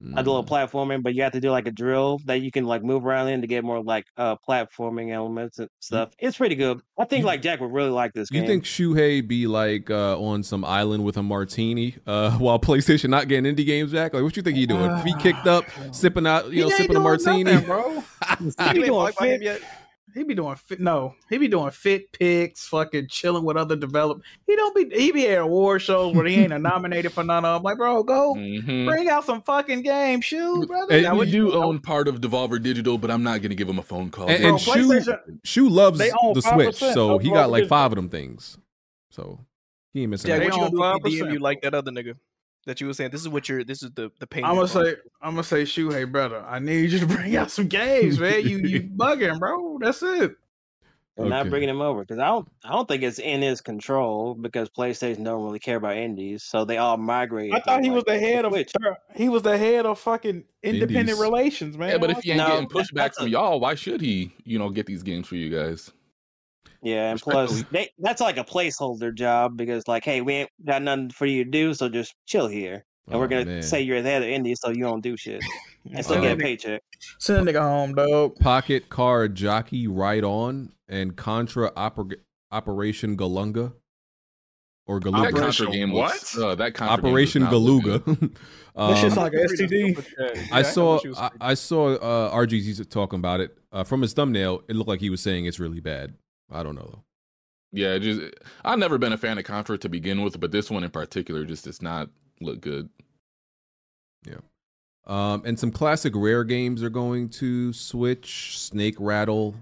mm. a little platforming, but you have to do like a drill that you can like move around in to get more like uh platforming elements and stuff. It's pretty good. I think like Jack would really like this game. You think Shuhei be like uh on some island with a martini uh while PlayStation not getting indie games, Jack? Like what you think he doing? Uh, Feet kicked up, sipping out, you know, sipping a martini, nothing, bro. he, be doing fit. he be doing fit. No, he be doing fit picks, fucking chilling with other developers. He don't be. He be at award shows where he ain't nominated for none of them. Like, bro, go mm-hmm. bring out some fucking game, shoot, brother. And now, we do you, own part of Devolver Digital, but I'm not gonna give him a phone call. And, and Shu, Shu loves the Switch, so he got like five of them things. So he ain't missing. Yeah, what you gonna do? D M you like that other nigga that you were saying? This is what you're. This is the the pain. I'm gonna say. I'm gonna say, Shu, hey brother, I need you to bring out some games, man. You you bugging, bro. That's it. Okay. Not bringing him over because I don't. I don't think it's in his control because PlayStation don't really care about indies, so they all migrate. I thought he like, was the head of Twitch. He was the head of fucking independent indies. Relations, man. Yeah, but if he ain't no, getting pushback from a... y'all, why should he? You know, get these games for you guys. Yeah, and plus they, that's like a placeholder job because like, hey, we ain't got nothing for you to do, so just chill here. And oh, we're gonna man. say you're the head of indie, so you don't do shit. And still oh, get a paycheck. Send a nigga home, dog. Pocket Car Jockey Right On and Contra Oper- Operation Galunga. Or Galuga. That Contra game was, what? Uh, that Contra Operation game Galuga. um, That's just like an S T D. I saw, I, I saw uh, R G Z talking about it. Uh, from his thumbnail, it looked like he was saying it's really bad. I don't know though. Yeah, just I've never been a fan of Contra to begin with, but this one in particular just does not look good. Yeah, um, and some classic Rare games are going to Switch: Snake Rattle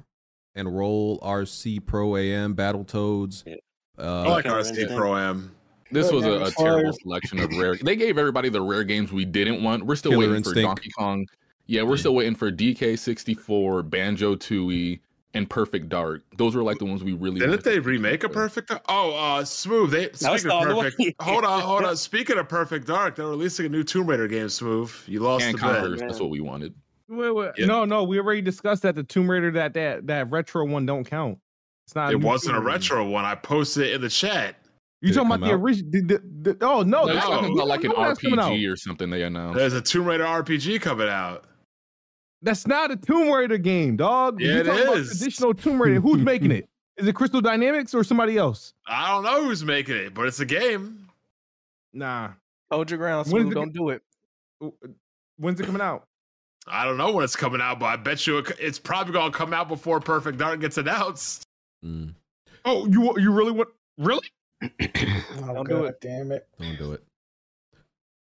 and Roll, R C Pro A M, Battletoads. Yeah. Uh, I like R C Pro A M. This was a, a terrible selection of Rare. They gave everybody the Rare games we didn't want. We're still Killer waiting Instinct. for Donkey Kong. Yeah, we're still waiting for D K sixty-four, Banjo-Tooie. And Perfect Dark. Those were like the ones we really didn't they remake a Perfect Dark? Oh, uh, Smooth. They speaking of Perfect. Hold on, hold on. Speaking of Perfect Dark, they're releasing a new Tomb Raider game, Smooth. You lost and the Conquerors. That's what we wanted. Wait, wait. Yeah. No, no, we already discussed that the Tomb Raider that that, that retro one don't count. It's not. It wasn't a retro one. I posted it in the chat. You talking about the original? Oh no, no, that's talking about like an R P G or something they announced. There's a Tomb Raider R P G coming out. That's not a Tomb Raider game, dog. Yeah, it is. Traditional Tomb Raider. Who's making it? Is it Crystal Dynamics or somebody else? I don't know who's making it, but it's a game. Nah. Hold your ground, Smooth. Don't do it. When's it coming out? I don't know when it's coming out, but I bet you it's probably going to come out before Perfect Dark gets announced. Mm. Oh, you you really want... Really? oh, don't God, do it. Damn it. Don't do it.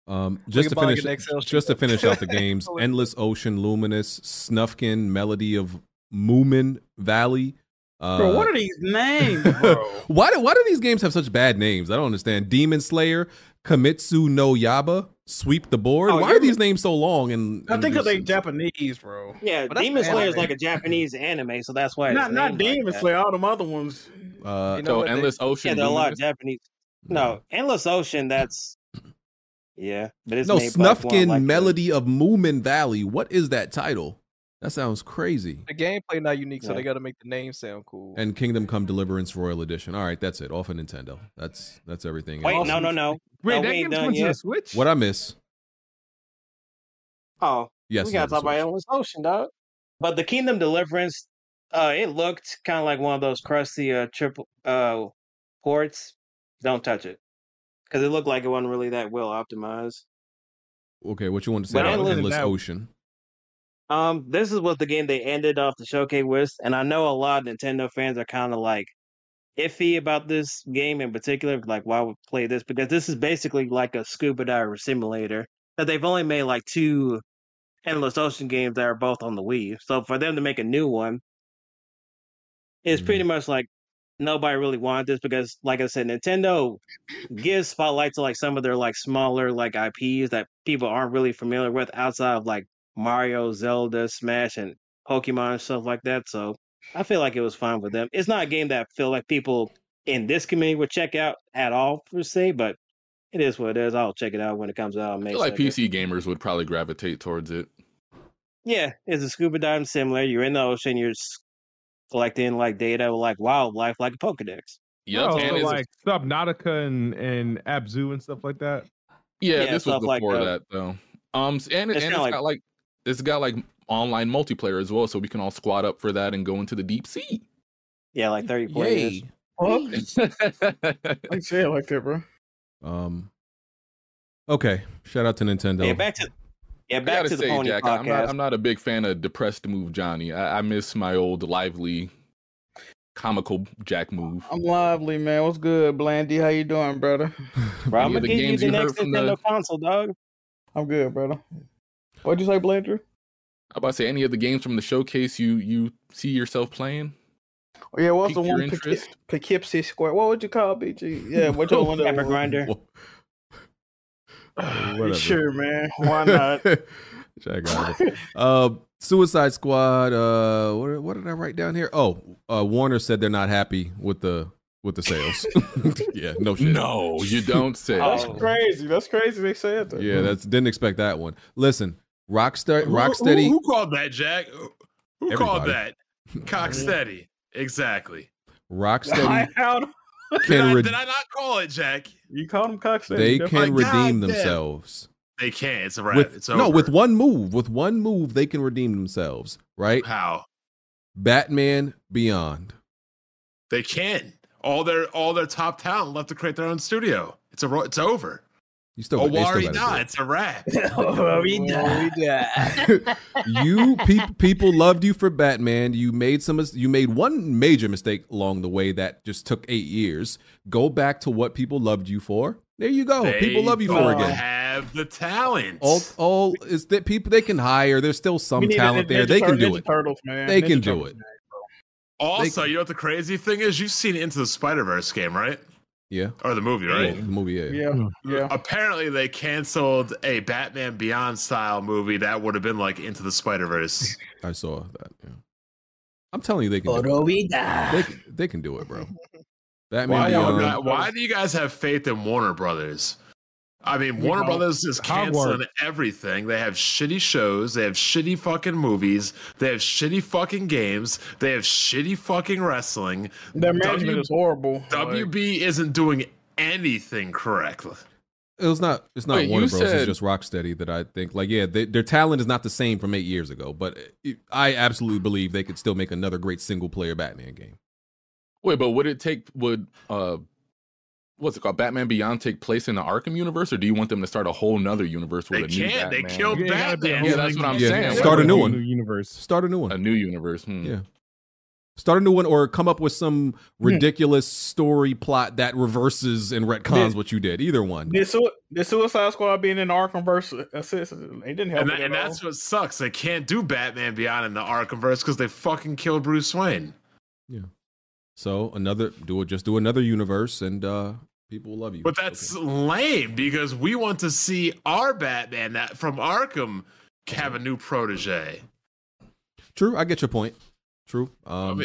Um, just to finish, just to finish out the games: Endless Ocean, Luminous, Snufkin, Melody of Moomin Valley. Uh, bro, what are these names, bro? why do why do these games have such bad names? I don't understand. Demon Slayer, Kimetsu no Yaiba, Sweep the Board. Oh, why are these names so long? And I think because they're Japanese, bro. Yeah, but Demon Slayer anime. is like a Japanese anime, so that's why. Not not Demon like Slayer. All them other ones. Uh, you know so Endless they, Ocean. Yeah, there are a lot of Japanese. No, Endless Ocean. That's. Yeah, but it's no Snufkin like Melody that. of Moomin Valley. What is that title? That sounds crazy. The gameplay not unique, so yeah. they got to make the name sound cool. And Kingdom Come Deliverance Royal Edition. All right, that's it. Off of Nintendo. That's that's everything. Wait, else. no, no, no. Wait, no, that we ain't done yet. Switch? What I miss? Oh, yes, we gotta talk about Endless Ocean, dog. But the Kingdom Deliverance, uh, it looked kind of like one of those crusty uh, triple uh ports. Don't touch it. Because it looked like it wasn't really that well optimized. Okay, what you want to say but about Endless Ocean? Um, this is what the game they ended off the showcase with, and I know a lot of Nintendo fans are kind of like iffy about this game in particular. Like, why would play this? Because this is basically like a scuba diver simulator. That they've only made like two Endless Ocean games that are both on the Wii. So for them to make a new one, it's mm. pretty much like. Nobody really wanted this because, like I said, Nintendo gives spotlight to like some of their like smaller like I Ps that people aren't really familiar with outside of like Mario, Zelda, Smash, and Pokemon and stuff like that. So I feel like it was fine with them. It's not a game that I feel like people in this community would check out at all per se, but it is what it is. I'll check it out when it comes out. I feel like P C gamers would probably gravitate towards it. Yeah, it's a scuba diving simulator. You're in the ocean. You're collecting like data like wildlife like a Pokedex. Yeah, oh, so like a... Subnautica and, and Abzu and stuff like that. Yeah, yeah this was before like that though. Um and, and it's like... got like it's got like online multiplayer as well, so we can all squad up for that and go into the deep sea. Yeah, like thirty players. Well, I say it like that, bro. Um Okay. Shout out to Nintendo. Yeah, back to Yeah, back to the say, Pony Jack, podcast. I'm not, I'm not a big fan of depressed move Johnny. I, I miss my old lively, comical Jack move. I'm lively, man. What's good, Blandy? How you doing, brother? Bro, I'm gonna give you the you next Nintendo the... console, dog. I'm good, brother. What'd you say, Blandy? I'm about to say, any of the games from the showcase you you see yourself playing? Oh, yeah, what's the one? Poughkeepsie, Poughkeepsie Square. What would you call B G? Yeah, what's your one? Pepper Grinder. Whatever. Sure, man. Why not? Check out it. Uh, Suicide Squad. Uh, what, what did I write down here? Oh, uh, Warner said they're not happy with the with the sales. Yeah, no shit. No, you don't say. Oh, that's crazy. That's crazy. They said that. Yeah, that's didn't expect that one. Listen, Rockstar, Rocksteady. Who, who, who called that, Jack? Who everybody. called that? Cocksteady. Exactly. Rocksteady. I, Did I, re- did I not call it, Jack? You called him Cocksteady. They can like, redeem God themselves. They can. It's a wrap. With, it's over. No, with one move. With one move, they can redeem themselves, right? How? Batman Beyond. They can. All their all their top talent left to create their own studio. It's a it's over. You still oh, got it. It's a wrap. oh, we die. You pe- people loved you for Batman. You made some. You made one major mistake along the way that just took eight years. Go back to what people loved you for. There you go. They people love you for again. Have the talent. All, all is that people they can hire. There's still some talent there. They can do it. They can do it. Also, you know what the crazy thing is? You've seen Into the Spider-Verse game, right? Yeah. Or the movie, right? Yeah, the movie, yeah. yeah. Yeah. Apparently they canceled a Batman Beyond style movie that would have been like Into the Spider-Verse. I saw that, yeah. I'm telling you they can do it. They can, they can do it, bro. Batman why, Beyond. Not, why do you guys have faith in Warner Brothers? I mean, Warner you know, Brothers is canceling everything. They have shitty shows. They have shitty fucking movies. They have shitty fucking games. They have shitty fucking wrestling. Their management w- is horrible. W B like, isn't doing anything correctly. It was not. It's not Wait, Warner Bros. Said, it's just Rocksteady that I think. Like, yeah, they, their talent is not the same from eight years ago. But it, I absolutely believe they could still make another great single-player Batman game. Wait, but would it take? Would uh? What's it called? Batman Beyond take place in the Arkham universe, or do you want them to start a whole nother universe with they a new Batman? They can't. They killed Batman. Yeah, that's what I'm yeah. saying. Start a new one. Universe. Start a new one. A new universe. Hmm. Yeah. Start a new one, or come up with some ridiculous hmm. story plot that reverses and retcons did, what you did. Either one. Did, su- did Suicide Squad being in the Arkhamverse assist? It didn't help. And, that, and that's what sucks. They can't do Batman Beyond in the Arkhamverse because they fucking killed Bruce Wayne. Yeah. So another do it. Just do another universe, and uh, people will love you. But that's okay. lame because we want to see our Batman that from Arkham have a new protege. True, I get your point. True. Um,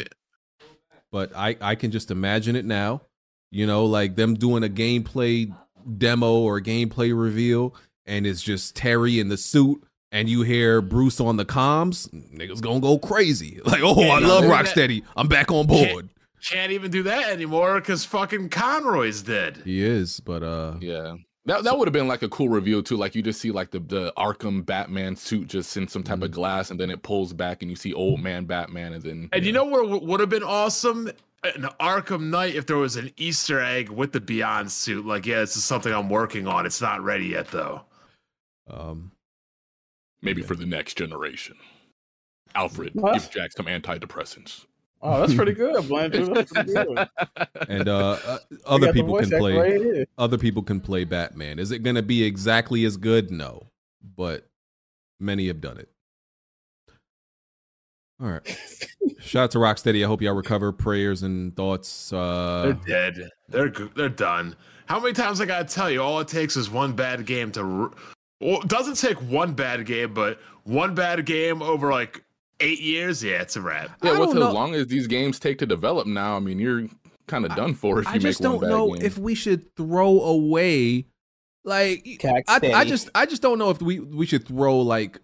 but I, I can just imagine it now, you know, like them doing a gameplay demo or a gameplay reveal, and it's just Terry in the suit, and you hear Bruce on the comms, niggas gonna go crazy. Like, oh, can't I love Rocksteady. That. I'm back on board. Can't, can't even do that anymore because fucking Conroy's dead. He is, but uh, yeah. That that would have been like a cool reveal too. Like you just see like the, the Arkham Batman suit just in some type of glass, and then it pulls back, and you see old man Batman, and then. And you know, know what would have been awesome? An Arkham Knight, if there was an Easter egg with the Beyond suit. Like, yeah, this is something I'm working on. It's not ready yet, though. Um, maybe yeah. for the next generation. Alfred what? gives Jack some antidepressants. Oh, that's pretty good, Blanchard. That's pretty good. And uh, uh, other people can play. Right other people can play Batman. Is it going to be exactly as good? No, but many have done it. All right. Shout out to Rocksteady. I hope y'all recover. Prayers and thoughts. Uh... They're dead. They're they're done. How many times I gotta tell you? All it takes is one bad game to. Well, it doesn't take one bad game, but one bad game over like. Eight years, yeah, it's a wrap. Yeah, what's as long as these games take to develop now? I mean, you're kind of done for if you make one bad game. I just don't know if we should throw away, like, I, I just, I just don't know if we we should throw like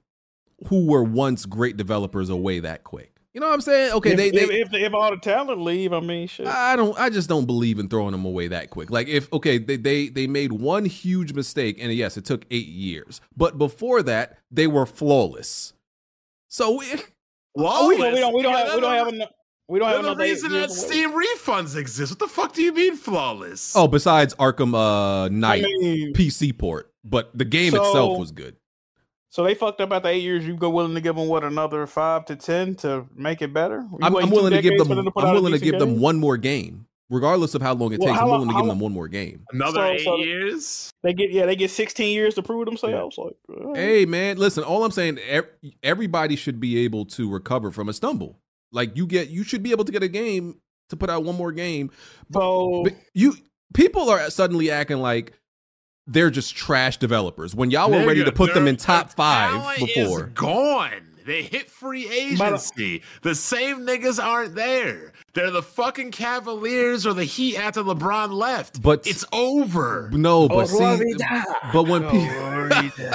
who were once great developers away that quick. You know what I'm saying? Okay, if, they, they if, if if all the talent leave, I mean, shit. I don't, I just don't believe in throwing them away that quick. Like, if okay, they they they made one huge mistake, and yes, it took eight years, but before that, they were flawless. So we. Well, we don't, we don't, we don't yeah, have, we don't have enough. We don't have enough. The reason that Steam refunds exist. What the fuck do you mean flawless? Oh, besides Arkham uh, Knight I mean, P C port, but the game so, itself was good. So they fucked up after eight years. You go willing to give them what another five to ten to make it better? You I'm, I'm willing to give them. them to I'm willing to give game? them one more game, regardless of how long it well, takes. How, I'm willing how, to give how, them one more game. Another so, eight so years. They get yeah, they get sixteen years to prove themselves. Yeah. Like, uh, hey man, listen. All I'm saying, everybody should be able to recover from a stumble. Like you get, you should be able to get a game to put out one more game. But, so, but you people are suddenly acting like they're just trash developers when y'all were ready to put them in top five before. Is gone. They hit free agency. The same niggas aren't there. They're the fucking Cavaliers or the Heat after LeBron left. But it's over. No, but oh, see, but when people,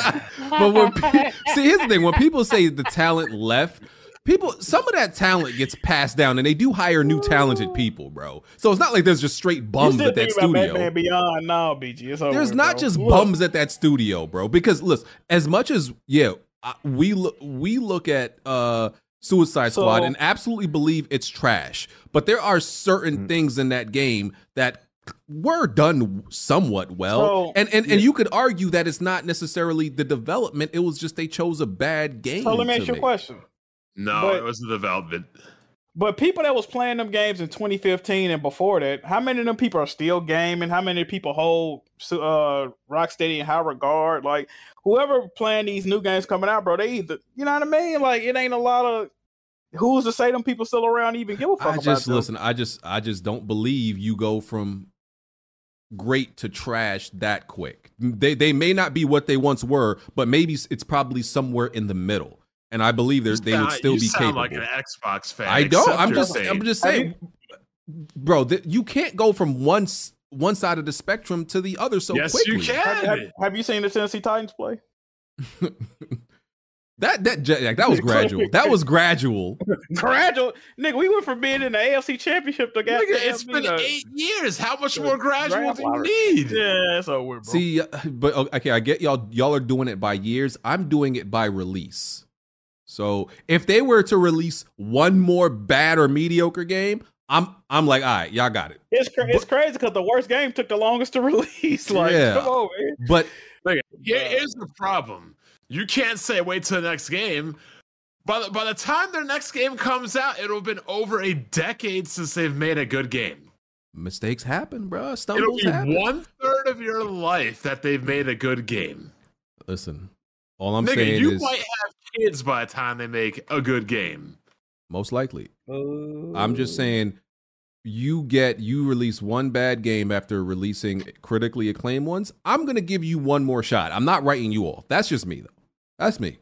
but when pe- see, here's the thing: when people say the talent left, people, some of that talent gets passed down, and they do hire new talented people, bro. So it's not like there's just straight bums at that studio. Batman Beyond, no, B G. It's over, there's not bro. just Look. bums at that studio, bro. Because listen, as much as yeah. We look, we look at uh, Suicide Squad so, and absolutely believe it's trash. But there are certain mm-hmm. things in that game that were done somewhat well. So, and and, yeah. and you could argue that it's not necessarily the development. It was just they chose a bad game. So let me ask you a question. No, but, it was the development. But people that was playing them games in twenty fifteen and before that, how many of them people are still gaming? How many people hold uh, Rocksteady in high regard? Like, whoever playing these new games coming out, bro, they either, you know what I mean? Like, it ain't a lot of, who's to say them people still around even give a fuck I about just, them? Listen, I just, I just don't believe you go from great to trash that quick. They, they may not be what they once were, but maybe it's probably somewhere in the middle. And I believe there's they would still you be sound capable. Like an Xbox fan. I don't. I'm just. I'm just saying, bro. Th- you can't go from one one side of the spectrum to the other so yes, quickly. Yes, you can. Have, have, have you seen the Tennessee Titans play? that that that was gradual. That was gradual. gradual, nigga. We went from being in the A F C Championship to nigga. It's been uh, eight years. How much more gradual do you need? Yeah, that's over, bro. See, but okay, I get y'all. Y'all are doing it by years. I'm doing it by release. So if they were to release one more bad or mediocre game, I'm I'm like, all right, y'all got it. It's, cra- but, it's crazy because the worst game took the longest to release. Like, yeah. come on, man. But like, here's the problem. You can't say wait till the next game By the, by the time their next game comes out, it'll have been over a decade since they've made a good game. Mistakes happen, bro. Stumbles it'll be happen. One third of your life that they've made a good game. Listen, all I'm Nigga, saying you is... you might have kids by the time they make a good game. Most likely. Oh. I'm just saying, you get, you release one bad game after releasing critically acclaimed ones. I'm going to give you one more shot. I'm not writing you off. That's just me, though. That's me.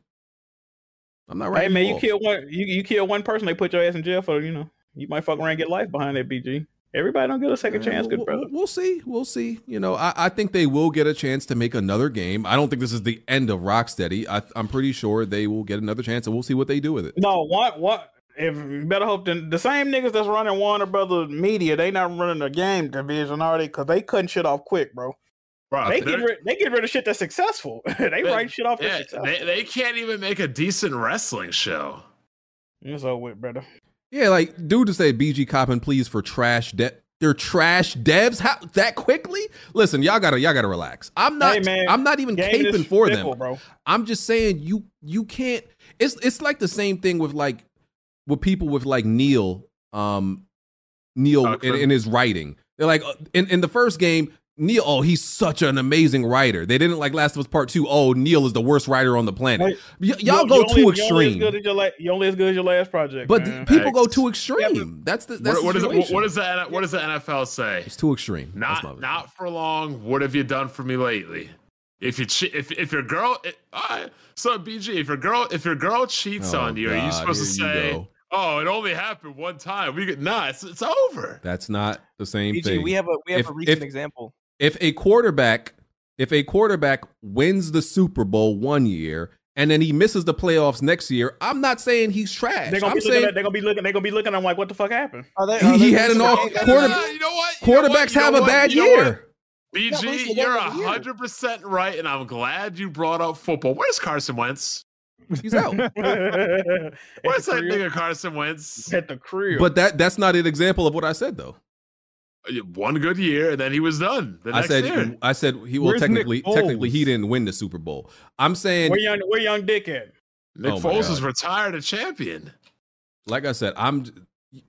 I'm not right. Hey man, you kill one, you, you kill one person, they put your ass in jail for, you know, you might fuck around and get life behind that B G. Everybody don't get a second chance, good brother. We'll see, we'll see. You know, I, I think they will get a chance to make another game. I don't think this is the end of Rocksteady. I, I'm pretty sure they will get another chance, and we'll see what they do with it. No, what what? If you better hope the, the same niggas that's running Warner Brothers Media, they not running the game division already because they cutting shit off quick, bro. Bro, they get rid, they get rid of shit that's successful. they, they write shit off. Yeah, they, they can't even make a decent wrestling show. It's all with brother. Yeah, like dude to say B G copping please for trash debt. They're trash devs. How that quickly? Listen, y'all gotta y'all gotta relax. I'm not. Hey, man, I'm not even caping for simple, them. Bro. I'm just saying you you can't. It's it's like the same thing with like with people with like Neil um Neil uh, in, in his writing. They're like in in the first game. Neil, oh, he's such an amazing writer. They didn't like Last of Us Part Two. Oh, Neil is the worst writer on the planet. Y- y'all go too extreme. You're only as good as your last project. But th- people go too extreme. That's the that's what, the what, is it, what does the what does the N F L say? It's too extreme. Not not for long. What have you done for me lately? If you che- if if your girl, it, right. so B G, if your girl if your girl cheats oh, on you, God, are you supposed to say? Go. Oh, it only happened one time. We could nah, it's, it's over. That's not the same B G, thing. We have a we have if, a recent if, example. If a quarterback, if a quarterback wins the Super Bowl one year and then he misses the playoffs next year, I'm not saying he's trash. They're gonna, be, saying, looking at, they're gonna be looking. They're gonna be looking. I'm like, what the fuck happened? Are they, are he had an off. Quarterback, you know what? You quarterbacks know what? You have know a what? Bad you year. B G, you're hundred percent right, and I'm glad you brought up football. Where's Carson Wentz? He's out. Where's that nigga Carson Wentz at the crib? But that that's not an example of what I said though. One good year, and then he was done. The I next said, year. I said he will technically, technically, he didn't win the Super Bowl. I'm saying where young, where young Dick at? Nick oh Foles is retired a champion. Like I said, I'm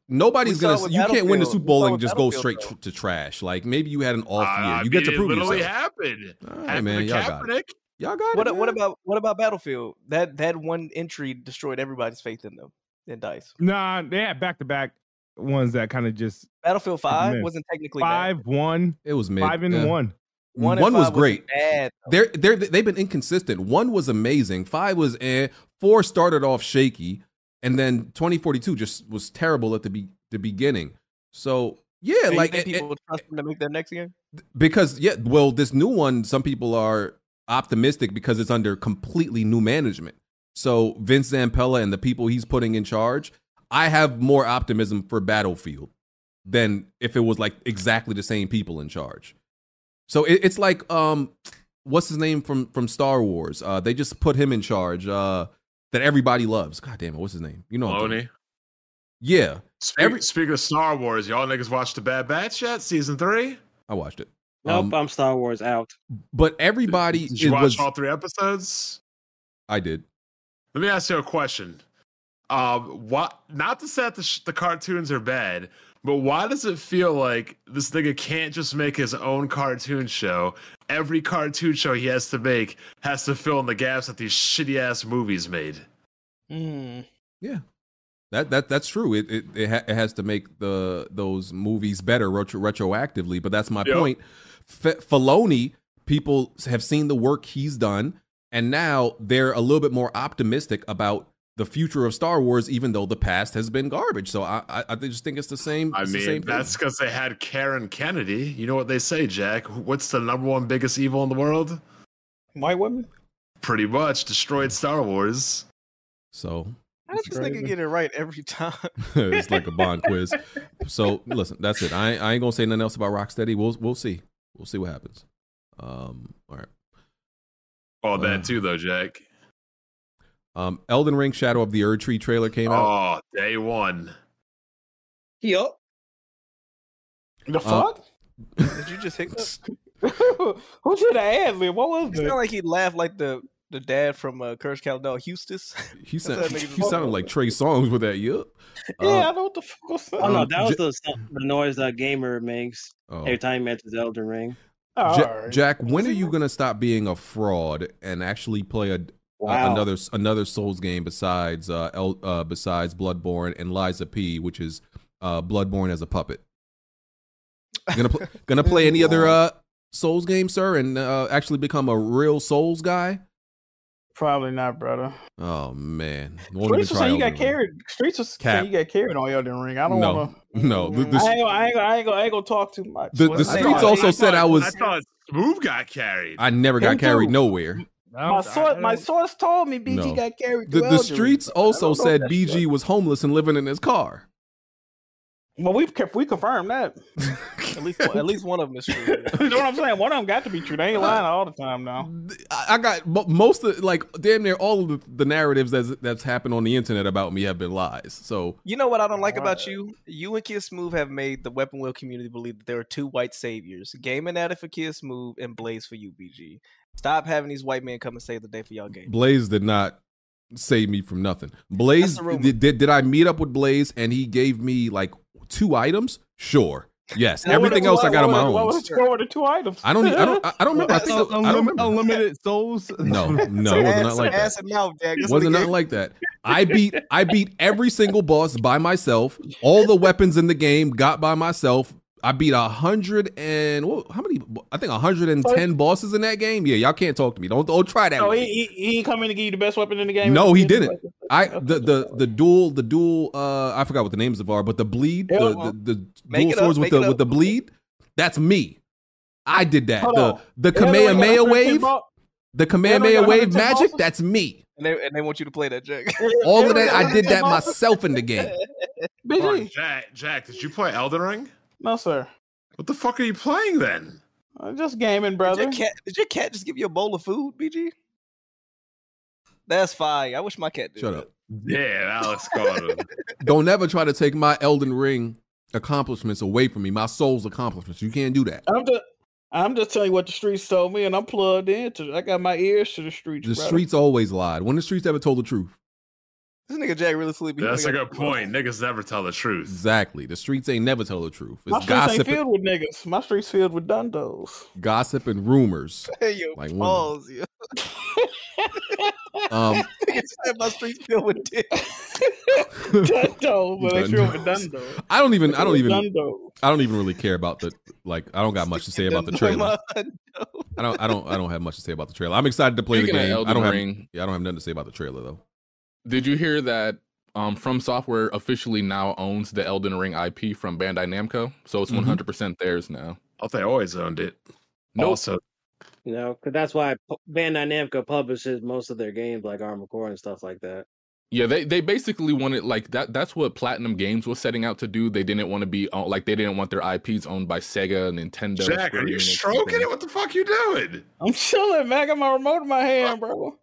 nobody's we gonna. You can't win the Super Bowl and just go straight tr- to trash. Like maybe you had an off uh, year. You I get mean, to prove it literally yourself. Happened. All right, happened man, y'all Kaepernick. Got it. Y'all got what, it. Man. What about what about Battlefield? That that one entry destroyed everybody's faith in them. In DICE. Nah, they had back to back. Ones that kind of just Battlefield Five wasn't technically five bad. One. It was mid. Five and yeah. one. One, and one was great. Bad, they're they're they've been inconsistent. One was amazing. Five was eh. Four started off shaky, and then twenty forty-two just was terrible at the be- the beginning. So yeah, so like you think it, people it, trust them to make that next game because yeah, well, this new one. Some people are optimistic because it's under completely new management. So Vince Zampella and the people he's putting in charge. I have more optimism for Battlefield than if it was like exactly the same people in charge. So it, it's like, um, what's his name from, from Star Wars? Uh, they just put him in charge uh, that everybody loves. God damn it, what's his name? You know, Loney. Yeah. Speak, Every, speaking of Star Wars, y'all niggas watched The Bad Batch yet? Season three? I watched it. Nope, um, I'm Star Wars out. But everybody did, did you watch was, all three episodes? I did. Let me ask you a question. Um, what not to say that the, sh- the cartoons are bad, but why does it feel like this nigga can't just make his own cartoon show? Every cartoon show he has to make has to fill in the gaps that these shitty ass movies made. Mm. Yeah, that that that's true. It it it, ha- it has to make the those movies better retro- retroactively. But that's my yep. point. F- Filoni, people have seen the work he's done, and now they're a little bit more optimistic about the future of Star Wars, even though the past has been garbage. So I, I, I just think it's the same. I mean, the same that's because they had Karen Kennedy. You know what they say, Jack? What's the number one biggest evil in the world? White women? Pretty much destroyed Star Wars. So I just think I get it right every time. It's like a Bond quiz. So listen, that's it. I, I ain't gonna say nothing else about Rocksteady. We'll we'll see. We'll see what happens. Um, all right. All that uh, too, though, Jack. Um, Elden Ring Shadow of the Erdtree trailer came out. Oh, day one. Yup. The fuck? Uh, Did you just hiccup? Who should I ad lib? What was it? It's not like he laughed like the, the dad from uh, Curse Caldwell, Houston. He sound, he sounded like Trey Songz with that. Yep. Yeah, uh, I know what the fuck was that. Oh no, that was J the, the noise that gamer makes oh. every time he matches Elden Ring. Oh, ja right. Jack, when are you gonna stop being a fraud and actually play a wow. uh, another another Souls game besides uh, El, uh besides Bloodborne and Liza P, which is uh Bloodborne as a puppet? Gonna play gonna play any other uh Souls game, sir, and uh, actually become a real Souls guy? Probably not, brother. Oh man, Streets was saying you got carried. Streets was saying you got carried on Elden Ring. I don't no. want to. No, the, the, I ain't, I ain't, I ain't, I ain't gonna talk too much. The, the Streets thought, also I said thought, I was. I thought Smooth got carried. I never Him got carried too. nowhere. My source, my source told me B G no. got carried. The, the Streets also said B G true. was homeless and living in his car. Well, we've we confirmed that. At least at least one of them is true. You know what I'm saying? One of them got to be true. They ain't lying all the time now. I got most of like damn near all of the, the narratives that's that's happened on the internet about me have been lies. So you know what I don't like about you? You and Kiss Move have made the Weapon Wheel community believe that there are two white saviors: Gaming Addict for Kiss Move and Blaze for U B G. Stop having these white men come and save the day for y'all game. Blaze did not save me from nothing. Blaze did, did did I meet up with Blaze and he gave me like two items? Sure. Yes. Everything else I got on my own. What was the two items? I don't. I don't. I don't remember. I think I don't remember. Unlimited souls. No, no, it was not like that. Wasn't nothing like that. I beat. I beat every single boss by myself. All the weapons in the game got by myself. I beat a hundred and whoa, how many? I think a hundred and ten bosses in that game. Yeah, y'all can't talk to me. Don't don't try that. No, he, he he come in to give you the best weapon in the game. No, he didn't. I the the the dual the dual. Uh, I forgot what the names of are, but the bleed, the the, the dual swords with the with the bleed. That's me. I did that. The the Kamehameha wave, the Kamehameha wave magic. That's me. And they, and they want you to play that, Jack. All of that, I did that myself in the game. Jack, Jack, did you play Elden Ring? No, sir. What the fuck are you playing then? I'm just gaming, brother. Did your cat, did your cat just give you a bowl of food, B G? That's fine. I wish my cat did. Shut up. Yeah, Alex Carter. Don't ever try to take my Elden Ring accomplishments away from me, my soul's accomplishments. You can't do that. I'm just, I'm just telling you what the streets told me, and I'm plugged into it. I got my ears to the streets. The brother. streets always lied. When the streets ever told the truth? This nigga Jack really sleepy. That's a good point. Niggas never tell the truth. Exactly. The streets ain't never tell the truth. It's My streets gossip ain't filled with niggas. My streets filled with dundos. Gossip and rumors. Hey, yo, like balls, yo. um, My streets filled with dick. Dundo, but they filled with dundo. I don't even. I don't even. Dundo. I don't even really care about the. Like, I don't got much to say about the trailer. I don't. I don't. I don't have much to say about the trailer. I'm excited to play Speaking the game. Elden I don't Ring. have. Yeah, I don't have nothing to say about the trailer though. Did you hear that um, From Software officially now owns the Elden Ring I P from Bandai Namco? So it's mm-hmm. one hundred percent theirs now. I thought they always owned it. Nope. Also, you know, because that's why Bandai Namco publishes most of their games, like Armored Core and stuff like that. Yeah, they, they basically wanted, like, that. that's what Platinum Games was setting out to do. They didn't want to be, like, they didn't want their I Ps owned by Sega, Nintendo. Jack, Square are you stroking it? What the fuck you doing? I'm chilling, man. I got my remote in my hand, bro.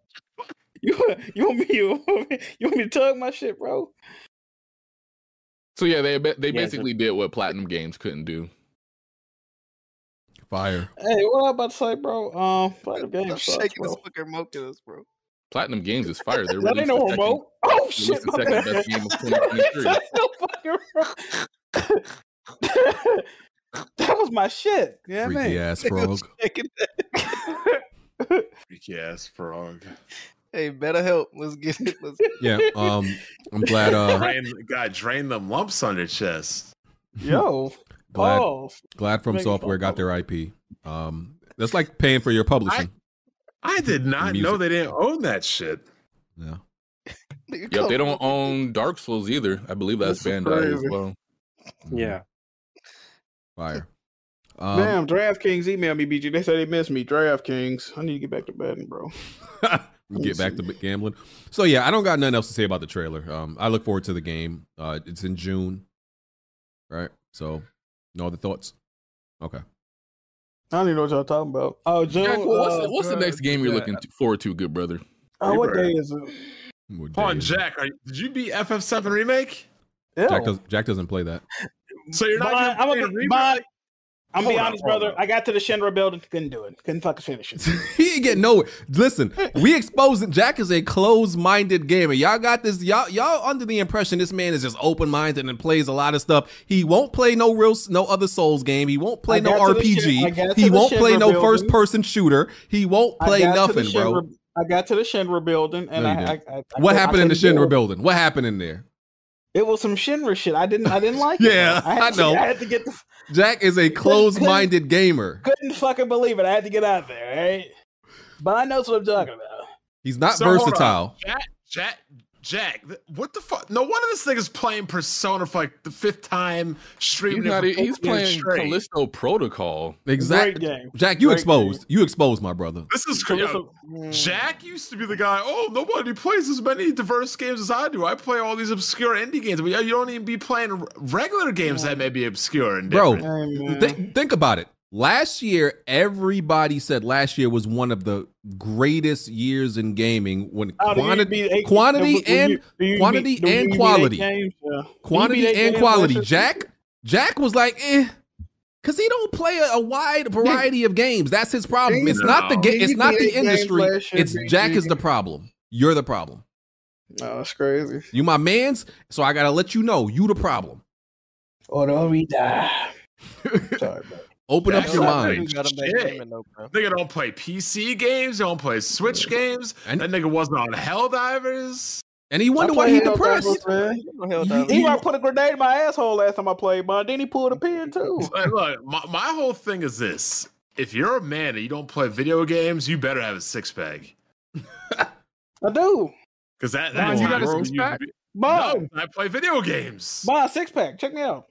You you want me you want me, you want me to tug my shit, bro? So yeah, they they basically yeah, did what Platinum Games couldn't do. Fire. Hey, what I about to say, bro? Um, Platinum Games I'm shaking sucks, this fucking remote to us, bro. Platinum Games is fire. They're that ain't no remote. Second, oh shit! The second bad. best game of twenty twenty-three. That's no fucking remote. That was my shit. Yeah, freaky man. ass frog. Freaky ass frog. Hey, better help. Let's get it. Let's get it. Yeah, um, I'm glad. Uh, drain, God, drain them lumps on your chest. Yo, glad. Oh. Glad From Software got their I P. Um, that's like paying for your publishing. I, I did not know they didn't own that shit. Yeah. Yep, they don't own Dark Souls either. I believe that's, that's Bandai crazy. as well. Yeah. Fire. Um, Damn, DraftKings emailed me, B G. They said they missed me. DraftKings, I need to get back to betting, bro. Get back to gambling. So yeah, I don't got nothing else to say about the trailer. Um, I look forward to the game. Uh, it's in June, right? So, no other thoughts. Okay. I don't even know what y'all talking about. Oh, June. Jack, what's, uh, the, what's the next game you're yeah. looking forward to, good brother? Oh, what day is it? Hold on, Jack. Are you, did you beat F F seven remake? Yeah. Jack, does, Jack doesn't play that. So you're not. But, gonna I'm gonna, remake. I'm gonna be honest, brother. I got to the Shinra building, couldn't do it. Couldn't fucking finish it. He didn't get nowhere. Listen, we exposed Jack is a closed-minded gamer. Y'all got this. Y'all, y'all under the impression this man is just open-minded and plays a lot of stuff. He won't play no real, no other Souls game. He won't play no R P G. He won't play no first-person shooter. He won't play nothing, bro. I got to the Shinra building, and I, I, I. What happened in the Shinra building? What happened in there? It was some Shinra shit. I didn't. I didn't like it. Yeah, I, had I to, know. I had to get the. Jack is a closed-minded gamer. Couldn't fucking believe it. I had to get out of there, right? But I know what I'm talking about. He's not so versatile. Jack, Jack, Jack. What the fuck? No wonder this nigga's playing Persona for like the fifth time streaming. He's, not, he's playing Callisto Protocol. Exactly. Great game. Jack, you Great exposed. Game. You exposed, my brother. This is crazy. Jack used to be the guy. Oh, nobody plays as many diverse games as I do. I play all these obscure indie games. But you don't even be playing regular games that may be obscure and different. Bro, th think about it. Last year, everybody said last year was one of the greatest years in gaming when oh, quantity, quantity and quantity and quality, quantity and quality. Jack, Jack was like, eh. Cause he don't play a, a wide variety yeah. of games. That's his problem. It's no. not the game. It's not the industry. It's Jack is the problem. You're the problem. No, that's crazy. You my man's. So I gotta let you know you the problem. Or don't we die? Sorry, bro. Open Jack up your mind. Nigga don't play P C games. He don't play Switch games. And that nigga wasn't on Helldivers. And he wonder why he depressed. Divers, he, he, he put a grenade in my asshole last time I played, but then he pulled a pin too. Like, look, my, my whole thing is this: if you're a man and you don't play video games, you better have a six pack. I do. Because that that's you got a six pack. No, I play video games. Buy a six pack. Check me out.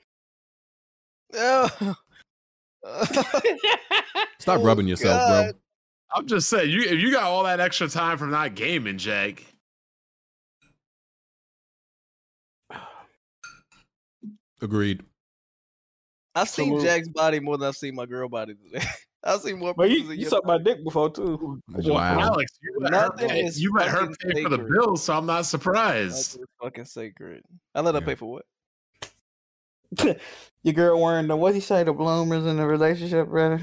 Stop oh rubbing yourself, God. Bro. I'm just saying, you if you got all that extra time from not gaming, Jack. Agreed. I've seen so, Jack's body more than I've seen my girl body today. I've seen more. But you, you sucked my dick before too. Wow, Alex, you let her pay, you let her pay sacred. for the bill, so I'm not surprised. Nothing is fucking sacred. I let yeah. her pay for what? Your girl wearing the what he say the bloomers in the relationship, brother.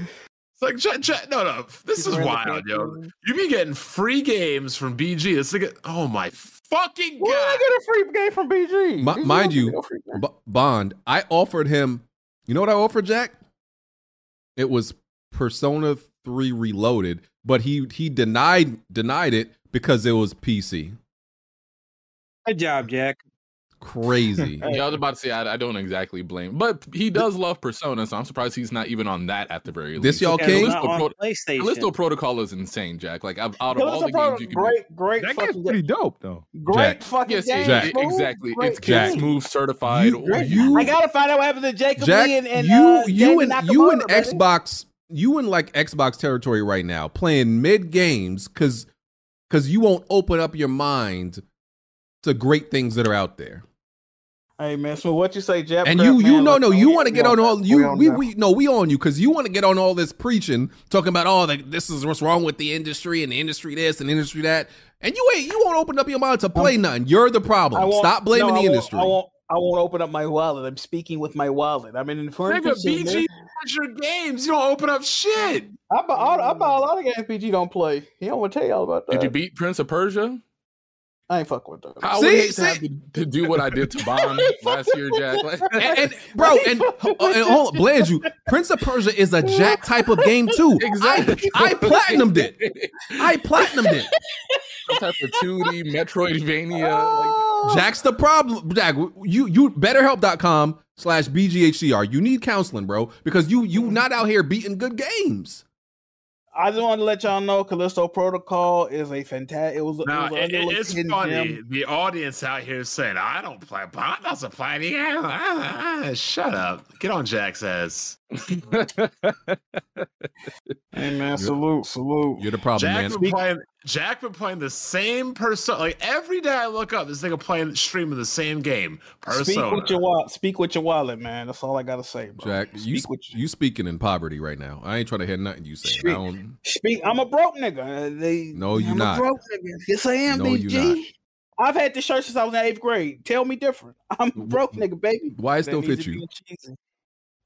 It's like Jack, Jack, no, no, this She's is wild, yo. You be getting free games from B G. It's like, oh my. Fucking God. Well, I got a free game from B G. My, mind you, B Bond, I offered him, you know what I offered Jack? It was Persona three Reloaded, but he he denied denied it because it was P C. Good job, Jack. Crazy. Yeah, I was about to say, I, I don't exactly blame, but he does love Persona, so I'm surprised he's not even on that at the very least. This y'all came? Callisto Protocol is insane, Jack. Like, I've, out of all the games you can great, do, great that game's pretty dope, though. Great Jack. fucking yes, game. Jack. Smooth, exactly. Great it's Jack. Smooth certified. You, or you, I gotta find out what happened to Jacob Jack, Lee and, and you, uh, you and you and Xbox, you in like Xbox territory right now, playing mid games because because you won't open up your mind to great things that are out there. Hey man, so what you say, Jeff? And you, you no, no, you want to get on all you, we, we, no, we on you because you want to get on all this preaching, talking about all oh, like this is what's wrong with the industry and the industry this and the industry that, and you ain't, you won't open up your mind to play nothing. You're the problem. Stop blaming the industry. I won't, I won't open up my wallet. I'm speaking with my wallet. I'm in informed. Nigga, B G, your games. You don't open up shit. I buy, I, I buy a lot of games. B G don't play. He don't want to tell y'all about that. Did you beat Prince of Persia? I ain't fuck with them. I would hate to, have to, to do what I did to Bond last year, Jack. Like, and, and bro, and, and, and hold on, Bland, you Prince of Persia is a Jack type of game too. Exactly. I, I platinumed it. I platinumed it. Some type of two D Metroidvania. Oh. Like, Jack's the problem. Jack, you you betterhelp dot com slash B G H C R. You need counseling, bro, because you you not out here beating good games. I just want to let y'all know Callisto Protocol is a fantastic. It was, no, it was it, it, it's funny. Gym. The audience out here is saying, I don't play, Bond doesn't play. Yeah, I, I, I, shut up. Get on Jack's ass. Hey, man, salute, salute. You're the problem, Jack man. Been playing, Jack been playing the same Persona. Like, every day I look up, this nigga playing, streaming the same game. Persona. Speak with your wallet, speak with your wallet, man. That's all I got to say, bro. Jack, speak you, with you speaking in poverty right now. I ain't trying to hear nothing you say. Speak. I don't Speak, I'm a broke nigga. They, no, you're I'm not. A broke nigga. Yes, I am, no, B G. I've had this shirt since I was in eighth grade. Tell me different. I'm a broke nigga, baby. Why it still fit you?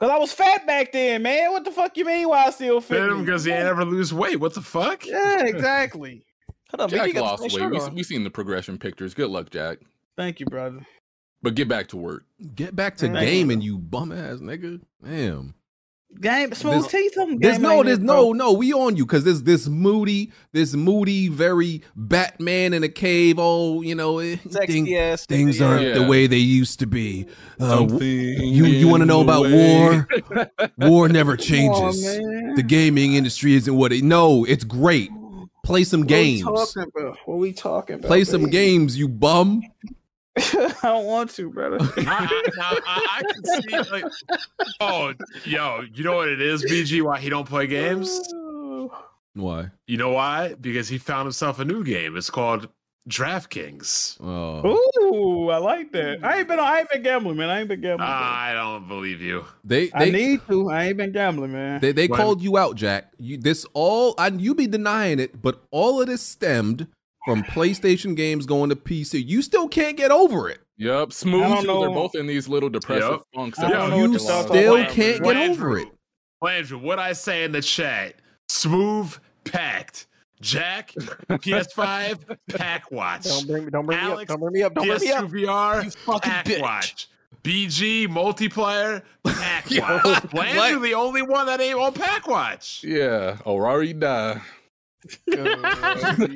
Cause I was fat back then, man. What the fuck you mean? Why I still fit? Because he ain't ever lose weight. What the fuck? Yeah, exactly. Hold on, Jack lost weight. We, we seen the progression pictures. Good luck, Jack. Thank you, brother. But get back to work. Get back to gaming, you bum ass nigga. Damn. Game. Smooth T. Something. There's no. There's no. No. We on you because this. This moody. This moody. Very Batman in a cave. Oh, you know. Things, things aren't yeah. the way they used to be. Uh, you. You want to know about war? War never changes. On, the gaming industry isn't what it. No, it's great. Play some what games. What are we talking about? What are we talking about? Play baby? some games, you bum. I don't want to, brother. I, I, I, I can see, like, oh, yo, you know what it is, B G? Why he don't play games? Why? You know why? Because he found himself a new game. It's called DraftKings. Oh, ooh, I like that. I ain't been, I ain't been gambling, man. I ain't been gambling. Uh, I don't believe you. They, they, I need to. I ain't been gambling, man. They, they called you out, Jack. You, this all, I, you be denying it, but all of this stemmed from PlayStation games going to P C. You still can't get over it. Yep. Smooth. They're both in these little depressive funks. Yep. Yep. You still can't get Landry, over it. Landry, what I say in the chat, Smooth packed. Jack, P S five, pack watch. Don't bring me, don't bring Alex, me up. Don't bring me up. Don't bring me up. P S two V R, you fucking pack bitch. watch. B G, multiplayer, pack watch. Landry, the only one that ain't on pack watch. Yeah. Orari die. That's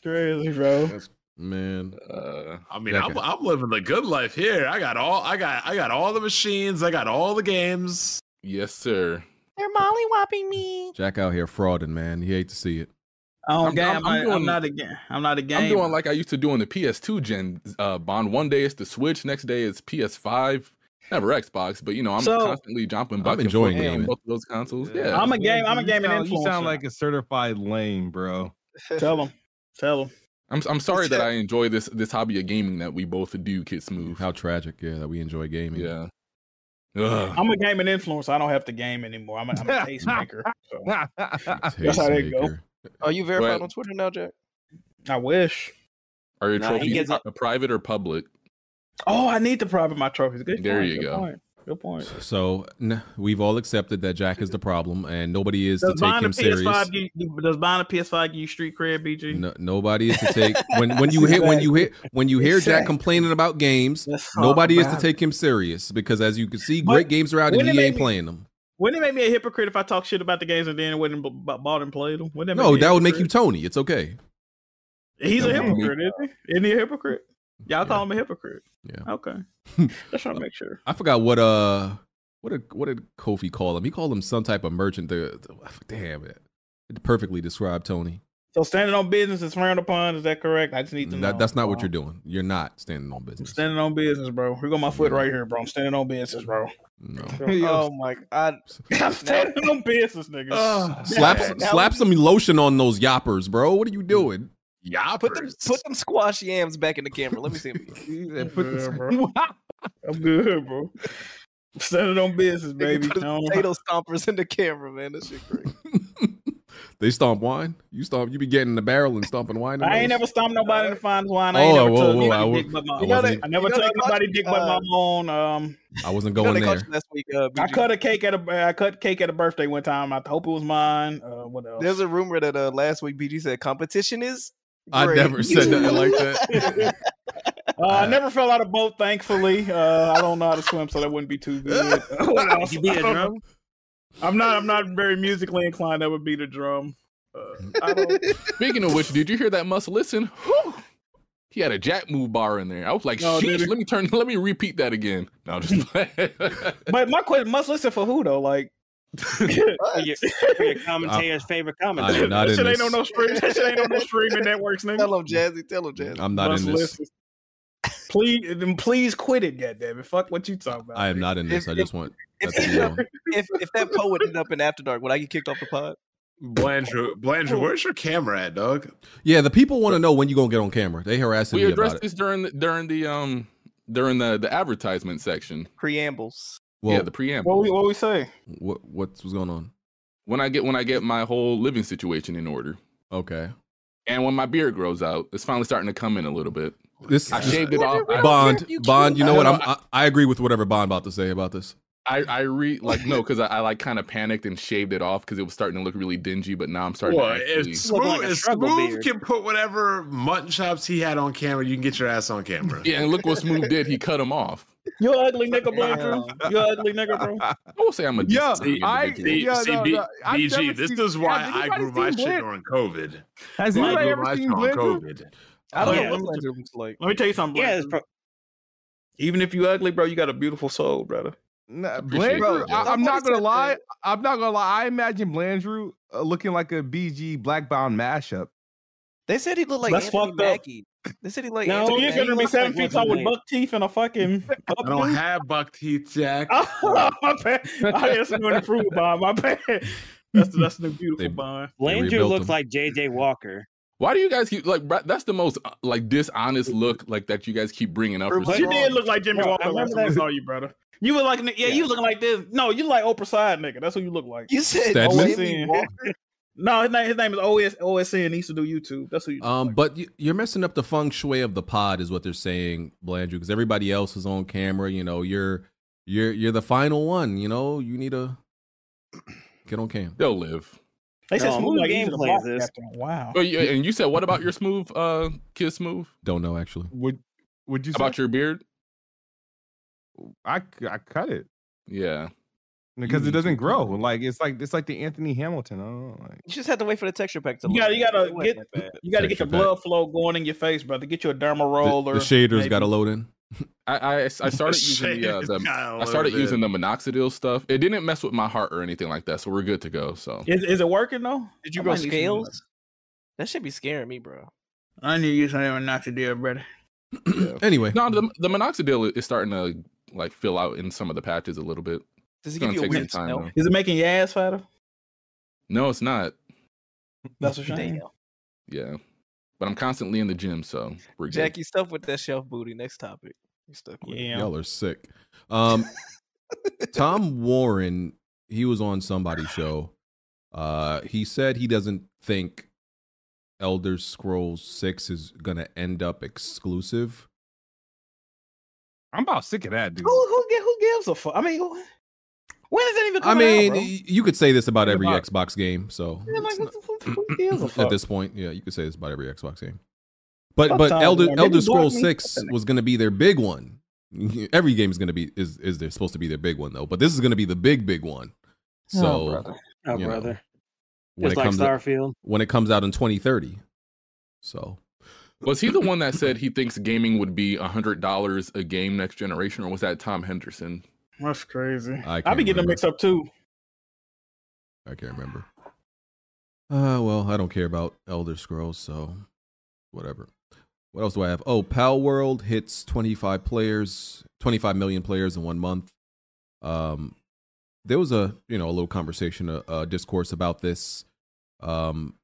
crazy, bro. That's, man, uh, I mean, I'm, I'm living the good life here. I got all, I got, I got all the machines. I got all the games. Yes, sir. They're mollywopping me. Jack out here frauding, man. You hate to see it. I don't I'm, I'm, I'm, doing, I'm not a game. I'm not a game. I'm doing like I used to do on the P S two gen. Uh, Bond. One day it's the Switch. Next day it's P S five. Never Xbox, but you know I'm so, constantly jumping back and forth on both of those consoles. Yeah, I'm a game. I'm a gaming influencer. You sound like a certified lame, bro. Tell him, tell him. I'm I'm sorry that I enjoy this this hobby of gaming that we both do, Kid Smooth. How tragic, yeah, that we enjoy gaming. Yeah. Ugh. I'm a gaming influencer. I don't have to game anymore. I'm a, I'm a taste maker. So. That's how they go. Are you verified but, on Twitter now, Jack? I wish. Are your nah, trophies a private or public? Oh, I need to private my trophies. Good there point. you Good go. Point. Good point. So n we've all accepted that Jack is the problem, and nobody is does to take him serious. Give, does buying a P S five give you street cred, B G? No, nobody is to take when when you hit when you hit when you hear Jack complaining about games. Nobody is to take him serious because, as you can see, great but games are out and he ain't me, playing them. Wouldn't it make me a hypocrite if I talk shit about the games and then wouldn't bought and played them? That no, that would make you Tony. It's okay. He's that a hypocrite, be... isn't he? Isn't he a hypocrite? Y'all yeah. call him a hypocrite. Yeah. Okay. Just trying to make sure. I forgot what uh what did what did Kofi call him? He called him some type of merchant. The, the, damn it. It perfectly described Tony. So standing on business is frowned upon. Is that correct? I just need to that, know. That's not what you're doing. You're not standing on business. I'm standing on business, bro. Here go my foot no. right here, bro. I'm standing on business, bro. No. Oh my God. I'm standing on business, nigga. Uh, slap that, slap that some lotion on those yoppers, bro. What are you doing? Yeah, put them put them squash yams back in the camera. Let me see. Put yeah, them, bro. I'm good, bro. Standing on business, baby. Put the potato stompers in the camera, man. That shit great. They stomp wine. You stomp. You be getting in the barrel and stomping wine. I ain't never stomped nobody to find wine. I ain't never told nobody dick but my own. I never told nobody dick but my own. Um, I wasn't going there. I cut a cake at a. I cut cake at a birthday one time. I hope it was mine. Uh, what else? There's a rumor that uh, last week B G said competition is. I Great. never said nothing like that. uh, I never fell out of boat, thankfully. Uh, I don't know how to swim, so that wouldn't be too good. What else? You be a drum? I'm not. I'm not very musically inclined. That would be the drum. Uh, I don't... Speaking of which, did you hear that Must Listen? Whew. He had a Jack Move bar in there. I was like, no, "Sheesh, let me turn. Let me repeat that again." No, I'm just. But my question: Must Listen for who though? Like. your, your commentator's I, favorite commentator. That shit ain't on no stream. That shit ain't on no streaming networks, nigga. Tell him, Jazzy. Tell him, Jazzy. I'm not Must in this. Listen. Please, then please quit it, goddammit. Fuck what you talking about. I am not in this. If, I just if, want. If, if if that poet ended up in After Dark, would I get kicked off the pod? Blandrew, Blandrew, where's your camera at, dog? Yeah, the people want to know when you gonna get on camera. They harassing me about it. We addressed this during the, during the um during the the advertisement section. Preambles. Well, yeah, the preamble. What we what we say? What what's going on? When I get when I get my whole living situation in order. Okay. And when my beard grows out, it's finally starting to come in a little bit. This, I shaved it off. Bond, Bond, you know what? I'm, I, I agree with whatever Bond about to say about this. I, I re like no, because I, I like kind of panicked and shaved it off because it was starting to look really dingy. But now I'm starting. Well, to actually... it's smooth, like smooth can put whatever mutton chops he had on camera. You can get your ass on camera. Yeah, and look what Smooth did. He cut him off. You ugly nigga, bro. You ugly nigga, bro. I won't say I'm a yeah. D I see, yeah, see, no, no. B G. This seen, is why I grew my shit during COVID. Has anybody ever seen COVID? I don't know what Blender looks like. Let me tell you something. Yeah, pro- even if you ugly, bro, you got a beautiful soul, brother. Nah, Blandrew, it, I, I'm not gonna lie. That. I'm not gonna lie. I imagine Blandrew uh, looking like a B G Blackbound mashup. They said he looked like that's Anthony Mackie. They said he looked like no, Anthony Mackie. You're gonna be seven feet tall with buck teeth and a fucking. I don't have buck teeth, Jack. Oh, my bad. I guess I'm gonna prove Bob. My bad. That's that's the beautiful Bond. Blandrew looks like J J Walker. Why do you guys keep like that's the most like dishonest look like that you guys keep bringing up? You did look like Jimmy Walker last time I saw you, brother. You were like, yeah, yeah, you looking like this. No, you like Oprah Side, nigga. That's what you look like. You said Jimmy Walker. No, his name, his name is O S O S N. He used to do YouTube. That's who you Um, like. But you, you're messing up the feng shui of the pod, is what they're saying, Blandrew, because everybody else is on camera. You know, you're you're you're the final one. You know, you need to get on cam. They'll live. They no, said Smooth like gameplays this. Wow. Oh, yeah, and you said what about your Smooth, uh, Kid Smooth? Don't know actually. Would would you say about your beard? I, I cut it. Yeah. Because it doesn't grow. Like it's like it's like the Anthony Hamilton. I don't know. Like, you just have to wait for the texture pack to look. Yeah, you gotta get you gotta get the blood flow going in your face, brother. Get you a dermal roller. The, the shader's maybe. Gotta load in. I, I I started using the, uh, the I started using the minoxidil stuff. It didn't mess with my heart or anything like that, so we're good to go. So is is it working though? Did you go scales? That should be scaring me, bro. I need to use some minoxidil, brother. Yeah. Anyway, no, the the minoxidil is starting to like fill out in some of the patches a little bit. Does it give you a weird smell? Is it making your ass fatter? No, it's not. That's what you're saying. Yeah, but I'm constantly in the gym, so we're good. Jackie, stuff with that shelf booty. Next topic. You stuck with it. Y'all are sick. Um, Tom Warren, he was on somebody's show. Uh, he said he doesn't think Elder Scrolls six is gonna end up exclusive. I'm about sick of that, dude. Who who, who gives a fuck? I mean, who, when is it even coming I mean, out, bro? You could say this about every about Xbox game. So yeah, like, not, who gives a fuck? At this point, yeah, you could say this about every Xbox game. But but Elder man. Elder Scrolls six was going to be their big one. Every game is going to be is is there supposed to be their big one though. But this is going to be the big big one. So oh, brother, oh, you brother. Know, when it's it like comes Starfield. Out, when it comes out in twenty thirty. So. Was he the one that said he thinks gaming would be one hundred dollars a game next generation, or was that Tom Henderson? That's crazy. I be getting them mixed up, too. I can't remember. Uh, well, I don't care about Elder Scrolls, so whatever. What else do I have? Oh, Pal World hits twenty-five players, twenty-five million players in one month. Um, there was a, you know, a little conversation, a, a discourse about this. Um,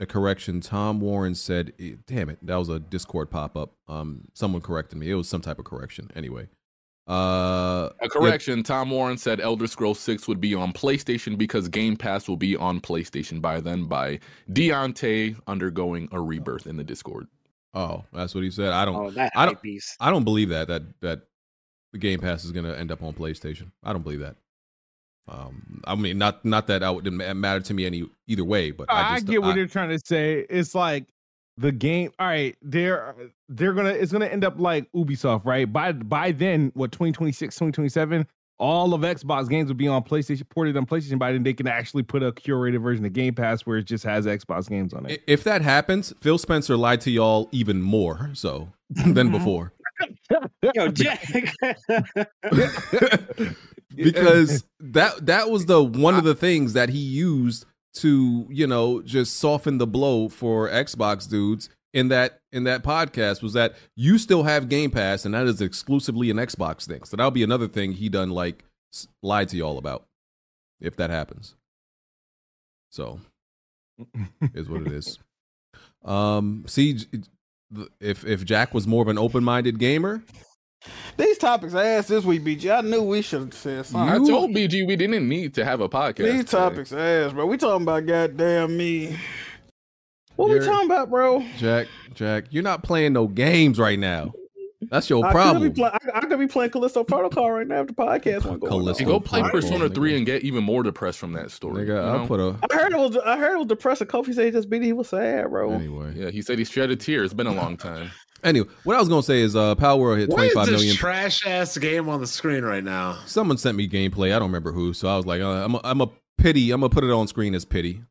A correction. Tom Warren said, damn it, that was a Discord pop-up. Um, someone corrected me. It was some type of correction. Anyway. Uh, a correction. It, Tom Warren said Elder Scrolls six would be on PlayStation because Game Pass will be on PlayStation by then by Deontay undergoing a rebirth in the Discord. Oh, that's what he said. I don't oh, that I don't, piece. I don't believe that, that, that the Game Pass is going to end up on PlayStation. I don't believe that. Um, I mean, not not that I would, didn't matter to me any either way, but I, just, I get what I, you're trying to say. It's like the game. All right, they're they're gonna it's gonna end up like Ubisoft, right? By by then, what twenty twenty-six, twenty twenty-seven, all of Xbox games will be on PlayStation, ported on PlayStation. By then, they can actually put a curated version of Game Pass where it just has Xbox games on it. If that happens, Phil Spencer lied to y'all even more so than before. Yo, Jack. Because that that was the one of the things that he used to, you know, just soften the blow for Xbox dudes in that in that podcast was that you still have Game Pass and that is exclusively an Xbox thing. So that'll be another thing he done like lied to y'all about if that happens. So is what it is. Um, see, if if Jack was more of an open-minded gamer. These topics I asked this week, B G. I knew we should have said something. You, I told B G we didn't need to have a podcast. These today. Topics I asked, bro. We talking about goddamn me What are we talking about, bro? Jack, Jack, you're not playing no games right now. That's your I problem. Could play, I, I could be playing Callisto Protocol right now after the podcast. I'm going hey, go play Protocol, Persona three nigga. And get even more depressed from that story. Nigga, I, put a... I heard it was I heard it was depressing. Kofi said he just beat it. He was sad, bro. Anyway, yeah, he said he shed a tear. It's been a long time. Anyway, what I was gonna say is, uh, Power World hit twenty five million. What is this trash ass game on the screen right now? Someone sent me gameplay. I don't remember who, so I was like, uh, I'm a, I'm a pity. I'm gonna put it on screen as pity.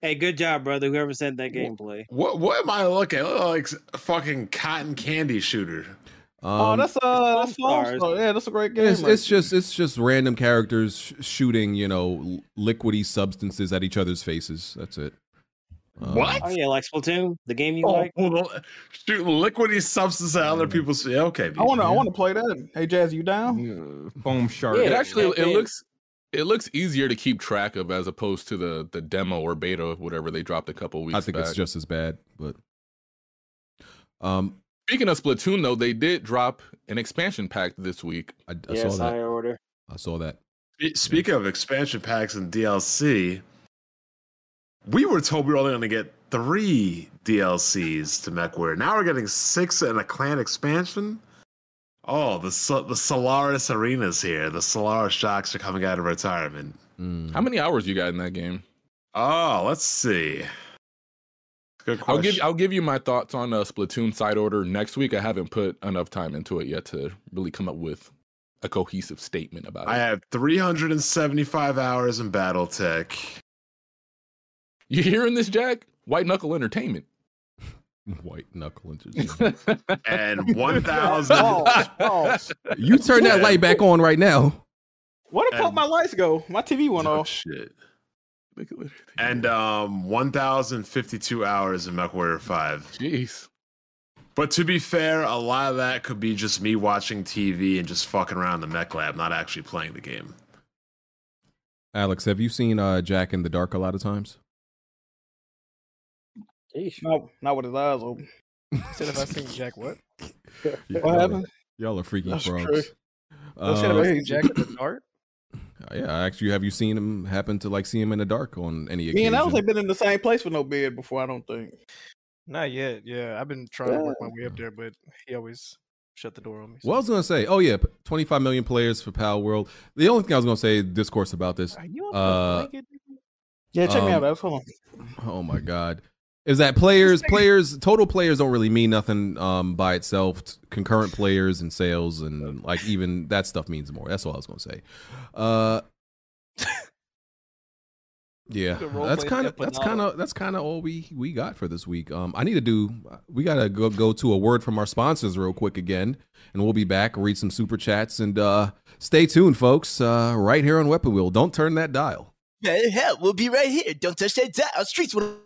Hey, good job, brother. Whoever sent that gameplay. What what am I looking at? Look like a fucking cotton candy shooter. Um, oh, that's uh, that's oh, yeah, that's a great game. It's, right it's just it's just random characters sh shooting, you know, liquidy substances at each other's faces. That's it. Um, what? Oh yeah, like Splatoon, the game you oh, like. Shoot liquidy substance at other people's. Yeah, okay. I want to. I want to play that. Hey, Jazz, you down? Yeah. Foam shark. Yeah, it actually, it looks. It looks easier to keep track of as opposed to the the demo or beta, whatever they dropped a couple weeks. I think back. It's just as bad. But um, speaking of Splatoon, though, they did drop an expansion pack this week. I, I yes, saw that. I order. I saw that. Speaking yeah. of expansion packs and D L C, we were told we were only going to get three D L Cs to MechWarrior. Now we're getting six and a clan expansion. Oh, the the Solaris Arena's here. The Solaris Shocks are coming out of retirement. Mm. How many hours you got in that game? Oh, let's see. Good question. I'll give I'll give you my thoughts on a Splatoon side order next week. I haven't put enough time into it yet to really come up with a cohesive statement about it. I have three hundred seventy-five hours in BattleTech. You hearing this, Jack? White Knuckle Entertainment. White knuckle and one thousand. Oh, oh. You turn that light back on right now. What about my lights go? My T V went oh, off. Shit. And um, one thousand fifty-two hours in MechWarrior Five. Jeez. But to be fair, a lot of that could be just me watching T V and just fucking around the Mech Lab, not actually playing the game. Alex, have you seen uh, Jack in the Dark a lot of times? No, not with his eyes open. Instead of I seen Jack, what? What happened? Y'all are freaking That's frogs. True. Uh, Instead of I seen Jack in the dark? Uh, yeah, actually, have you seen him happen to like see him in the dark on any occasion? Me and Alex have been in the same place with no bed before, I don't think. Not yet, yeah. I've been trying yeah. to work my way up there, but he always shut the door on me. So. Well, I was going to say, oh yeah, twenty-five million players for P A L World. The only thing I was going to say, discourse about this. Are you uh, yeah, check um, me out, Alex. Hold on. Oh my God. Is that players, players, total players don't really mean nothing um, by itself. Concurrent players and sales and like even that stuff means more. That's all I was going to say. Uh, yeah, that's kind of that's kind of that's kind of all we we got for this week. Um, I need to do we got to go, go to a word from our sponsors real quick again. And we'll be back, read some super chats and uh, stay tuned, folks. Uh, right here on Weapon Wheel. Don't turn that dial. Hell, we'll be right here. Don't touch that dial. Streets will.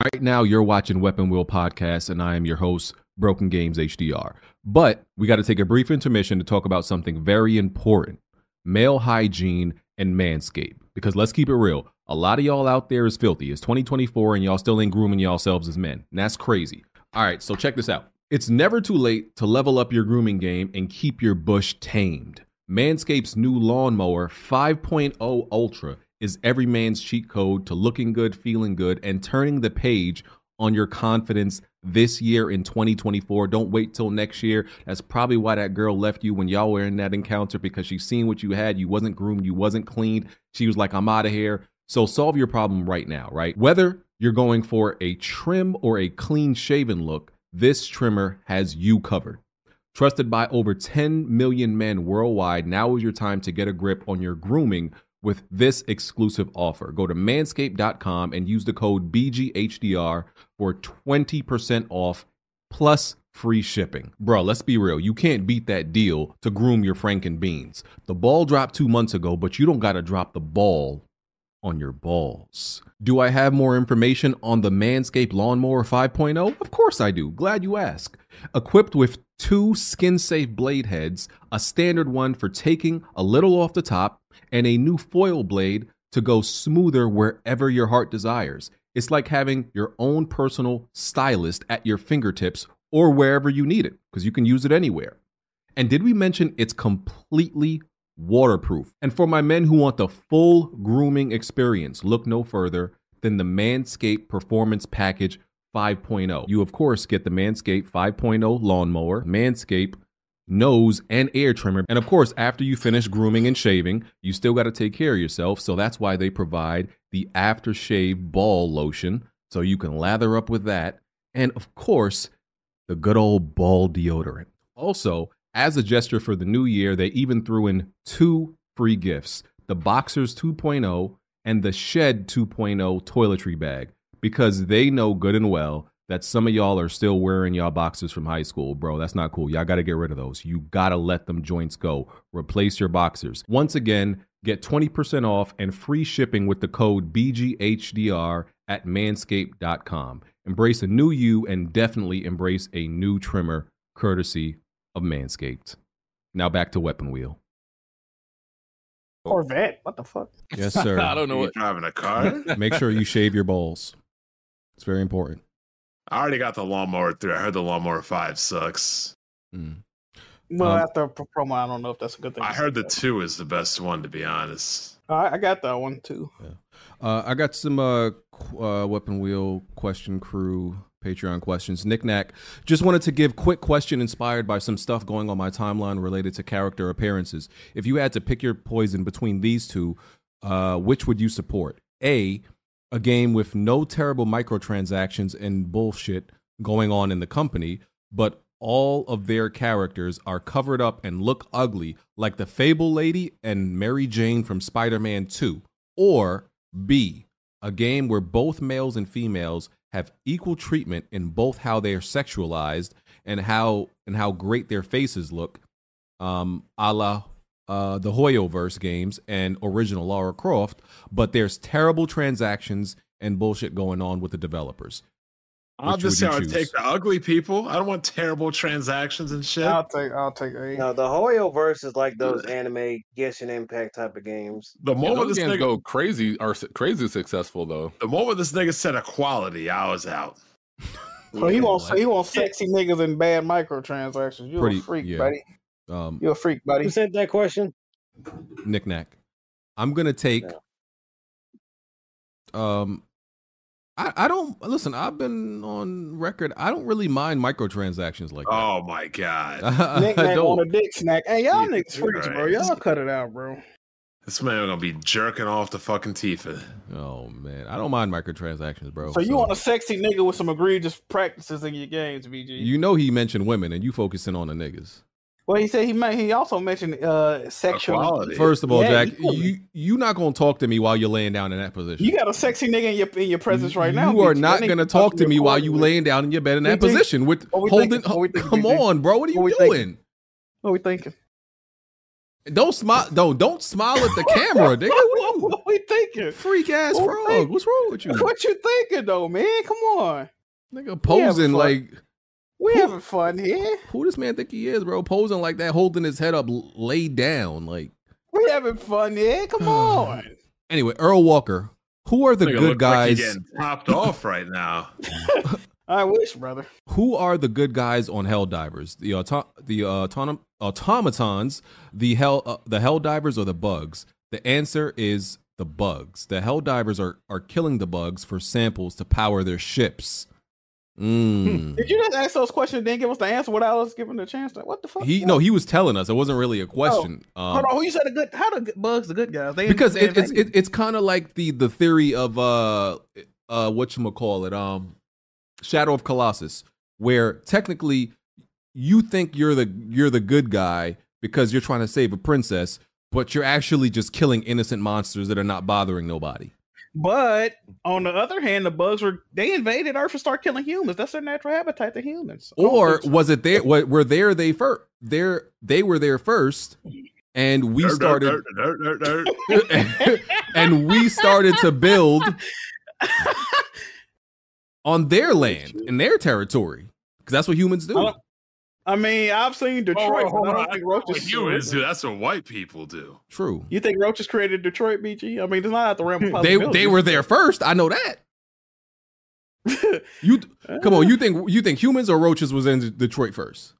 Right now, you're watching Weapon Wheel Podcast, and I am your host, Broken Games H D R. But we got to take a brief intermission to talk about something very important, male hygiene and Manscaped. Because let's keep it real, a lot of y'all out there is filthy. It's twenty twenty-four, and y'all still ain't grooming yourselves as men. And that's crazy. All right, so check this out. It's never too late to level up your grooming game and keep your bush tamed. Manscaped's new lawnmower five point oh Ultra is every man's cheat code to looking good, feeling good, and turning the page on your confidence this year in twenty twenty-four. Don't wait till next year. That's probably why that girl left you when y'all were in that encounter, because she's seen what you had. You wasn't groomed. You wasn't cleaned. She was like, I'm out of here. So solve your problem right now, right? Whether you're going for a trim or a clean-shaven look, this trimmer has you covered. Trusted by over ten million men worldwide, now is your time to get a grip on your grooming with this exclusive offer. Go to manscaped dot com and use the code B G H D R for twenty percent off plus free shipping. Bro, let's be real. You can't beat that deal to groom your Franken beans. The ball dropped two months ago, but you don't got to drop the ball on your balls. Do I have more information on the Manscaped Lawnmower five point oh? Of course I do. Glad you asked. Equipped with two skin-safe blade heads, a standard one for taking a little off the top, and a new foil blade to go smoother wherever your heart desires. It's like having your own personal stylist at your fingertips or wherever you need it, because you can use it anywhere. And did we mention it's completely waterproof. And for my men who want the full grooming experience, look no further than the Manscaped Performance Package five point oh. You, of course, get the Manscaped five point oh lawnmower, Manscaped nose and ear trimmer. And of course, after you finish grooming and shaving, you still got to take care of yourself. So that's why they provide the aftershave ball lotion, so you can lather up with that. And of course, the good old ball deodorant. Also, as a gesture for the new year, they even threw in two free gifts, the Boxers two point oh and the Shed two point oh toiletry bag, because they know good and well that some of y'all are still wearing y'all boxers from high school. Bro, that's not cool. Y'all got to get rid of those. You got to let them joints go. Replace your boxers. Once again, get twenty percent off and free shipping with the code B G H D R at manscaped dot com. Embrace a new you and definitely embrace a new trimmer courtesy of Manscaped. Now back to Weapon Wheel. Corvette, what the fuck? Yes, sir. I don't know what. Driving a car? Make sure you shave your balls. It's very important. I already got the lawnmower three. I heard the lawnmower five sucks. Mm. Well, um, after promo, I don't know if that's a good thing. I heard the that. two is the best one, to be honest. Uh, I got that one too. Yeah. Uh, I got some uh, uh, Weapon Wheel Question Crew Patreon questions. Nick Knack just wanted to give quick question inspired by some stuff going on my timeline related to character appearances. If you had to pick your poison between these two, uh, which would you support? A, a game with no terrible microtransactions and bullshit going on in the company, but all of their characters are covered up and look ugly, like the Fable Lady and Mary Jane from Spider-Man two. Or B, a game where both males and females have equal treatment in both how they are sexualized and how and how great their faces look, um, a la Uh, the Hoyoverse games and original Lara Croft, but there's terrible transactions and bullshit going on with the developers. I'll just say I would take the ugly people. I don't want terrible transactions and shit. I'll take, I'll take. A. No, the Hoyoverse is like those anime Genshin Impact type of games. The moment yeah, those this games nigga go crazy are crazy successful though. The moment this nigga said equality, I was out. So he wants, he wants sexy niggas and bad microtransactions. You're Pretty, a freak, yeah. buddy. Um, You're a freak, buddy. Who sent that question? Nick Knack. I'm gonna take. Um, I I don't listen. I've been on record. I don't really mind microtransactions like that. Oh my god, Nick Knack on a dick snack. Hey y'all, yeah, niggas freaks, right. bro. Y'all cut it out, bro. This man gonna be jerking off the fucking Tifa. Oh man, I don't mind microtransactions, bro. So you so. want a sexy nigga with some egregious practices in your games, B G? You know he mentioned women, and you focusing on the niggas. Well, he said he might, he also mentioned uh, sexuality. First of all, yeah, Jack, you you not gonna talk to me while you're laying down in that position. You got a sexy nigga in your in your presence right you now. You are bitch. not that gonna talk to me while you laying down in your bed in that think, position with holding. Oh, come on, bro, what are you what doing? Thinking? What are we thinking? Don't smile. Don't don't smile at the camera, nigga. What, what we thinking? Freak ass what frog. Think? What's wrong with you? What you thinking though, man? Come on, nigga, posing yeah, like. We're having fun here. Who does man think he is, bro? Posing like that, holding his head up, laid down. Like we're having fun here. Come on. Anyway, Earl Walker. Who are the Nigga good guys? Like getting popped off right now. I wish, brother. Who are the good guys on Helldivers? The auto- the uh, autom- automatons, the hell, uh, the Helldivers, or the bugs? The answer is the bugs. The Helldivers are are killing the bugs for samples to power their ships. Mm. Did you just ask those questions and then give us the answer without us giving the chance? To, what the fuck? He no, he was telling us. It wasn't really a question. Oh, um, hold on, who you said the good? How the bugs the good guys? They because it, it's it, it's kind of like the the theory of uh uh whatchamacallit um Shadow of Colossus, where technically you think you're the you're the good guy because you're trying to save a princess, but you're actually just killing innocent monsters that are not bothering nobody. But on the other hand, the bugs were they invaded Earth and start killing humans. That's their natural habitat, the humans. Or was it there? Were there they first? There they were there first, and we dirt, started dirt, dirt, dirt, dirt, dirt. and we started to build on their land in their territory because that's what humans do. I, I mean, I've seen Detroit. Oh, I don't think roaches humans do. That's what white people do. True. You think roaches created Detroit, B G? I mean, it's not out the realm of possibility. They they were there first. I know that. you come on. You think you think humans or roaches was in Detroit first?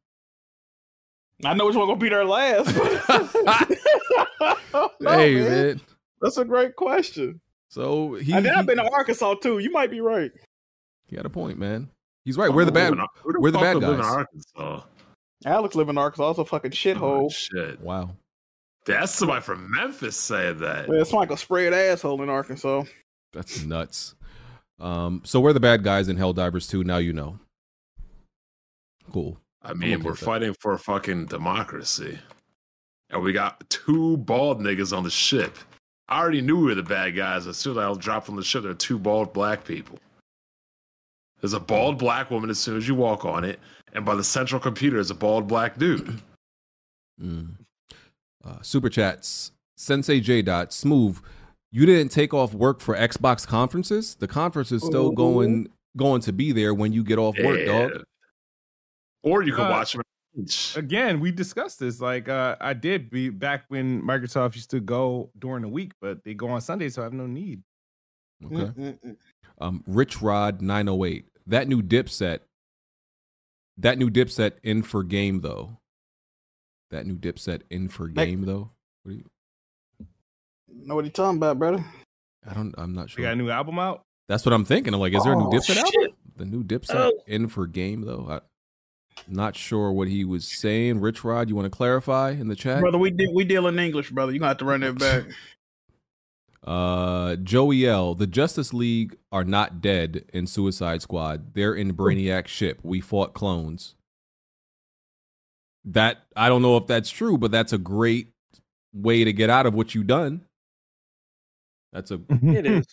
I know which one gonna beat our last. Oh, hey, man. man, that's a great question. So he, and then he, I've been to Arkansas too. You might be right. He got a point, man. He's right. We're oh, the bad. We're, we're the bad guys. Alex live in Arkansas. It's a fucking shithole. Oh, shit. Wow. That's somebody from Memphis saying that. It's like a spread asshole in Arkansas. That's nuts. Um, so we're the bad guys in Helldivers two. Now you know. Cool. I mean, we're fighting for a fucking democracy. And we got two bald niggas on the ship. I already knew we were the bad guys. As soon as I dropped on the ship, there are two bald black people. There's a bald black woman as soon as you walk on it. And by the central computer is a bald black dude. Mm. Uh, super chats. Sensei J. Dot. Smooth. You didn't take off work for Xbox conferences? The conference is still Ooh. going going to be there when you get off yeah. work, dog. Or you can uh, watch them. Again, we discussed this. Like uh, I did be back when Microsoft used to go during the week, but they go on Sunday, so I have no need. Okay. Mm-mm. Um, Rich Rod nine oh eight. That new dipset. That new dipset in for game though. That new dipset in for game like, though. What do you know what you talking about, brother? I don't. I'm not sure. You got a new album out? That's what I'm thinking. I'm like, is there a new oh, dipset album? The new dipset oh. in for game though. I, Not sure what he was saying. Rich Rod, you want to clarify in the chat? Brother, we de- we deal in English, brother. You're going to have to run that back. uh, Joey L., the Justice League are not dead in Suicide Squad. They're in Brainiac's ship. We fought clones. That, I don't know if that's true, but that's a great way to get out of what you've done. That's a... It is.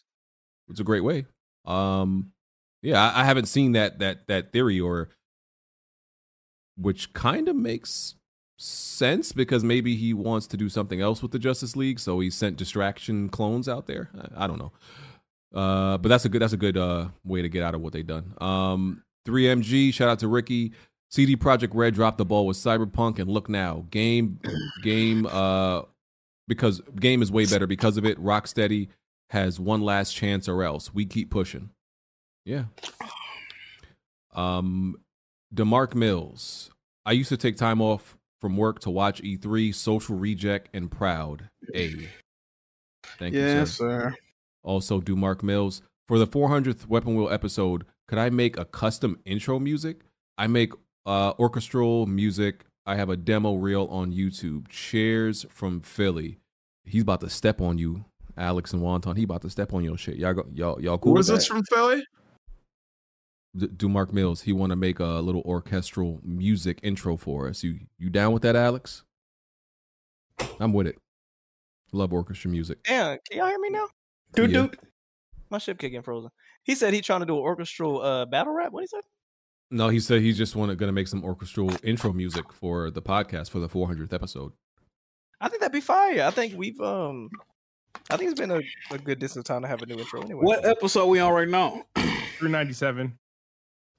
It's a great way. Um, yeah, I, I haven't seen that that that theory or... Which kind of makes sense because maybe he wants to do something else with the Justice League, so he sent distraction clones out there. I, I don't know, uh, but that's a good that's a good uh, way to get out of what they've done. Um, three M G, shout out to Ricky. C D Projekt Red dropped the ball with Cyberpunk, and look now, game game uh, because game is way better because of it. Rocksteady has one last chance, or else we keep pushing. Yeah. Um. DeMarc Mills, I used to take time off from work to watch E three, Social Reject, and Proud. A. Thank yes, you, sir. sir. Also, DeMarc Mills, for the four hundredth Weapon Wheel episode, could I make a custom intro music? I make uh, orchestral music. I have a demo reel on YouTube. Cheers from Philly. He's about to step on you, Alex and Wonton. He about to step on your shit. Y'all, go, y'all, y'all cool. Was this from Philly? DeMarc Mills, he want to make a little orchestral music intro for us. You you down with that, Alex? I'm with it. Love orchestra music. Yeah, can y'all hear me now? Dude, yeah. dude, my ship kicking frozen. He said he trying to do an orchestral uh, battle rap. What he said? No, he said he's just want to make some orchestral intro music for the podcast for the four hundredth episode. I think that'd be fire. I think we've um, I think it's been a, a good distance time to have a new intro. Anyway, what episode we on right now? three ninety-seven.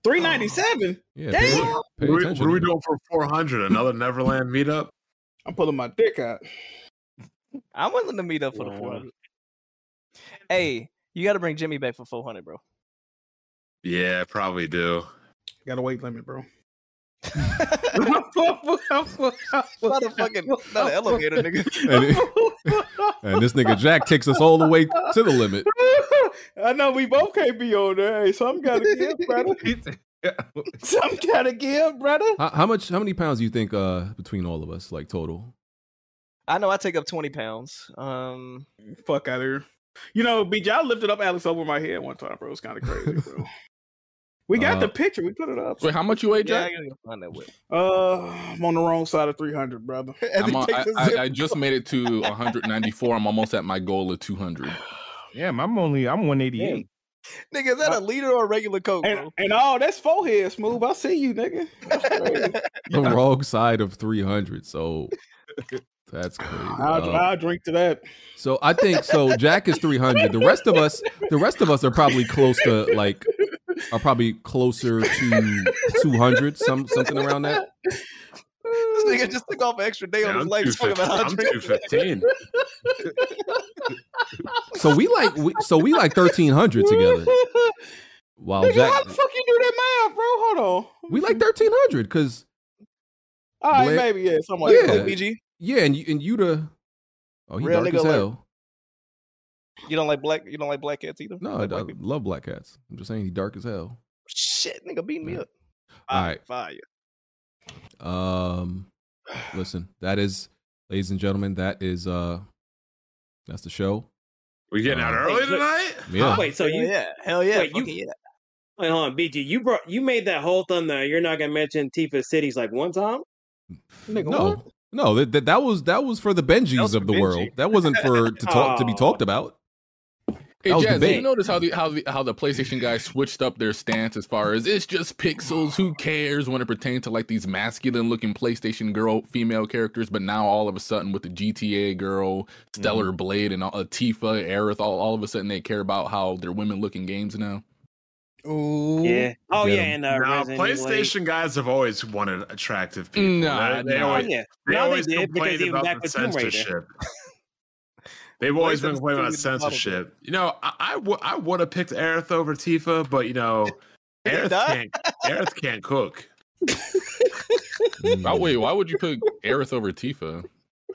three ninety-seven? Oh. Yeah, damn. Pay, pay what, what are we doing for four hundred? Another Neverland meetup? I'm pulling my dick out. I'm willing to meet up for yeah. the four hundred. Hey, you got to bring Jimmy back for four hundred, bro. Yeah, probably do. Got a weight limit, bro. Motherfucking not an elevator, nigga. and, and this nigga Jack takes us all the way to the limit. I know we both can't be on there. Hey, some gotta give, brother. Some gotta give, brother. How, how much? How many pounds do you think uh, between all of us, like total? I know I take up twenty pounds. Um, fuck out of here. You know, B J, I lifted up Alex over my head one time, bro. It was kind of crazy, bro. We got uh, the picture. We put it up. Wait, how much you weigh, Jack? Yeah, I gotta go find that whip. Uh, I'm on the wrong side of three hundred, brother. I'm on, I, I, I just made it to one hundred ninety-four. I'm almost at my goal of two hundred. Yeah, I'm only I'm one eighty-eight. Yeah. Nigga, is that a liter or a regular Coke? And, and oh, that's forehead smooth. I see you, nigga. The wrong side of three hundred. So that's crazy. I'll, um, I'll drink to that. So I think so. Jack is three hundred. The rest of us, the rest of us are probably close to like. Are probably closer to two hundred, some something around that. This nigga just took off an extra day yeah, on his life. I'm two fifteen. So we like, we, so we like thirteen hundred together. Wow, nigga, Jack, how the fuck you do that math, bro? Hold on. We like thirteen hundred because All right, Blair. Maybe, yeah. Something like yeah. O B G. Yeah, and you, and you the... Oh, he real dark as hell. Like, you don't like black, you don't like black cats either? No, like I, I love black cats. I'm just saying he dark as hell. Shit, nigga, beat me yeah. up. All right. Fire. Um, listen, that is, ladies and gentlemen, that is, uh, that's the show. We getting um, out early wait, tonight? Yeah. Oh, wait, so you... Yeah, hell yeah. Wait, you, yeah. Wait, hold on, B G, you brought, you made that whole thing there. You're not going to mention Tifa Cities like one time? Nigga, no. What? No, that, that that was that was for the Benjis of the Benji. world. That wasn't for to talk oh. to be talked about. Hey, Jazz, did you notice how the how the how the PlayStation guys switched up their stance as far as it's just pixels, who cares, when it pertains to like these masculine looking PlayStation girl female characters, but now all of a sudden with the G T A girl, Stellar mm-hmm. Blade, and all, uh, Tifa, Aerith, all all of a sudden they care about how they're women looking games now. Ooh. Yeah. Oh yeah. And uh, now, PlayStation Evil guys have always wanted attractive people. No, right? they no, always, yeah. they no, always they complained about the censorship. They've always been complaining about censorship. You know, I, I, w- I would have picked Aerith over Tifa, but you know, Aerith can't. Aerith can't cook. By the way, why would you pick Aerith over Tifa?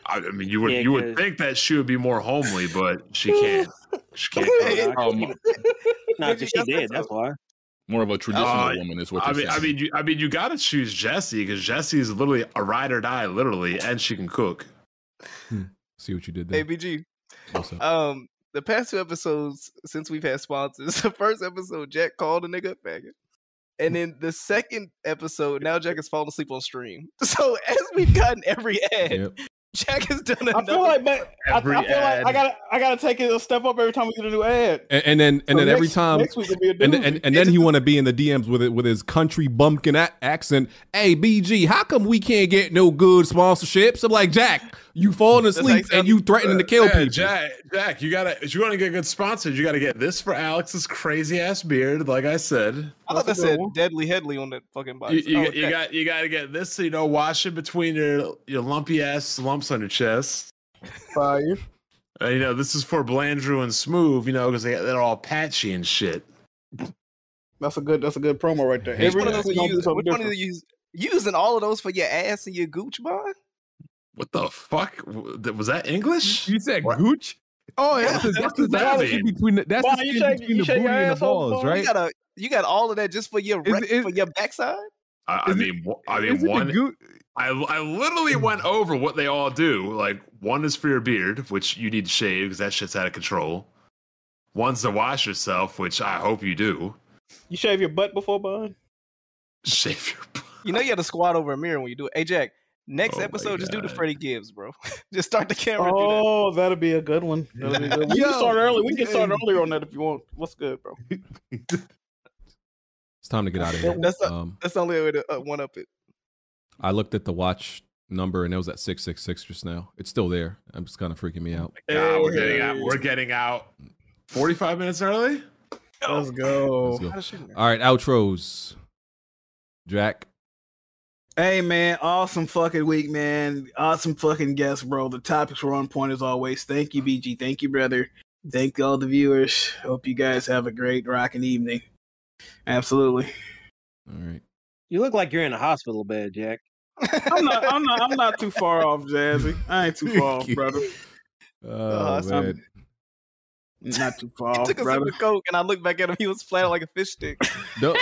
I mean, you would yeah, you would think that she would be more homely, but she can't. She can't. Oh, um, no, she did. That's why. More of a traditional uh, woman is what I mean. Saying. I mean, you, I mean, you got to choose Jessie because Jessie is literally a ride or die, literally, and she can cook. Hmm. See what you did there, A B G. Awesome. Um, the past two episodes since we've had sponsors, the first episode Jack called a nigga faggot. And then the second episode, now Jack has fallen asleep on stream. So as we've gotten every ad. Yep. Jack has done I feel like, but I, I feel like I gotta, I gotta take it a step up every time we get a new ad. And, and then, and so then next, every time, next week be a and, and, and, and then he want to be in the D Ms with it with his country bumpkin a- accent. Hey, B G, how come we can't get no good sponsorships? I'm like, Jack, you falling asleep like, and you threatening uh, to kill yeah, people. Jack, Jack, you gotta, if you want to get good sponsors, you gotta get this for Alex's crazy ass beard. Like I said, I thought that said Deadly Headley on that fucking box. You, you, oh, okay. you got, you gotta get this. So you know, wash it between your your lumpy ass lumps on your chest. Fire. Uh, you know, this is for Blandrew and Smooth, you know, because they, they're all patchy and shit. That's a good That's a good promo right there. Hey, every one of those you use, which one are you use, using all of those for your ass and your gooch, boy? What the fuck? Was that English? You said what? Gooch? Oh, yeah. That's the skin between the, that's the, skin take, between the booty and the balls, right? You got, a, you got all of that just for your, is, is, for your backside? I, I mean, it, I mean one... Goo- I, I literally went over what they all do. Like, one is for your beard, which you need to shave because that shit's out of control. One's to wash yourself, which I hope you do. You shave your butt before, bud? Shave your butt. You know you have to squat over a mirror when you do it. Hey, Jack, next oh episode, just do the Freddie Gibbs, bro. Just start the camera. Oh, that. that'll be a good one. Be a good one. We Yo, can start early. We can start earlier on that if you want. What's good, bro? It's time to get out of here. That's, a, um, that's the only way to uh, one-up it. I looked at the watch number and it was at six six six just now. It's still there. I'm just kind of freaking me out. Hey. God, we're getting out. We're getting out. forty-five minutes early? Let's go. Let's go. All right, outros. Jack. Hey, man. Awesome fucking week, man. Awesome fucking guests, bro. The topics were on point as always. Thank you, B G. Thank you, brother. Thank all the viewers. Hope you guys have a great rocking evening. Absolutely. All right. You look like you're in a hospital bed, Jack. I'm not. I'm not. I'm not too far off, Jazzy. I ain't too far off, brother. Oh, uh, so man. Not too far off, brother. He took a sip of Coke, and I looked back at him. He was flat like a fish stick. Don't,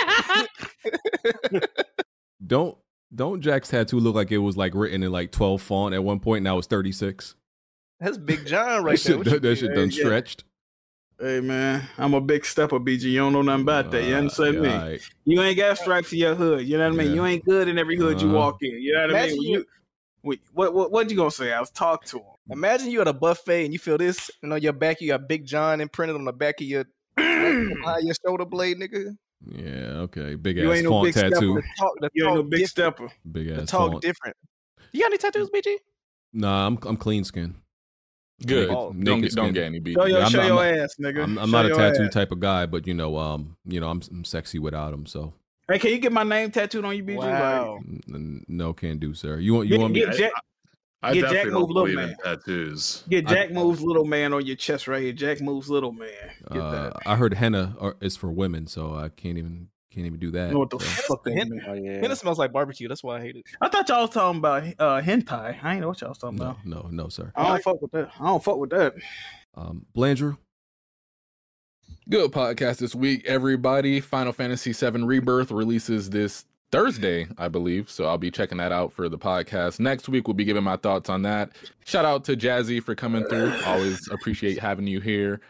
don't, don't Jack's tattoo look like it was like written in like twelve font at one point, and I was thirty-six. That's Big John right there. That shit, that shit done yeah. stretched. Hey, man, I'm a big stepper, B G. You don't know nothing about that. You understand uh, yeah, me? Right. You ain't got stripes in your hood. You know what I mean? Yeah. You ain't good in every hood uh, you walk in. You know what I mean? You, wait, what, what what you going to say? I was talking to him. Imagine you at a buffet and you feel this, and on your back, you got Big John imprinted on the back of your, your shoulder blade, nigga. Yeah, okay. Big you ass ain't no big tattoo. Talk, you ain't no big different. Stepper. Big ass talk font. Different. You got any tattoos, B G? Nah, I'm I'm clean skin. Good. Oh, don't get, don't get any beat. Show your, yeah, show I'm, your I'm, ass, nigga. I'm, I'm not a tattoo ass. type of guy, but you know, um, you know, I'm, I'm sexy without them. So, hey, can you get my name tattooed on you, B G? Wow. Like, no, can't do, sir. You want you get, want me? Get Jack, I, I get Jack Moves Little Man tattoos. Get Jack I, Moves Little Man on your chest right here. Jack Moves Little Man. Get uh, that. I heard henna is for women, so I can't even. Can't even do that. No, the so. Henna, henna, oh, yeah. henna smells like barbecue. That's why I hate it. I thought y'all was talking about uh, hentai. I ain't know what y'all was talking no, about. No, no, sir. I don't right. fuck with that. I don't fuck with that. Um, Blandrew. Good podcast this week, everybody. Final Fantasy seven Rebirth releases this Thursday, I believe. So I'll be checking that out for the podcast. Next week, we'll be giving my thoughts on that. Shout out to Jazzy for coming through. Always appreciate having you here.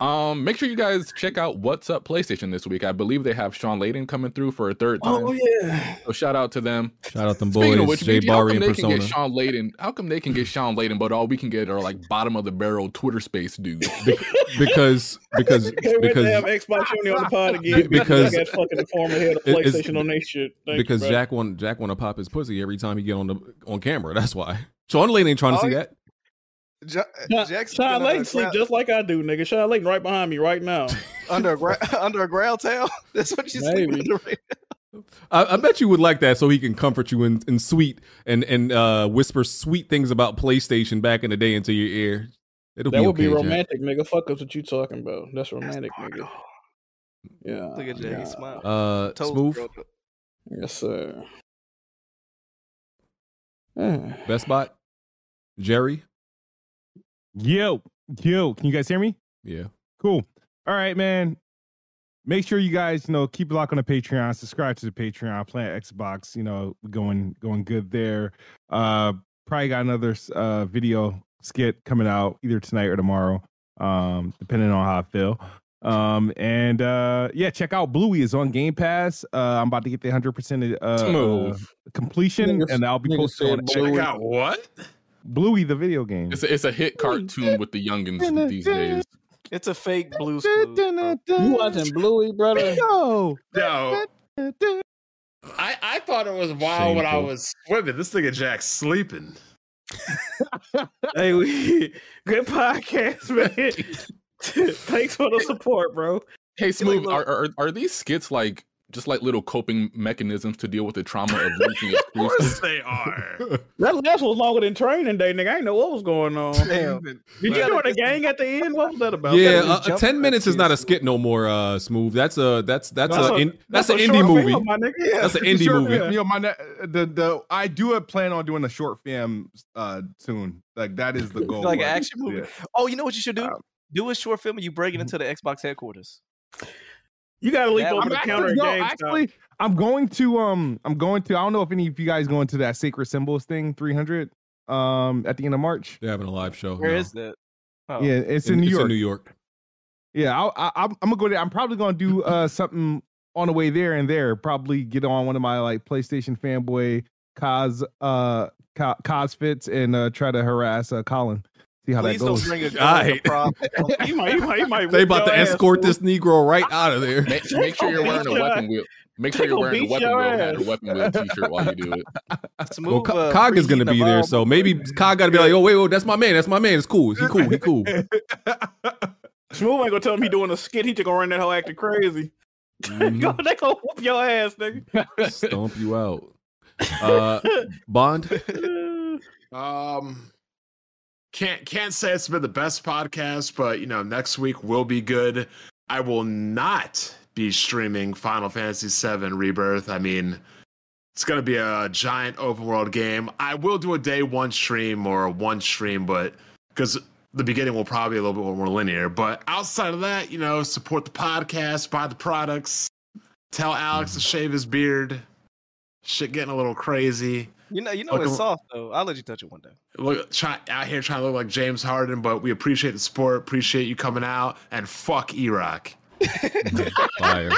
Um, make sure you guys check out What's Up PlayStation this week. I believe they have Sean Layden coming through for a third time. Oh yeah! So shout out to them. Shout out them Speaking boys. Of which, Jay B G, Barry how come and they Persona. Can get Sean Layden? How come they can get Sean Layden, but all we can get are like bottom of the barrel Twitter space dudes? Be- because because they because have Xbox Junior on the pod again. Because got fucking the former head of PlayStation on their shit. Thank because you, Jack want Jack want to pop his pussy every time he get on the on camera. That's why Sean Layden ain't trying to oh, see yeah. that. Ja- Sean Layden sleep just like I do, nigga. Sean Layden right behind me right now, under a gra- under a growl tail. That's what she's sleeping under right now. I, I bet you would like that, so he can comfort you and, and sweet and and uh, whisper sweet things about PlayStation back in the day into your ear. It'll that be would okay, be romantic, Jack. Nigga. Fuck up what you talking about. That's romantic, That's nigga. Yeah. Look at Jay. Yeah. He smiled. Uh, smooth. Yes, sir. Mm. Best Bot, Jerry. Yo, yo, can you guys hear me? Yeah. Cool. All right, man. Make sure you guys, you know, keep a lock on the Patreon, subscribe to the Patreon, Planet Xbox, you know, going going good there. Uh probably got another uh video skit coming out either tonight or tomorrow, um, depending on how I feel. Um and uh yeah, check out Bluey is on Game Pass. Uh I'm about to get the one hundred percent uh, uh completion niggas, and I'll be posting on Check out what? Bluey, the video game. It's a, it's a hit cartoon with the youngins these days. It's a fake Blue's Clues. You wasn't Bluey, brother? No. No. I, I thought it was wild Shameful. When I was swimming. This nigga Jack's sleeping. Hey, we, good podcast, man. Thanks for the support, bro. Hey, Smooth, are, are, are these skits like just like little coping mechanisms to deal with the trauma of losing exclusives? Of course they are. That last was longer than training day, nigga. I didn't know what was going on. Damn. Did you join a gang at the end? What was that about? Yeah, that uh, ten minutes is not a skit no more. Uh, Smooth. That's a that's that's no, a, a in, that's, that's an indie movie. Film, my nigga. Yeah. That's an indie short, movie. Yeah. You know, my the the I do plan on doing a short film uh, soon. Like that is the goal. Like an action movie. Yeah. Oh, you know what you should do? Um, do a short film and you break it into the Xbox headquarters. You gotta leap yeah, over I'm the actually, counter. No, actually, stuff. I'm going to um, I'm going to. I don't know if any of you guys going to that Sacred Symbols thing, three hundred, um, at the end of March. They're having a live show. Where no. is that? Oh. Yeah, it's in, in New York. It's in New York. Yeah, I'll, I, I'm, I'm gonna go there. I'm probably gonna do uh something on the way there and there. Probably get on one of my like PlayStation fanboy cos uh co- cosfits and uh, try to harass uh, Colin. See how Please that goes. Don't bring a I hate it. You might, you might, you might they about to escort this Negro right out of there. Make, make sure you're wearing a weapon wheel. Make sure you're wearing a weapon wheel and a weapon wheel t-shirt while you do it. Well, uh, Cog is going to be there, so maybe Cog got to be like, oh, wait, wait, that's my man. That's my man. It's cool. He cool. He cool. Smooth ain't going to tell him he doing a skit. He just going to run that whole acting crazy. Mm-hmm. They going to whoop your ass, nigga. Stomp you out. Uh, Bond? Um... Can't can't say it's been the best podcast, but you know, next week will be good. I will not be streaming Final Fantasy seven Rebirth. I mean, it's gonna be a giant open world game. I will do a day one stream or a one stream, but because the beginning will probably be a little bit more linear. But outside of that, you know, support the podcast, buy the products, tell Alex to shave his beard. Shit getting a little crazy. You know, you know it's soft though. I'll let you touch it one day. Look, try, out here trying to look like James Harden, but we appreciate the support. Appreciate you coming out, and fuck E-Rock. Fire.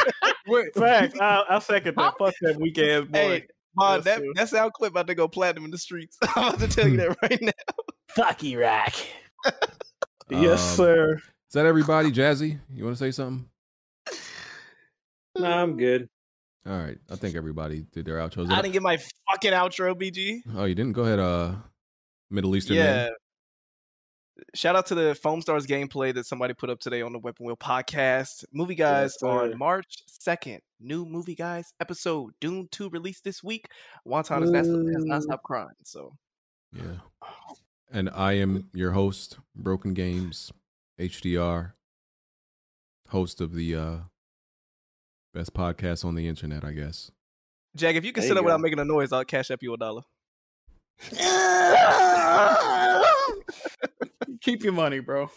Wait, fact, I, I second that. Fuck that weak ass boy. Hey, Mom, that true. That sound clip about to go platinum in the streets. I'm about to tell you that right now. Fuck E-Rock. Yes, um, sir. Is that everybody, Jazzy? You want to say something? No, I'm good. All right, I think everybody did their outros. I didn't get my fucking outro, B G. Oh, you didn't? Go ahead, uh, Middle Eastern. Yeah. Man. Shout out to the Foam Stars gameplay that somebody put up today on the Weapon Wheel podcast. Movie Guys yeah, on March second. New Movie Guys episode, Dune two, released this week. Wonton is has not stopped crying, so. Yeah. And I am your host, Broken Games, H D R, host of the uh, Best podcast on the internet, I guess. Jack, if you can there sit you up go. without making a noise, I'll cash up you a dollar. Keep your money, bro.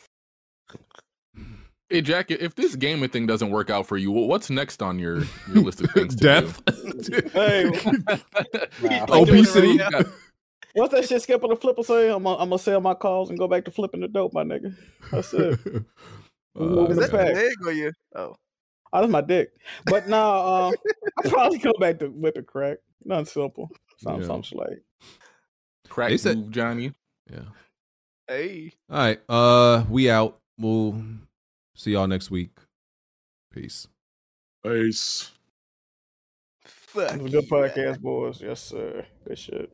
Hey, Jack, if this gaming thing doesn't work out for you, what's next on your, your list of things to Death? do? Death? Hey, obesity? Once that shit skip on the flipper sale, I'm going to sell my calls and go back to flipping the dope, my nigga. That's it. Uh, is that your dick or you? Oh. Oh, that's my dick. But nah, um, I'll probably go back to whipping crack. Nothing simple. Something, yeah. something like. Crack move, said, Johnny. Yeah. Hey. All right. Uh, we out. We'll see y'all next week. Peace. Peace. Fuck. It was a good podcast, yeah. boys. Yes, sir. Good shit.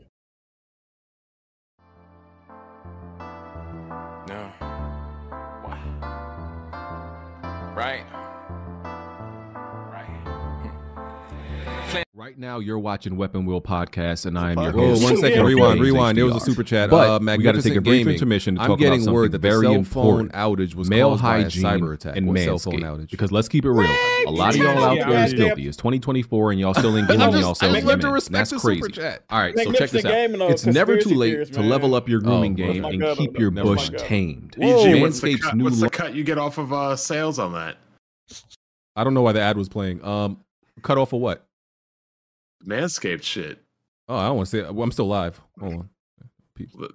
No. Wow. Right. Right now, you're watching Weapon Wheel Podcast, and I am your host. Whoa, one second, rewind, rewind. There was a super chat. But uh, we got to take a brief intermission to talk about something. I'm getting word that the cell phone outage was caused by a cyber attack and cell phone outage. Because let's keep it real, a lot of y'all out there is guilty. It's twenty twenty-four, and y'all still ain't gaming. Y'all still ain't gaming. That's crazy. All right, so check this out. It's never too late to level up your grooming game and keep your bush tamed. Manscaped's new. What's the cut you get off of sales on that? I don't know why the ad was playing. Um, cut off of what? Manscaped shit. Oh, I don't want to say it. Well, I'm still live. Hold on. People.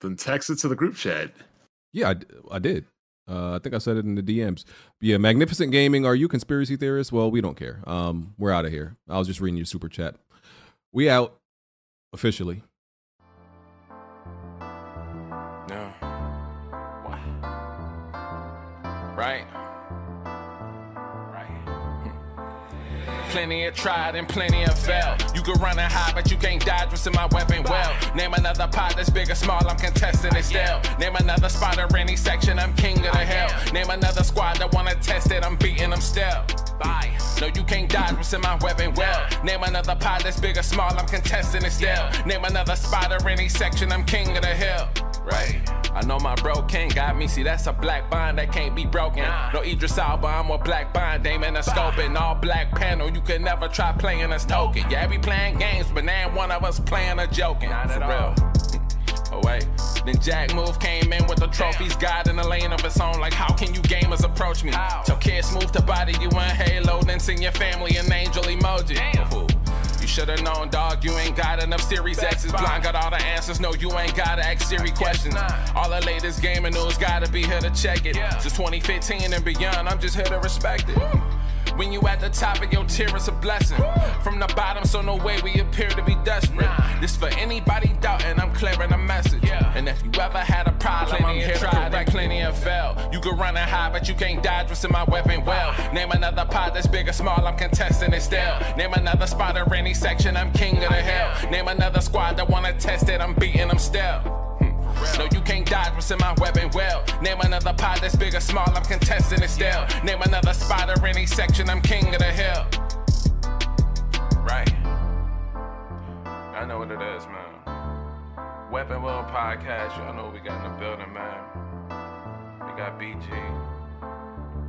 Then text it to the group chat. Yeah, I, I did. Uh, I think I said it in the D Ms. Yeah, Magnificent Gaming, are you conspiracy theorists? Well, we don't care. Um, we're out of here. I was just reading your super chat. We out officially. No. Wow. Right. Plenty of tried and plenty of failed. You can run and hide, but you can't dodge what's in my weapon well. Name another pot that's big or small, I'm contesting it still. Name another spot or any section, I'm king of the hill. Name another squad that wanna test it, I'm beating them still. Bye. No, you can't dodge what's in my weapon well. Name another pot that's big or small, I'm contesting it still. Name another spot or any section, I'm king of the hill. Right. I know my bro can't got me. See, that's a black bond that can't be broken. Nah. No Idris Alba, I'm a black bond. Damon a scoping. All black panel. You can never try playing us token. Yeah, we playing games, but now one of us playing a joking. Not at all. Oh, wait. Then Jack Move came in with the trophies. God in the lane of its own. Like, how can you gamers approach me? How? So kids move to body you in Halo, then send your family an angel emoji. Damn. Should've known, dog, you ain't got enough Series X's. Blind got all the answers, no, you ain't gotta ask Siri questions. All the latest gaming news, gotta be here to check it. Yeah. Since twenty fifteen and beyond, I'm just here to respect it. Woo. When you at the top of your tier, it's a blessing. Woo. From the bottom, so no way we appear to be desperate. Nah. This for anybody doubting, I'm clearing a message. Yeah. And if you ever had a problem, plenty I'm here to correct, plenty of fail. You can run and hide, but you can't dodge what's in my weapon well. Name another pod that's big or small, I'm contesting it still. Name another spot or any section, I'm king of the hill. Name another squad that wanna test it, I'm beating them still. No, you can't dodge what's in my weapon well. Name another pod that's big or small, I'm contesting it still. Name another spot or any section, I'm king of the hill. Right. I know what it is, man. Weapon World Podcast, y'all know what we got in the building, man. We got B G.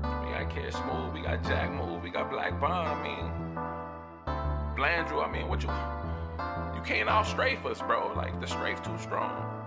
We got Kid Smooth, we got Jack Move, we got Black Bond, I mean. Blandrew, I mean, what you... You can't out-strafe us, bro. Like, the strafe too strong.